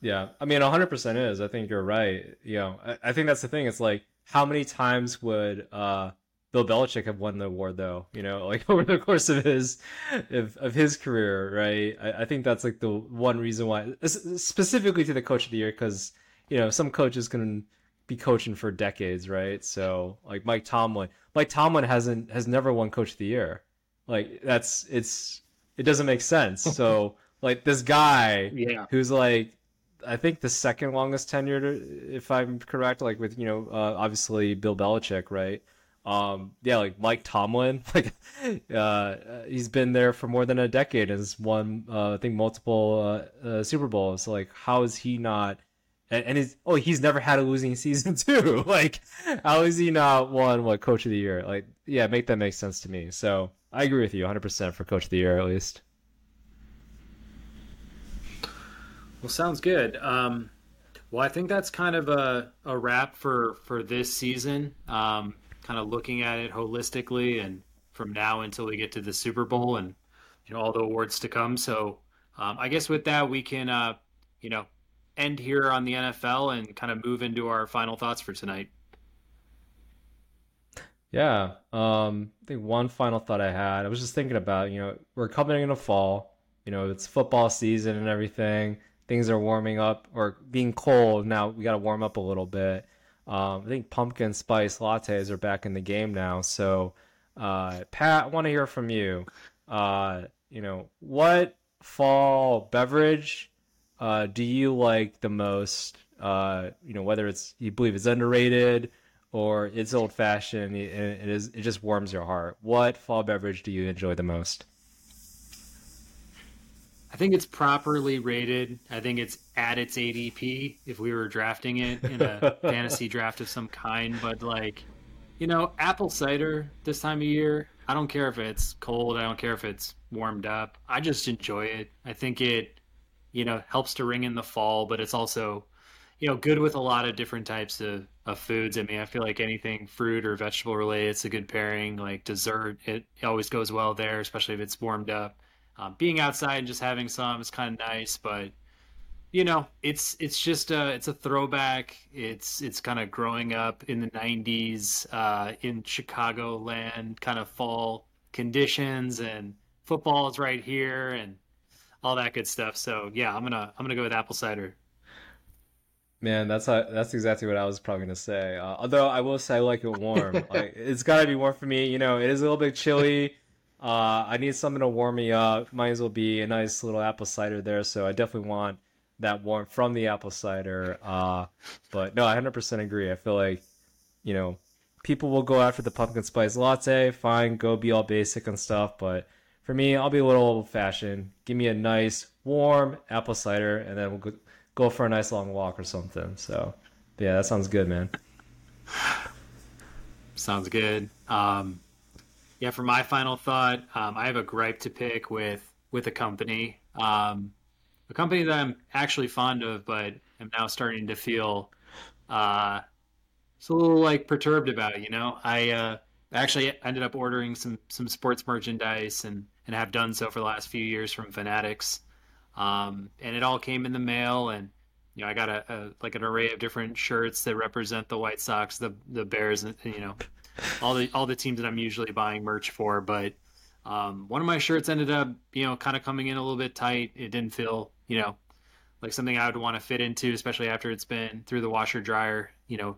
Yeah, I mean, one hundred percent is. I think you're right. You know, I, I think that's the thing. It's like, how many times would uh, Bill Belichick have won the award, though? You know, like over the course of his of, of his career, right? I, I think that's like the one reason why, specifically to the coach of the year, because you know some coaches can be coaching for decades, right? So like Mike Tomlin, Mike Tomlin hasn't has never won Coach of the Year. Like that's it's it doesn't make sense. So like this guy, yeah, who's like, I think the second longest tenured, if I'm correct, like with, you know, uh, obviously Bill Belichick, right? Um, yeah, like Mike Tomlin, like uh, he's been there for more than a decade and has won, uh, I think, multiple uh, uh, Super Bowls. So, like, how is he not? And, and he's oh, he's never had a losing season too. Like, how is he not won what Coach of the Year? Like, yeah, make that make sense to me. So I agree with you one hundred percent for Coach of the Year at least. Well, sounds good. Um, well, I think that's kind of a, a wrap for, for this season, um, kind of looking at it holistically and from now until we get to the Super Bowl and, you know, all the awards to come. So um, I guess with that, we can, uh, you know, end here on the N F L and kind of move into our final thoughts for tonight. Yeah. Um, I think one final thought I had, I was just thinking about, you know, we're coming into fall, you know, it's football season and everything. Things are warming up or being cold. Now we got to warm up a little bit. Um, I think pumpkin spice lattes are back in the game now. So, uh, Pat, I want to hear from you. Uh, you know, what fall beverage uh, do you like the most? Uh, you know, whether it's you believe it's underrated or it's old fashioned, it, it is it just warms your heart. What fall beverage do you enjoy the most? I think it's properly rated. I think it's at its A D P if we were drafting it in a fantasy draft of some kind. But, like, you know, apple cider this time of year, I don't care if it's cold. I don't care if it's warmed up. I just enjoy it. I think it, you know, helps to ring in the fall, but it's also, you know, good with a lot of different types of, of foods. I mean, I feel like anything fruit or vegetable related, it's a good pairing. Like dessert, it, it always goes well there, especially if it's warmed up. Um, being outside and just having some is kind of nice, but you know, it's it's just a it's a throwback. It's it's kind of growing up in the nineties uh, in Chicagoland, kind of fall conditions, and football is right here and all that good stuff. So yeah, I'm gonna I'm gonna go with apple cider. Man, that's how, that's exactly what I was probably gonna say. Uh, although I will say I like it warm. Like it's gotta be warm for me. You know, it is a little bit chilly. Uh, I need something to warm me up. Might as well be a nice little apple cider there. So I definitely want that warmth from the apple cider. Uh, but no, I one hundred percent agree. I feel like, you know, people will go after the pumpkin spice latte. Fine, go be all basic and stuff. But for me, I'll be a little old fashioned. Give me a nice warm apple cider, and then we'll go for a nice long walk or something. So yeah, that sounds good, man. Sounds good. Um, Yeah, for my final thought, um, I have a gripe to pick with with a company, um, a company that I'm actually fond of, but I'm now starting to feel uh, it's a little like perturbed about. You know, I uh, actually ended up ordering some some sports merchandise and and have done so for the last few years from Fanatics, um, and it all came in the mail, and you know, I got a, a like an array of different shirts that represent the White Sox, the the Bears, and you know. all the all the teams that I'm usually buying merch for, but um, one of my shirts ended up, you know, kind of coming in a little bit tight. It didn't feel, you know, like something I would want to fit into, especially after it's been through the washer dryer, you know,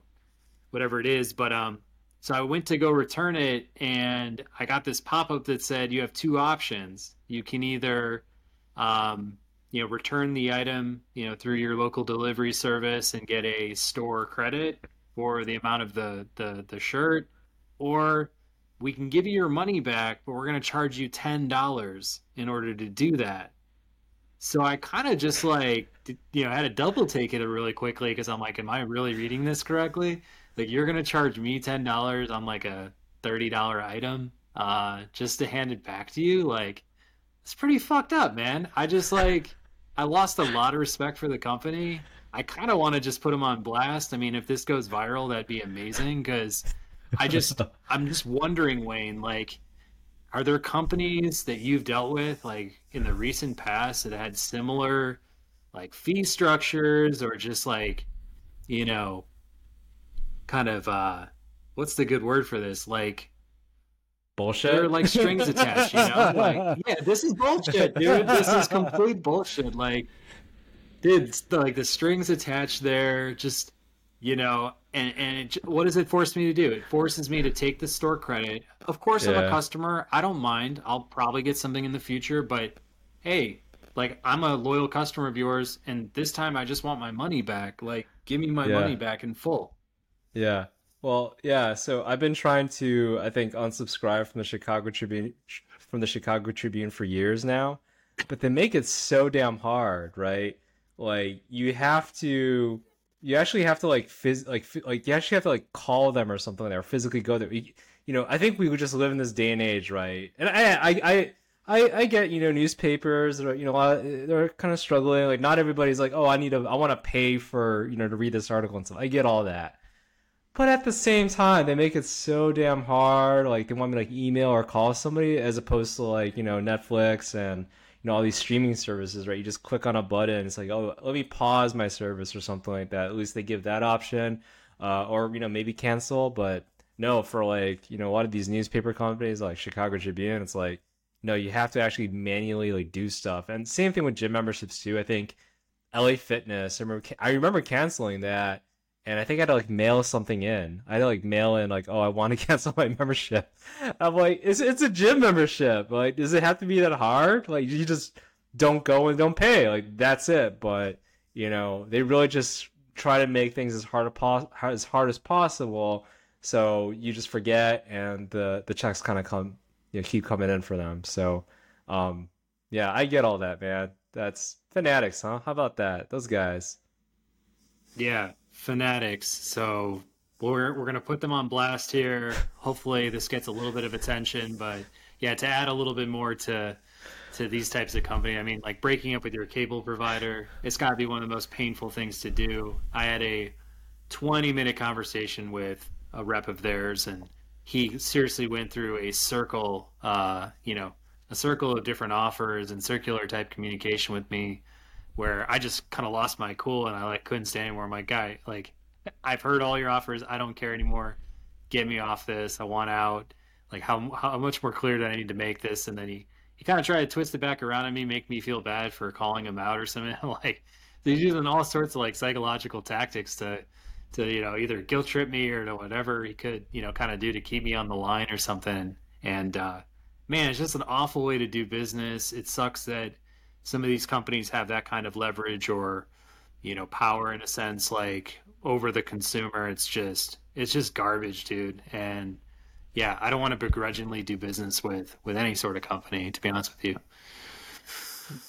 whatever it is. But um, so I went to go return it, and I got this pop-up that said you have two options. You can either, um, you know, return the item, you know, through your local delivery service and get a store credit for the amount of the the, the shirt. Or we can give you your money back, but we're going to charge you ten dollars in order to do that. So I kind of just like, you know, had to double take it really quickly because I'm like, am I really reading this correctly? Like, you're going to charge me ten dollars on like a thirty dollars item uh, just to hand it back to you? Like, it's pretty fucked up, man. I just like, I lost a lot of respect for the company. I kind of want to just put them on blast. I mean, if this goes viral, that'd be amazing because... I just, I'm just wondering, Wayne, like, are there companies that you've dealt with, like, in the recent past that had similar, like, fee structures or just, like, you know, kind of uh, what's the good word for this? Like bullshit. There are like strings attached, you know? Like, yeah, this is bullshit, dude. This is complete bullshit. Like, dude, like the strings attached there, just, you know, and, and it, what does it force me to do? It forces me to take the store credit. Of course, yeah. I'm a customer. I don't mind. I'll probably get something in the future, but hey, like, I'm a loyal customer of yours, and this time I just want my money back. Like, give me my yeah. money back in full. Yeah. Well, yeah. So I've been trying to, I think, unsubscribe from the Chicago Tribune from the Chicago Tribune for years now, but they make it so damn hard, right? Like, you have to, you actually have to like, phys- like, like you actually have to like call them or something, or physically go there. You, you know, I think we would just live in this day and age, right? And I, I, I. I, I get, you know, newspapers, or, you know, a lot of, they're kind of struggling. Like, not everybody's like, oh, I need to, I want to pay for, you know, to read this article and stuff. I get all that. But at the same time, they make it so damn hard. Like, they want me to like, email or call somebody, as opposed to like, you know, Netflix and, you know, all these streaming services, right? You just click on a button. And it's like, oh, let me pause my service or something like that. At least they give that option, uh, or, you know, maybe cancel. But no, for like, you know, a lot of these newspaper companies like Chicago Tribune, it's like, no, you have to actually manually like do stuff. And same thing with gym memberships too. I think L A Fitness, I remember, I remember canceling that, and I think I had to like mail something in. I had to like mail in like, oh, I want to cancel my membership. I'm like, it's it's a gym membership. Like, does it have to be that hard? Like, you just don't go and don't pay. Like, that's it. But, you know, they really just try to make things as hard as, pos- as, hard as possible. So you just forget, and the, the checks kind of come. You know, keep coming in for them. So, um, yeah, I get all that, man. That's Fanatics, huh? How about that? Those guys. Yeah, Fanatics. So we're we're gonna put them on blast here. Hopefully, this gets a little bit of attention. But yeah, to add a little bit more to to these types of company, I mean, like breaking up with your cable provider, it's got to be one of the most painful things to do. I had a twenty minute conversation with a rep of theirs, and he seriously went through a circle, uh, you know, a circle of different offers and circular type communication with me, where I just kind of lost my cool and I like couldn't stand anymore. I'm like, guy, like, I've heard all your offers. I don't care anymore. Get me off this. I want out. Like, how how much more clear do I need to make this? And then he, he kind of tried to twist it back around at me, make me feel bad for calling him out or something. Like, he's using all sorts of like psychological tactics to. to, you know, either guilt trip me or to whatever he could, you know, kind of do to keep me on the line or something. And, uh, man, it's just an awful way to do business. It sucks that some of these companies have that kind of leverage or, you know, power in a sense, like over the consumer. It's just, it's just garbage, dude. And yeah, I don't want to begrudgingly do business with, with any sort of company, to be honest with you.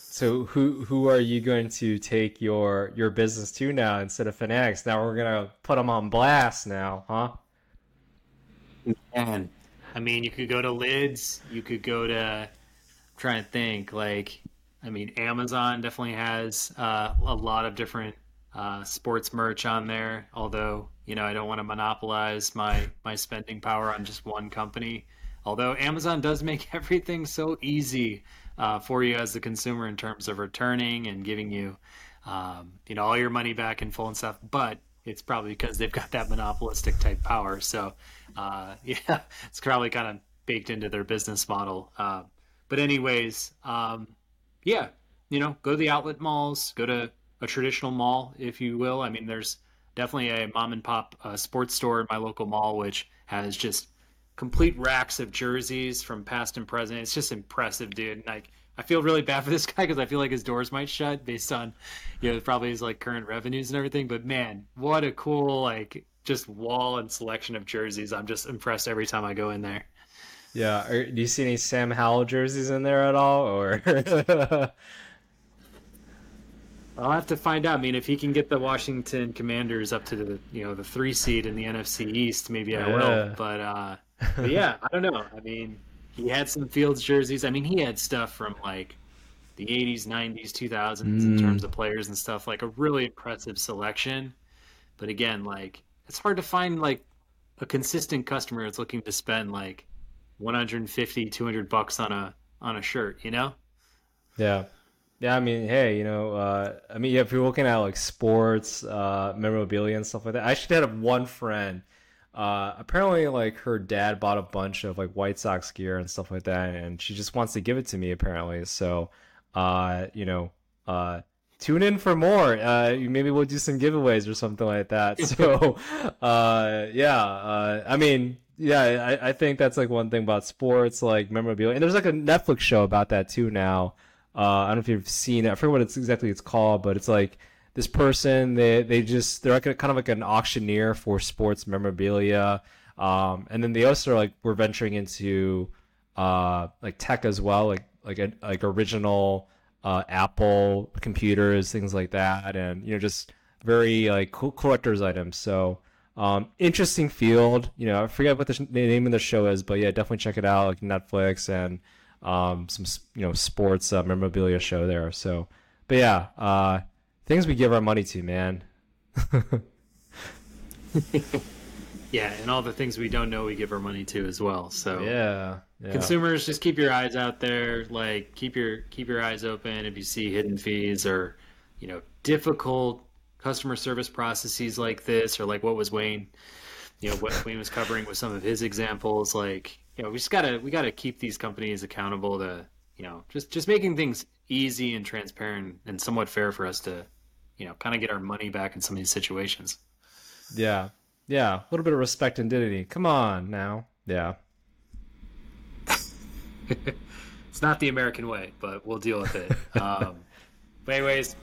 So who who are you going to take your, your business to now instead of Fanatics? Now we're going to put them on blast now, huh? Man, I mean, you could go to Lids. You could go to, I'm trying to think, like, I mean, Amazon definitely has uh, a lot of different uh, sports merch on there. Although, you know, I don't want to monopolize my, my spending power on just one company. Although Amazon does make everything so easy. Uh, for you as the consumer in terms of returning and giving you, um, you know, all your money back in full and stuff. But it's probably because they've got that monopolistic type power. So, uh, yeah, it's probably kind of baked into their business model. Uh, but anyways, um, yeah, you know, go to the outlet malls, go to a traditional mall, if you will. I mean, there's definitely a mom and pop uh, sports store in my local mall, which has just complete racks of jerseys from past and present. It's just impressive, dude. And I, I feel really bad for this guy because I feel like his doors might shut based on, you know, probably his like current revenues and everything. But man, what a cool like just wall and selection of jerseys. I'm just impressed every time I go in there. Yeah. Are, do you see any Sam Howell jerseys in there at all? Or I'll have to find out. I mean, if he can get the Washington Commanders up to the, you know, the three seed in the N F C East, maybe yeah. I will. But uh, but yeah, I don't know. I mean, he had some Fields jerseys. I mean, he had stuff from like the eighties, nineties, two thousands mm. in terms of players and stuff, like a really impressive selection. But again, like it's hard to find like a consistent customer that's looking to spend like one hundred fifty, two hundred bucks on a on a shirt, you know? Yeah. Yeah, I mean, hey, you know, uh, I mean, yeah, if you're looking at like sports, uh, memorabilia and stuff like that, I actually had one friend. Uh, apparently, like, her dad bought a bunch of like White Sox gear and stuff like that, and she just wants to give it to me, apparently. So, uh, you know, uh, tune in for more. Uh, maybe we'll do some giveaways or something like that. So, uh, yeah, uh, I mean, yeah, I, I think that's like one thing about sports, like memorabilia. And there's like a Netflix show about that too now. Uh, I don't know if you've seen it. I forget what it's exactly it's called, but it's like this person, they they just they're like a, kind of like an auctioneer for sports memorabilia, um, and then they also like were venturing into uh, like tech as well, like like a, like original uh, Apple computers, things like that, and you know just very like cool collector's items. So um, interesting field. You know, I forget what the, sh- the name of the show is, but yeah, definitely check it out, like Netflix and. Um, some you know sports uh, memorabilia show there. So, but yeah, uh, things we give our money to, man. Yeah, and all the things we don't know we give our money to as well. So yeah, yeah, consumers, just keep your eyes out there. Like keep your keep your eyes open if you see hidden fees or you know difficult customer service processes like this or like what was Wayne, you know what Wayne was covering with some of his examples like. You know, we just gotta we gotta keep these companies accountable to you know just, just making things easy and transparent and somewhat fair for us to you know kind of get our money back in some of these situations. Yeah, yeah, a little bit of respect and dignity. Come on now, yeah. It's not the American way, but we'll deal with it. Um, but anyways,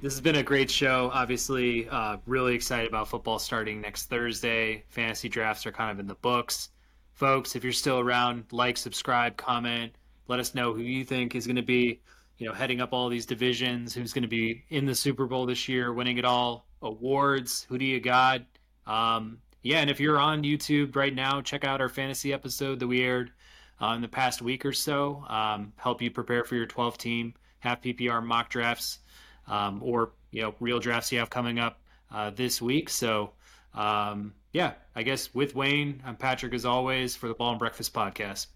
this has been a great show. Obviously, uh, really excited about football starting next Thursday. Fantasy drafts are kind of in the books. Folks, if you're still around, like, subscribe, comment. Let us know who you think is going to be, you know, heading up all these divisions, who's going to be in the Super Bowl this year, winning it all, awards, who do you got? Um, yeah, and if you're on YouTube right now, check out our fantasy episode that we aired uh, in the past week or so. Um, help you prepare for your twelve-team, half P P R mock drafts, um, or, you know, real drafts you have coming up uh, this week. So, um, yeah, I guess with Wayne, I'm Patrick as always for the Ball and Breakfast Podcast.